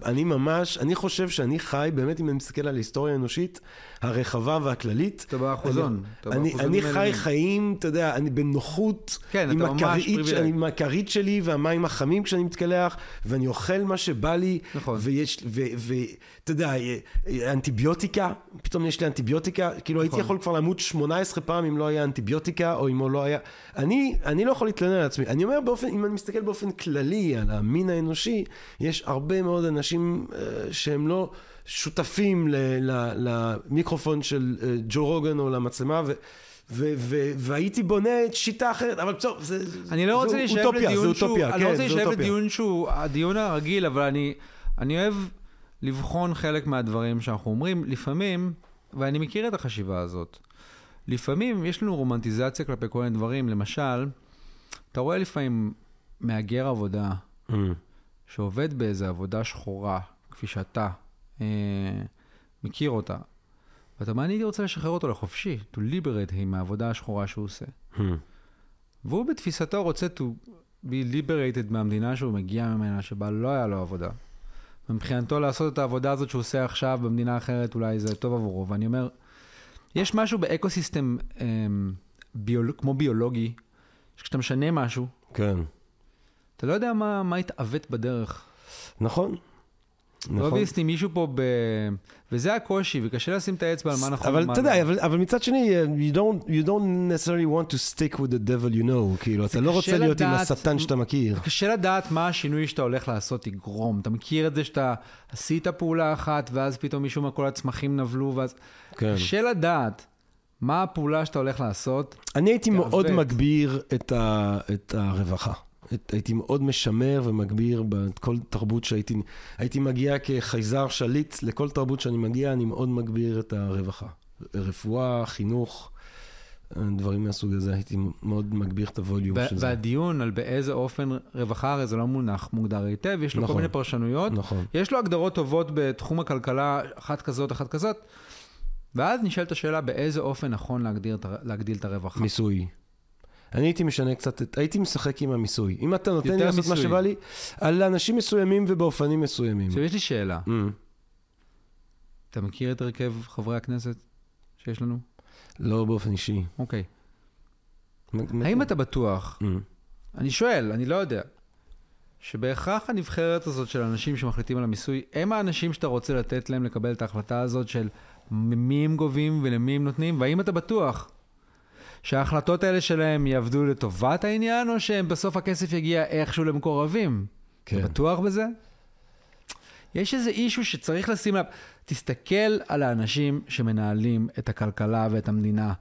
אני ממש, אני חושב שאני חי, באמת אם אני מסתכל על ההיסטוריה האנושית, הרחבה והכללית. אתה באחוזון. אני חי חיים, אתה יודע, אני בנוחות, עם הכרית שלי והמים החמים כשאני מתקלח, ואני אוכל מה שבא לי, ואתה יודע, אנטיביוטיקה, פתאום יש לי אנטיביוטיקה, כאילו הייתי יכול כבר למות 18 פעם אם לא היה אנטיביוטיקה, או אם לא היה, אני לא יכול להתלונן על עצמי. אני אומר, אם אני מסתכל באופן כללי על המין האנושי, יש הרבה מאוד אנשים שהם לא שותפים למיקרופון של ג'ו רוגן או למצלמה, והייתי בונה את שיטה אחרת, אבל בסוף, זה אוטופיה. אני לא רוצה להישאב לדיון שהוא הדיון הרגיל, אבל אני אוהב לבחון חלק מהדברים שאנחנו אומרים. לפעמים, ואני מכיר את החשיבה הזאת, לפעמים יש לנו רומנטיזציה כלפי כל מיני דברים. למשל, אתה רואה לפעמים מהגר עבודה, שעובד באיזו עבודה שחורה, כפי שאתה מכיר אותה. ואתה מה, אני רוצה לשחרר אותו לחופשי, to liberate him מהעבודה השחורה שהוא עושה. והוא בתפיסתו רוצה to be liberated מהמדינה שהוא מגיע ממנה, שבה לא היה לו עבודה. מבחינתו לעשות את העבודה הזאת שהוא עושה עכשיו במדינה אחרת, אולי זה טוב עבורו. ואני אומר, יש משהו באקוסיסטם כמו ביולוגי, שכשאתה משנה משהו, כן. אתה לא יודע מה התעוות בדרך. נכון. לא הביסתי מישהו פה ב... וזה הקושי, וקשה לשים את האצבע על מה נכון. אבל אתה יודע, אבל מצד שני, you don't necessarily want to stick with the devil you know, כאילו, אתה לא רוצה להיות עם השטן שאתה מכיר. קשה לדעת מה השינוי שאתה הולך לעשות יגרום. אתה מכיר את זה שאתה עשית פעולה אחת, ואז פתאום מישהו מכל הצמחים נבלו, ואז... קשה לדעת מה הפעולה שאתה הולך לעשות? אני הייתי מאוד מגביר את הרווחה. הייתי מאוד משמר ומגביר בכל תרבות הייתי מגיע כחייזר שליט לכל תרבות שאני מגיע, אני מאוד מגביר את הרווחה. רפואה, חינוך, דברים מהסוג הזה, הייתי מאוד מגביר את הווליום של זה. והדיון על באיזה אופן רווחה, הרי זה לא מונח מוגדר היטב, יש לו כל מיני פרשנויות, יש לו הגדרות טובות בתחום הכלכלה, אחת כזאת, אחת כזאת, ואז נשאלת השאלה באיזה אופן נכון להגדיל את הרווחה. מיסוי. אני הייתי משנה קצת, הייתי משחק עם המיסוי. אם אתה נותן לי לעשות מה שבא לי, על אנשים מסוימים ובאופנים מסוימים. עכשיו יש לי שאלה. אתה מכיר את הרכב חברי הכנסת שיש לנו? לא באופן אישי. אוקיי. האם אתה בטוח? אני שואל, אני לא יודע. שבהכרח הנבחרת הזאת של אנשים שמחליטים על המיסוי, הם האנשים שאתה רוצה לתת להם לקבל את ההחלטה הזאת של מי הם גובים ולמי הם נותנים, והאם אתה בטוח שההחלטות האלה שלהם יעבדו לטובת העניין, או שבסוף הכסף יגיע איכשהו למקורבים? כן. אתה בטוח בזה? יש איזה אישו שצריך לשים לה... תסתכל על האנשים שמנהלים את הכלכלה ואת המדינה,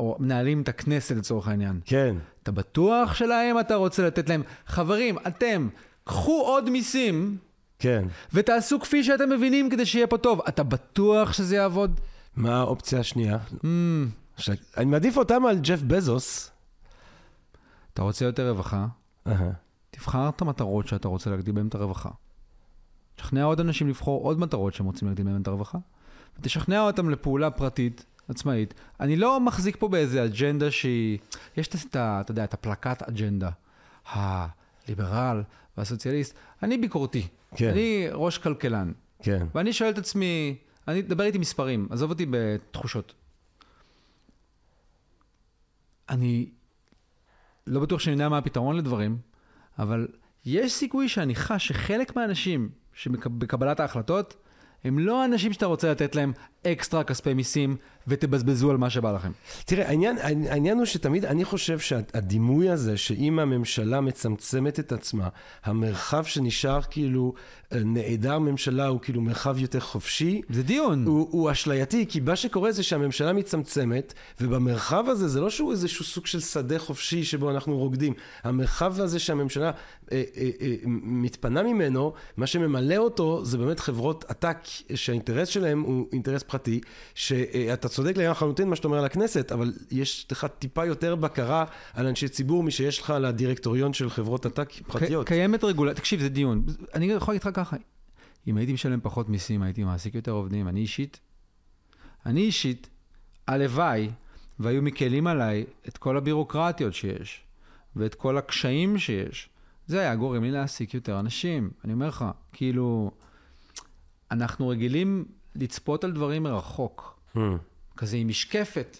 או מנהלים את הכנסת לצורך העניין. כן. אתה בטוח שלהם אתה רוצה לתת להם, חברים, אתם, קחו עוד מיסים, כן. ותעשו כפי שאתם מבינים כדי שיהיה פה טוב. אתה בטוח שזה יעבוד? מה האופציה השנייה? אני מעדיף אותם על ג'ף בזוס. אתה רוצה יותר רווחה? תבחר את המטרות שאתה רוצה להגדיל בהם את הרווחה. תשכנע עוד אנשים לבחור עוד מטרות שהם רוצים להגדיל בהם את הרווחה. ותשכנע אותם לפעולה פרטית, עצמאית. אני לא מחזיק פה באיזה אג'נדה שהיא... יש את, אתה יודע, את הפלקט אג'נדה. הליברל והסוציאליסט. אני ביקורתי. כן. אני ראש כלכלן. כן. ואני שואל את עצמי... אני דבר איתי מספרים. עזוב אותי בתחושות. אני לא בטוח שאני יודע מה הפתרון לדברים, אבל יש סיכוי שאני חש שחלק מהאנשים שבקבלת ההחלטות, הם לא האנשים שאתה רוצה לתת להם אקסטרה כספי מיסים, ותבזבזו על מה שבא לכם. תראה, העניין הוא שתמיד אני חושב שהדימוי הזה, שאם הממשלה מצמצמת את עצמה, המרחב שנשאר כאילו נעדר ממשלה, הוא כאילו מרחב יותר חופשי. זה דיון. הוא אשלייתי, כי מה שקורה זה שהממשלה מצמצמת, ובמרחב הזה זה לא שהוא איזשהו סוג של שדה חופשי שבו אנחנו רוקדים. המרחב הזה שהממשלה מתפנה ממנו, מה שממלא אותו זה באמת חברות עתק, שהאינטרס שלהם הוא אינטרס פרטי, שאתה צודק להם חלוטין מה שאתה אומר על הכנסת, אבל יש לך טיפה יותר בקרה על אנשי ציבור, מי שיש לך על הדירקטוריון של חברות עתק פרטיות. קיימת רגולציה, תקשיב, זה דיון. אני יכול להגיד לך ככה, אם הייתי משלם פחות מיסים, הייתי מעסיק יותר עובדים, אני אישית, הלוואי, והיו מקלים עליי את כל הבירוקרטיות שיש, ואת כל הקשיים שיש. זה היה גורם לי להעסיק יותר אנשים. אני אומר לך, כאילו, אנחנו רגילים לצפות על דברים מרחוק. כזה היא משקפת.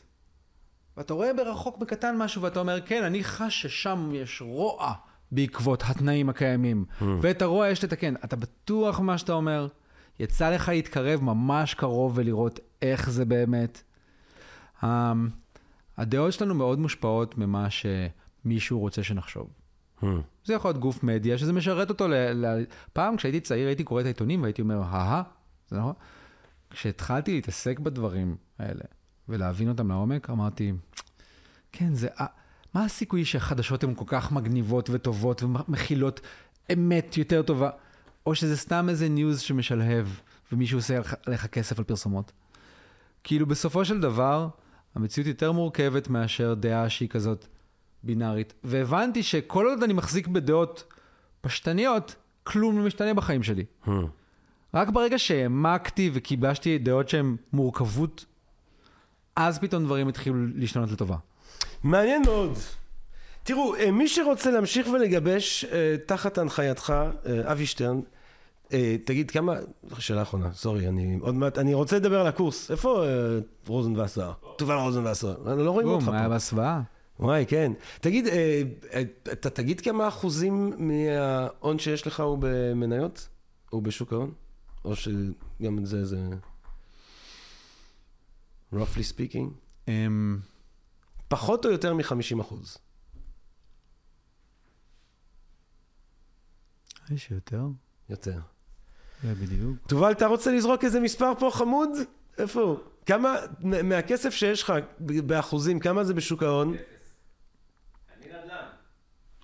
ואתה רואה ברחוק בקטן משהו, ואתה אומר, כן, אני חש ששם יש רוע בעקבות התנאים הקיימים. ואת הרוע יש לתקן. אתה בטוח מה שאתה אומר? יצא לך להתקרב ממש קרוב ולראות איך זה באמת. הדעות שלנו מאוד מושפעות ממה שמישהו רוצה שנחשוב. זה יכול להיות גוף מדיה שזה משרת אותו. פעם כשהייתי צעיר הייתי קורא את העיתונים והייתי אומר, זה נכון? כשהתחלתי להתעסק בדברים האלה ולהבין אותם לעומק, אמרתי, כן, זה... מה הסיכוי שהחדשות הן כל כך מגניבות וטובות ומכילות אמת יותר טובה? או שזה סתם איזה ניוז שמשלהב ומישהו עושה עליך כסף על פרסומות? כאילו בסופו של דבר, המציאות יותר מורכבת מאשר דעה שהיא כזאת בינארית. והבנתי שכל עוד אני מחזיק בדעות פשטניות, כלום לא משתנה בחיים שלי. רק ברגע שהעמקתי וקיבשתי דעות שהן מורכבות, אז פתאום דברים התחילו להשתנות לטובה. מעניין מאוד. תראו, מי שרוצה להמשיך ולגבש תחת הנחייתך, אבי שטרן, תגיד כמה... שאלה אחרונה, סורי, אני רוצה לדבר על הקורס. איפה רוזן והסוהר? תובל רוזן והסוהר. לא רואים אותך פה. היה בסוואה. וואי, כן. תגיד, אתה תגיד כמה אחוזים מהעון שיש לך הוא במניות? הוא בשוק ההון? או שגם את זה, roughly speaking, פחות או יותר מ-50%. יש יותר? יותר. זה בדיוק. תובל, אתה רוצה לזרוק איזה מספר פה חמוד? איפה הוא? כמה, מהכסף שיש לך באחוזים, כמה זה בשוק ההון? אפס. אני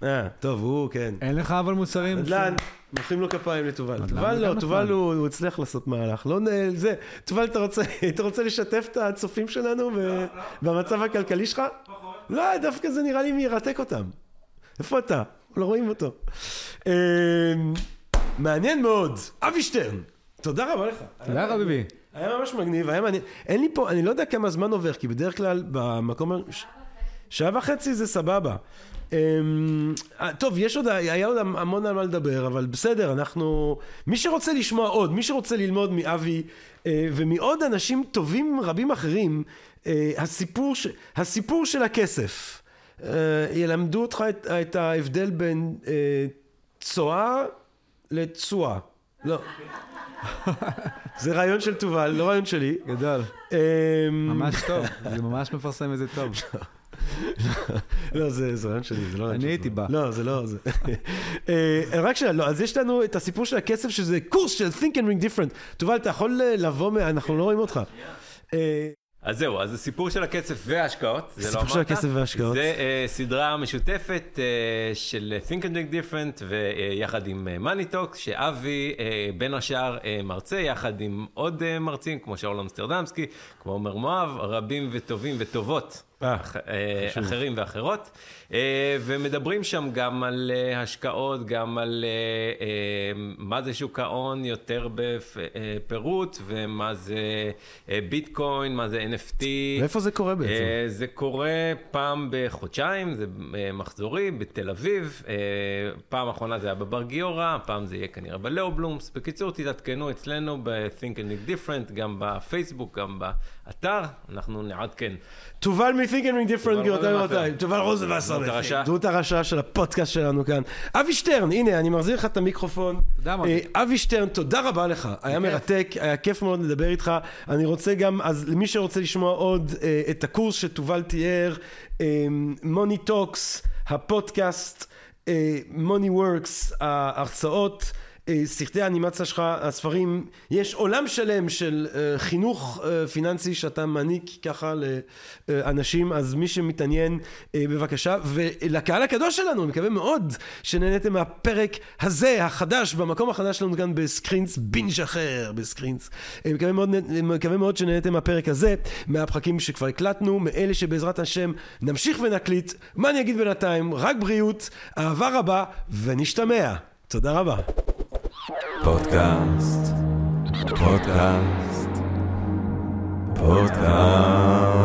נדל"ן. טוב, הוא, כן. אין לך אבל מוצרים? נדל"ן, מוחאים לו כפיים לטובל. טובל לא, טובל הוא הצליח לעשות מהלך. לא נהל, זה. טובל, אתה רוצה לשתף את הצופים שלנו במצב הכלכלי שלך? פחות. לא, דווקא זה נראה לי מירתק אותם. איפה אתה? לא רואים אותו. מעניין מאוד. אבי שטרן, תודה רבה לך. תודה רביבי. היה ממש מגניב, היה מעניין. אין לי פה, אני לא יודע כמה זמן עובר, כי בדרך כלל במקום... שעה וחצי זה סבבה. טוב, היה עוד המון על מה לדבר, אבל בסדר, אנחנו... מי שרוצה לשמוע עוד, מי שרוצה ללמוד מאבי, ומעוד אנשים טובים רבים אחרים, הסיפור של הכסף. ילמדו אותך את ההבדל בין צועה לצועה. לא. זה רעיון של תובל, לא רעיון שלי. גדול. ממש טוב, זה ממש מפרסם איזה טוב. לא, זה רעיון שלי, זה לא רעיון שלי. אני הייתי בא. לא, זה לא. רק שאלה, לא, אז יש לנו את הסיפור של הכסף, שזה קורס של Think and Ring Different. תובל, אתה יכול לבוא, אנחנו לא רואים אותך. אז זהו, אז הסיפור של הכסף וההשקעות, זה לא אמרת, זה סדרה משותפת של Think and Think Different, ויחד עם Money Talks, שאבי בין השאר מרצה, יחד עם עוד מרצים, כמו שאול אמסטרדמסקי, כמו עומר מואב, רבים וטובים וטובות, אחרים ואחרות, ומדברים שם גם על השקעות, גם על מה זה שוק ההון יותר בפירוט, ומה זה ביטקוין, מה זה NFT. ואיפה זה קורה בעצם? זה קורה פעם בחודשיים, זה מחזורי בתל אביב, פעם האחרונה זה היה בבר גיורא, פעם זה יהיה כנראה בלאובלומס. בקיצור, תתעדכנו אצלנו ב-Think and Think Different, גם בפייסבוק, גם באתר, אנחנו נעדכן. תובל מ-Think and Think Different, תובל רוזן ועשר אפי, דמות הרשע של הפודקאסט שלנו כאן. אבי שטרן, הנה, אני מחזיר לך את המיקרופון. אבי שטרן, תודה רבה לך, היה מרתק, היה כיף מאוד לדבר איתך. אני רוצה גם, אז למי שרוצה לשמוע עוד את הקורס שתובל תיאר, Money Talks, הפודקאסט, Money Works, ההרצאות, סרטי האנימציה שלך, הספרים, יש עולם שלם של חינוך פיננסי שאתה מעניק ככה לאנשים, אז מי שמתעניין בבקשה, ולקהל הקדוש שלנו, אני מקווה מאוד שנהנתם מהפרק הזה, החדש, במקום החדש שלנו כאן בסקרינס, בינג' אחר בסקרינס, אני מקווה מאוד שנהנתם מהפרק הזה, מהפרקים שכבר הקלטנו, מאלה שבעזרת השם נמשיך ונקליט, מה אני אגיד בינתיים, רק בריאות, אהבה רבה ונשתמע, תודה רבה. Podcast.